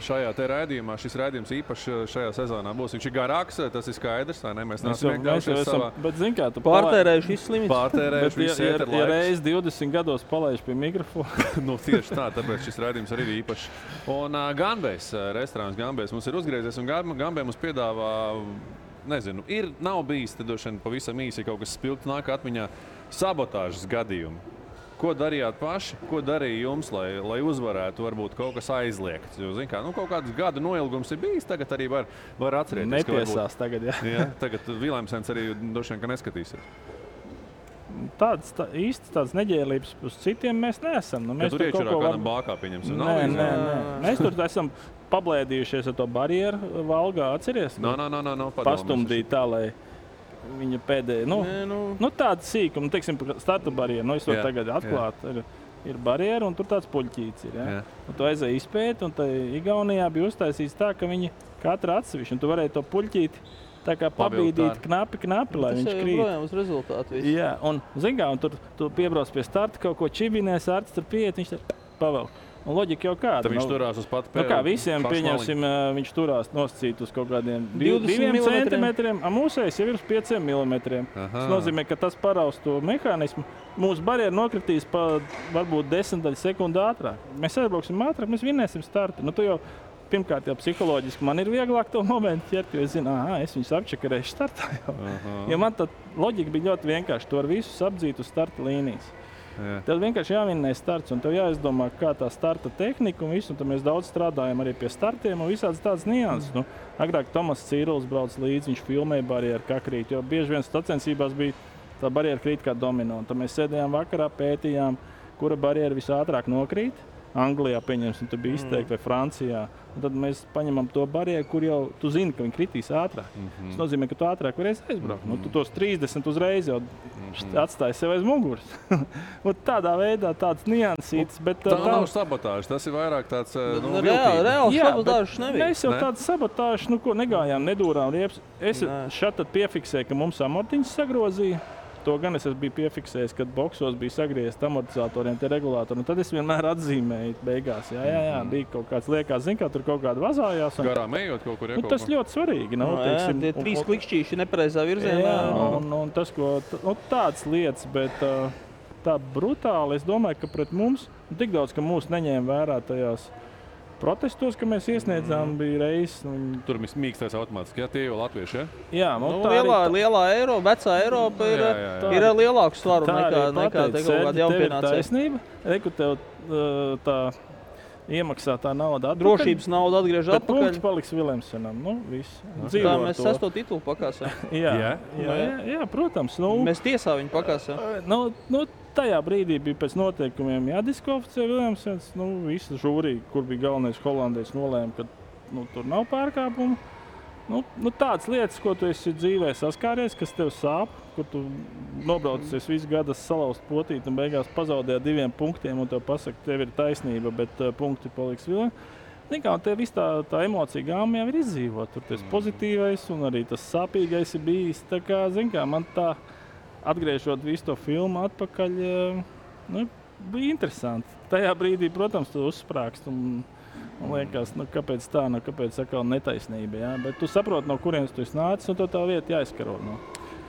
Šajā te raidījumā, šis raidījums īpaši šajā sezonā būs. Viņš ir garāks, tas ir skaidrs, vai ne? Mēs neesam iekļaujušies savā... Bet zin kā, tu pārtērējuši visu limitu. Pārtērējuši visu ēteru laikus. Ja reiz divdesmit gados palaižu pie mikrofona. Nu tieši tā, tāpēc šis raidījums arī ir īpašs. Un uh, Gambējs, restorāns Gambējs mums ir uzgriezies, un Gambējs mums piedāvā, nezinu, ir, nav bijis, tad došana pavisam īsi kaut kas spilgt, nāk atmiņā sabotāžas gadījumi. Ko darījāt paši, ko darīja jums, lai, lai uzvarētu, varbūt kaut kas aizliegts? Jo, zin kā, nu, kaut kāds gada noilgums ir bijis, tagad arī var, var atcerēties. Netiesās tagad, jā. Jā, tagad Viljamsens arī došain, ka neskatīsies. Tāds tā, īsti tāds neģēlības uz citiem mēs neesam. Nu, mēs ka tur iečurā kādam var... bākā pieņemsim? Nē, nav, nē, nē, nē. Mēs tur esam pablēdījušies ar to barjeru Valgā, atceries? Nā, nā, nā, nā, nā pastumdīja tā, lai... Viņa pēdējā, nu, nu. nu tāda sīkuma, teiksim, starta barjeru, nu, es varu tagad atklāt, ir, ir barjeru un tur tāds puļķīts ir, ja? Jā. Un tu aizēji izpēt, un tai Igaunijā bija uztaisīts tā, ka viņi katra atsevišķi, un tu varēji to puļķīti tā kā pabīdīt knapi, knapi, lai viņš krīt. Tas jau projām uz rezultātu visu. Jā, un, zin kā, un tur tu piebrauc pie starta, kaut ko čibinēs, Artis tur pieiet, viņš tur pavēl. Un loģika jau kāda. Tad viņš turās uz pat pēdējā. Nu kā visiem pieņemsim, viņš turās nosacīt uz kaut kādiem divdesmit centimetriem, a mūsējais jau ir uz pieciem milimetriem. Tas nozīmē, ka tas paraus to mehānismu. Mūsu barjeru nokritīs pa varbūt desmit sekundi ātrāk. Mēs aizbrauksim ātrāk, mēs vinnēsim startu. Nu tu jau pirmkārt jau psiholoģiski man ir vieglāk to momentu ķert, jo es zinu, aha, es viņus apčakarēšu startā jau. Jo man tā loģika bija ļoti vienkārši, to ar visus apdzīt uz starta līnijas. Jā. Tev vienkārši jāvinnē starts un tev jāizdomā, kā tā starta tehnika un visu. Un tad mēs daudz strādājam arī pie startiem un visādas tādas nianses. Nu, agrāk Tomas Cīrulis brauc līdz, viņš filmēja barjeru, kā krīt. Jo bieži vien sacensībās bija tā barjera krīt kā domino. Un tad mēs sēdējām vakarā, pētījām, kura barjera visātrāk nokrīt. Anglijā, pieņemsim, tur bija izteikti, vai Francijā. Un tad mēs paņemam to barjeru, kur jau tu zini, ka viņi kritīs ātrāk. Mm-hmm. Tas nozīmē, ka tu ātrāk varēsi aizbraukt. Mm-hmm. Nu, tu tos trīsdesmit uzreiz jau mm-hmm. atstāji sev aiz muguras. Tādā veidā tāds niansītis. Bet, tā, tā nav sabotāža, tas ir vairāk tāds nu, viltīgi. Reāli sabotāžas nebija. Mēs jau ne? Tādu sabotāžu, nu ko, negājām, nedūrām riepas. Es šat tad piefiksēju, ka mums amortiņas sagrozīja. To gan es biju piefiksējis, kad boksos bija sagriezti amortizatoriem, tie regulātori, un tad es vienmēr atzīmēju beigās. Jā, jā, jā, bija kaut kāds liekas, zin kā, tur kaut kāda vazājās. Un... Garām ejot kaut kur, ja kaut kur. Tas ļoti svarīgi, nav, no, teiksim. Tie trīs klikšķīši nepareizā virzienā. Jā, un, un tas, ko, nu, tāds lietas, bet tā brutāli, es domāju, ka pret mums, tik daudz, ka mūs neņēma vērā tajās protestos, ka mēs iesniedzām, bija reizes. Un... Tur mēs mīkstais automātiski, ja? Tie jau latvieši, ja? Jā, nu, tā lielā, tā... lielā Eiropa, vecā Eiropa ir, jā, jā, jā. Ir lielāku svaru nekā, nekā te kaut kāda jaunpienācēja. Taisnība. Reku tev tā iemaksātā nauda atpakaļ. Drošības nauda atgriež atpakaļ. Bet punkts paliks Willemsenam, nu, viss. Tā mēs sesto titulu pakāsām. jā, jā, jā, jā, jā, protams. Nu, mēs tiesā viņu pakāsām. Nu, nu, tajā brīdī bija pēc noteikumiem jādiskvalificē Williamsens, nu visa žūrija, kur bija galvenais holandietis, nolēma, ka nu, tur nav pārkāpumu. Nu, nu tāds lietas, ko tu esi dzīvē saskāries, kas tev sāp, kur tu nobraucies visu gadas salauzt potīt un beigās pazaudē diviem punktiem un tev pasaka, tev ir taisnība, bet uh, punkti paliks Williamsens. Nekā, un tev viss tā, tā emocija gāma jau ir izdzīvot, tur tas pozitīvais un arī tas sāpīgais ir bijis, tā kā, zin kā, man tā atgriežot visu to filmu atpakaļ, nu, bija interesanti. Tajā brīdī, protams, tu uzsprākst un, Man liekas, nu kāpēc tā, nu kāpēc atkal netaisnība, jā? Bet tu saproti, no kurienes tu esi nācis, un to tā vieta jāizkaro. No.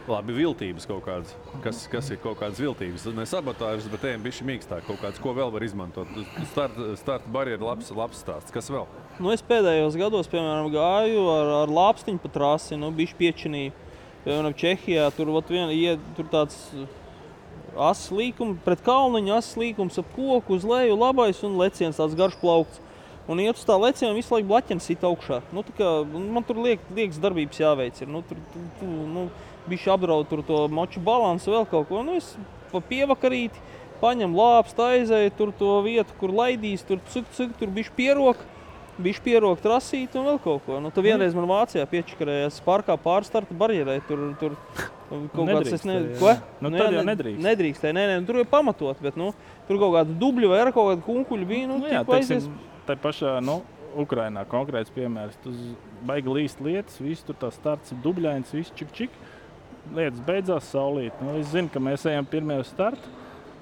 Labi, viltības kaut kādas. Kas, kas ir kaut kādas viltības? Mēs sabotāžas, bet ejam bišķi mīkstāk kaut kādas. Ko vēl var izmantot? Start, start barjeri labs, labs stāsts. Kas vēl? Nu, es pēdējos gados, piemēram, gāju ar, ar lāpstiņu pa trasi, nu, bišķi piečinīju. Piemēram, Čehijā tur, vat, vien, ied, tur tāds asas līkums, pret kalniņu asas līkums ap koku uz leju labais un leciens tāds garš plaukts. Un iet uz tā lecienu visu laiku blaķeni sit augšā. Nu, tā kā, man tur liek, liekas darbības jāveic ir. Nu, tur, tu, tu, nu, bišķi apdraud tur to moču balansu vēl kaut ko. Nu, es pa pievakarīti paņem lāpstu, aizēju tur to vietu, kur laidīs, tur cik, cik, tur bišķi pierok, bišķi pierok trasīt un vēl kaut ko. Nu, tu vienreiz man Vācijā piečikarējās parkā pārstarta barjerē. Tur, tur kaut kāds, es ne... Ko? Nu, tad jau nedrīkst. Nedrīkstēja, nē, nē, tur jau pamatot, bet, nu, tur kaut kādu dubļu vai ar kaut kādu kunkuļu bija, nu, nu jā, tipu aizies. Tā pašā, nu, Ukrainā konkrēts piemērs. Tu baigi līst lietas, viss tur tā starts dubļains, viss čik čik. Lietas beidzās saulīt. Nu, es zinu, ka mēs ejam pirmie uz startu,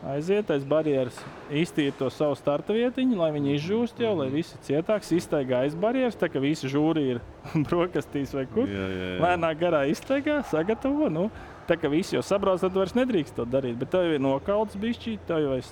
aiziet aiz barjeras, iztīri to savu starta vietiņu, lai viņi izžūst jau, lai visi cietāks, iztaigā aiz barjeras, tā ka visi žūri ir brokastīs vai kur. Jā, jā, jā. Lēnā garā iztaigā, sagatavo, nu, tā ka visi jau sabrauc, tad vairs nedrīkst to darīt, bet tev jau ir nokauts bišķi, tev jau vairs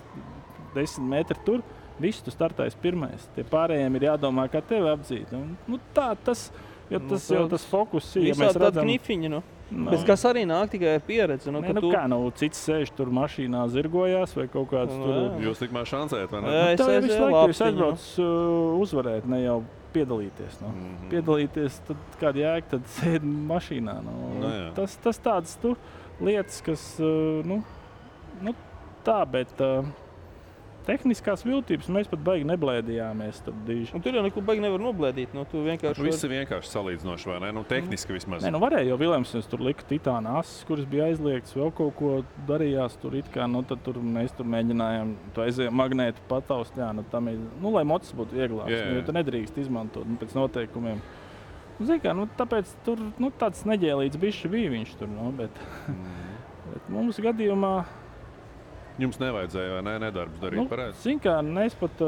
desmit metri tur. Viss tu startais pirmais. Tie pārējiem ir jādomā, kā tevi apdzīt. Nu, nu tā tas, jo tas, nu, jau tas fokus ir. Ja mēs redzam... tāda knifiņa, nu. No. Bet kas arī nāk tikai ar pieredzi. Nu, ne, nu tu... kā, nu, cits sēž tur mašīnā zirgojās vai kaut kāds no, tur... Jūs tikmēr šancējat, vai ne? Jā, nu, tā jau visu laiku jūs aizbrauc no. uzvarēt, ne jau piedalīties. No. Mm-hmm. Piedalīties, tad kāda jēga, tad sēd mašīnā. No. No, tas, tas tāds tu lietas, kas, nu, nu tā, bet... Tehniskās viltības mēs pat baigi neblēdījāmies tur diži. Un tur jau neko baigi nevar noblēdīt, no tu vienkārši... Viss ir var... vienkārši salīdzinoši, vai ne? Nu, tehniski vismaz. Nē, nu varēja, jo Willemsens tur lika titāna asas, kuras bija aizliegts, vēl kaut ko darījās tur it kā, nu tad tur mēs tur mēģinājām, tu aizējām magnētu pataust, jā, nu tam ir, nu lai mocis būtu vieglāks, yeah. nu, jo tu nedrīkst izmantot, nu, pēc noteikumiem. Nu, zini kā, nu tāpēc tur, nu tāds neģēlīts bišķi bija viņš tur, no, bet, mm. bet mums gadījumā jums nevajadzēja, vai ne, nedarbs darīt, nu, pareizi? Zin kā, es pat,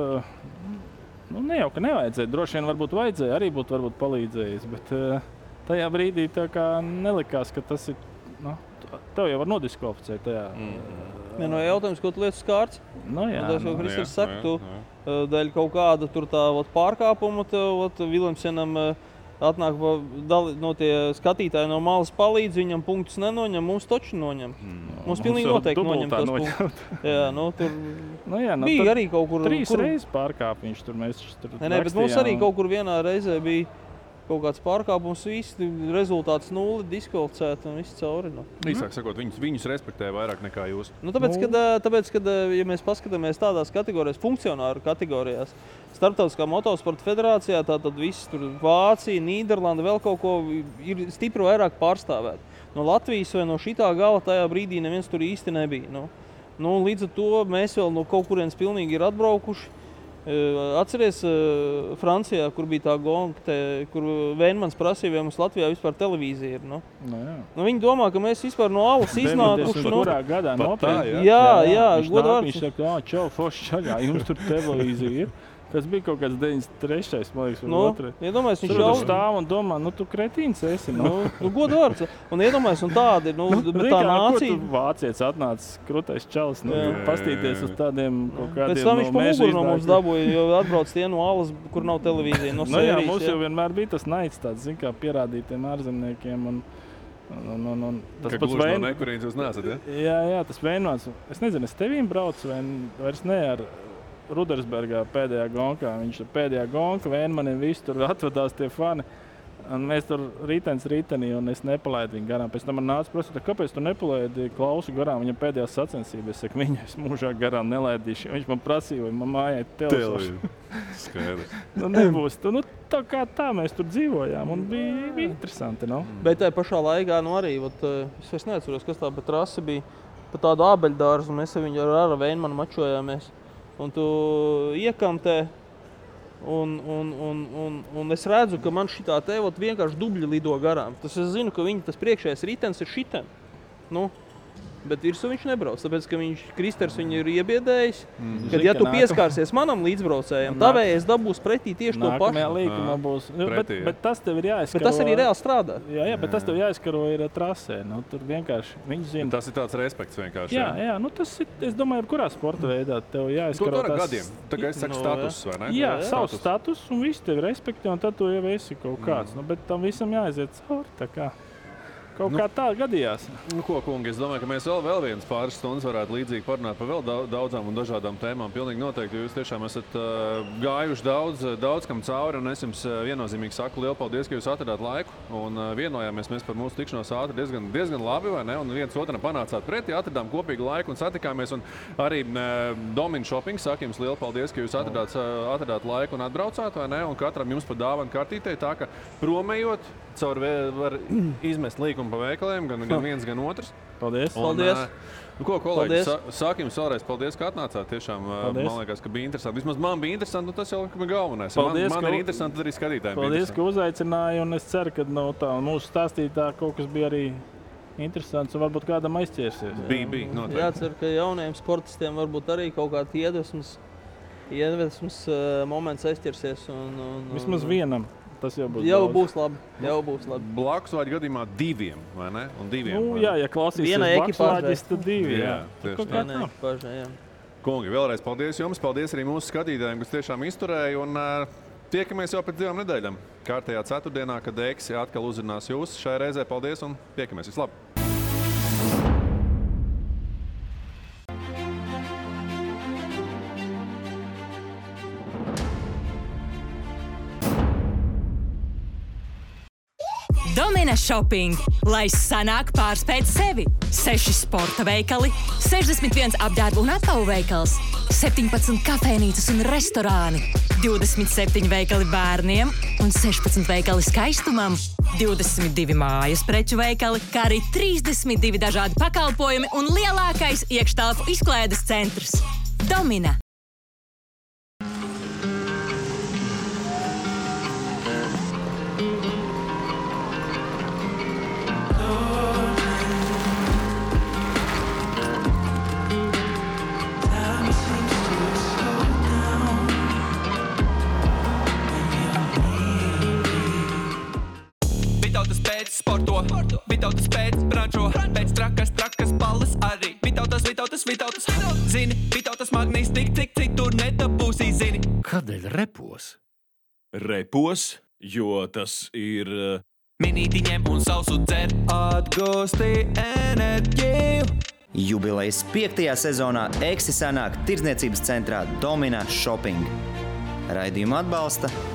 nu, ne jau, ka nevajadzēja, droši vien varbūt vajadzēja, arī būtu varbūt palīdzējis, bet tajā brīdī tā kā nelikās, ka tas ir, nu, tev jau var nodiskvalificēt tajā. Mm. Nē, no jautājums, ko tu lietas skārts? Nu jā. Tas jau Kristers saka, tu daļ kaut kāda tur tā vat, pārkāpuma tev, vat, Willemsenam atnāk dali, no tie skatītāji no malas palīdz, viņam punktus nenoņem, mums taču noņem. Mm. Mums pilnīgi noteikti noņem tos punktus. Jā, nu tur nu jā, nu, bija tur arī kaut kur... Trīs kur... reizes pārkāp viņš tur, mēs tur rakstījām. Nē, bet mums arī kaut kur vienā reizē bija kaut kāds pārkāpums, visi rezultāts nulli, diskvalificēti un viss cauri. No. Īsāk sakot, viņus, viņus respektē vairāk nekā jūs. Nu, tāpēc, kad, tāpēc, kad, ja mēs paskatāmies tādās kategorijās, funkcionāru kategorijās, Starptautiskā motosporta federācijā, tātad viss tur Vācija, Nīderlanda, vēl kaut ko ir stipri vairāk pārstāvēt. No Latvijas vai no šitā gala tajā brīdī neviens tur īsti nebija. Nu, nu līdz ar to mēs vēl no kaut kurienes pilnīgi ir atbraukuši. Atceries Francijā, kur bija tā gonga, kur Veinmanns prasīja, vai mums Latvijā vispār televīzija ir, nu. No jā. Nu viņi domā, ka mēs vispār no alas iznākuši, nu. Kurā gadā nopietni. Jā, jā, godvārds. Viņš saka, ā, čau, forši čaļā, jums tur televīzija ir. Tas bija kaut kāds deviņdesmit trešais, man liekas, vai nu, otru. Iedomājies, viņš jau... Tur stāv un domā, nu tu kretīns esi. Nu, nu godvārds. Un iedomājies, un tādi, nu, nu bet tā nācija... Kur tu vāciets atnācis, krutais čalis, nu, pastīties uz tādiem kaut kādiem... Pēc tam viņš pa muguru no mums dabūja, jo atbrauc tie no alas, kur nav televīzija, no sērijas. Nu jā, mums jau vienmēr bija tas naids tāds, zin kā pierādīt tiem ārzemniekiem un... Un, un, un, tas pats Vein... no nekurīns jūs neesat, ja? Jā, jā, tas Veinmanns. Es nezinu, es tevīm braucu, vai vairs ne ar... Rudersbergā pēdējā gonkā, viņš ir pēdējā gonka, Veinmannim visu tur atvedās tie fani. Un mēs tur rītens rītenī, un es nepalaidu viņu garām. Pēc tam man nāca prasīt, kāpēc tu nepalaidi klausu garām? Viņam pēdējā sacensība, es saku, viņu es mūžā garām nelaidīšu. Viņš man prasīja, vai man mājai televizoru. Skaidrs. Nu nebūs. Nu tā kā tā mēs tur dzīvojām, un bija, bija interesanti, nav? No? Bet tajā pašā laikā, nu arī, vat, es vairs neatceros, kas tā, bet trasa bija pa tādu ābeļdārzu, un mēs ar viņu ar Veinmannu mačojāmies. Un tu iekamtē, un, un, un, un, un es redzu, ka man šitā te ot, vienkārši dubļi lido garām. Tas es zinu, ka viņi tas priekšējais ritens ir šitem. Nu, bet virsū viņš nebrauc, tāpēc, ka viņš, Kristers viņu ir iebiedējis, mm. kad, ja tu pieskārsies manam līdzbraucējam, tavējais dabūs pretī tieši to pašu. Nākamajā līkumā būs, bet, bet tas tev ir jāizskaro. Bet tas arī reāli strādā. Jā, jā, bet tas tev jāizskaro ir trasē, nu, tur vienkārši, viņš zina. Tas ir tāds respekts vienkārši. Jā, jā, nu tas ir, es domāju, ar kurā sporta veidā tev jāizskaro. To dara tas... gadiem, tagad es saku no, status, vai ne? Jā, jā savs status, un viss tev respektē, un tad tu jau esi kaut kāds, mm. nu, bet tam visam jāaiziet cauri, tā kā. Kaut nu, kā tā gadījās. Nu, ko, kungi, es domāju, ka mēs vēl, vēl viens pāris stundas varētu līdzīgi parunāt par vēl daudzām un dažādām tēmām. Pilnīgi noteikti, jo jūs tiešām esat uh, gājuši daudz, daudz kam cauri, un es jums viennozīmīgi saku lielu paldies, ka jūs atradāt laiku. Un uh, vienojāmies mēs par mūsu tikšanos ātri diezgan, diezgan labi, vai ne? Un viens otram panācāt pretī, atradām kopīgu laiku un satikāmies. Un arī uh, Domina Shopping saka jums lielu paldies, ka jūs atradāt, uh, atradāt laiku un atbraucāt, vai ne? Un katram jums pa dāvanu kartītei, tā ka promējot, caur var izmest līkumu pa veikaliem, gan, gan viens, gan otrs. Paldies. Un, paldies. Nu ko, kolēģi, sākam vēlreiz paldies, ka atnācāt. Tiešām, paldies. Man liekas, ka bija interesanti. Vismaz man bija interesanti, un tas jau ir galvenais. Paldies, man, man ir interesanti, tad arī skatītājiem. Paldies, ka uzaicināji, un es ceru, ka no tā mūsu stāstītā kaut kas bija arī interesants, un varbūt kādam aizķērsies. Bija, bija, noteikti. Jācer, ka jaunajiem sportistiem varbūt arī kaut kādi iedvesmas, iedvesmas uh, moments aizķersies. Un, un, un, Vismaz vienam. Tas jau būs, jau būs labi, jau būs labi. Blakus vajag gadījumā diviem, vai ne? Un diviem. Nu, jā, ja klasīsies blakus tad divi, jā. jā tieši tā. Vienai ekipāžai, jā. Kungi, vēlreiz paldies jums, paldies arī mūsu skatītājiem, kas tiešām izturēja, un uh, tiekamies jau pēc divām nedēļām. Kārtējā ceturtdienā, kad Eksi atkal uzrunās jūs. Šai reizē paldies un tiekamies. Vislabāk! Domina Shopping, lai sanāk pārspēt sevi. seši sporta veikali, sešdesmit viens apģērbu un atkavu veikals, septiņpadsmit kafejnīcas un restorāni, divdesmit septiņi veikali bērniem un sešpadsmit veikali skaistumam, divdesmit divi mājas preču veikali, kā arī trīsdesmit divi dažādi pakalpojumi un lielākais iekštelpu izklaides centrs. Domina. Sporto, Vytautas pēc brančo, pēc trakas, trakas palas arī. Vytautas, Vytautas, Vytautas, zini, Vytautas magnīs tik, cik, cik tur netapūsī, zini. Kādēļ repos? Repos, jo tas ir... Minītiņiem un sausu dzer. Atgūsti enerģiju. Jubilejas piektajā sezonā Eksi sanāk tirdzniecības centrā Domina Shopping. Raidījumu atbalsta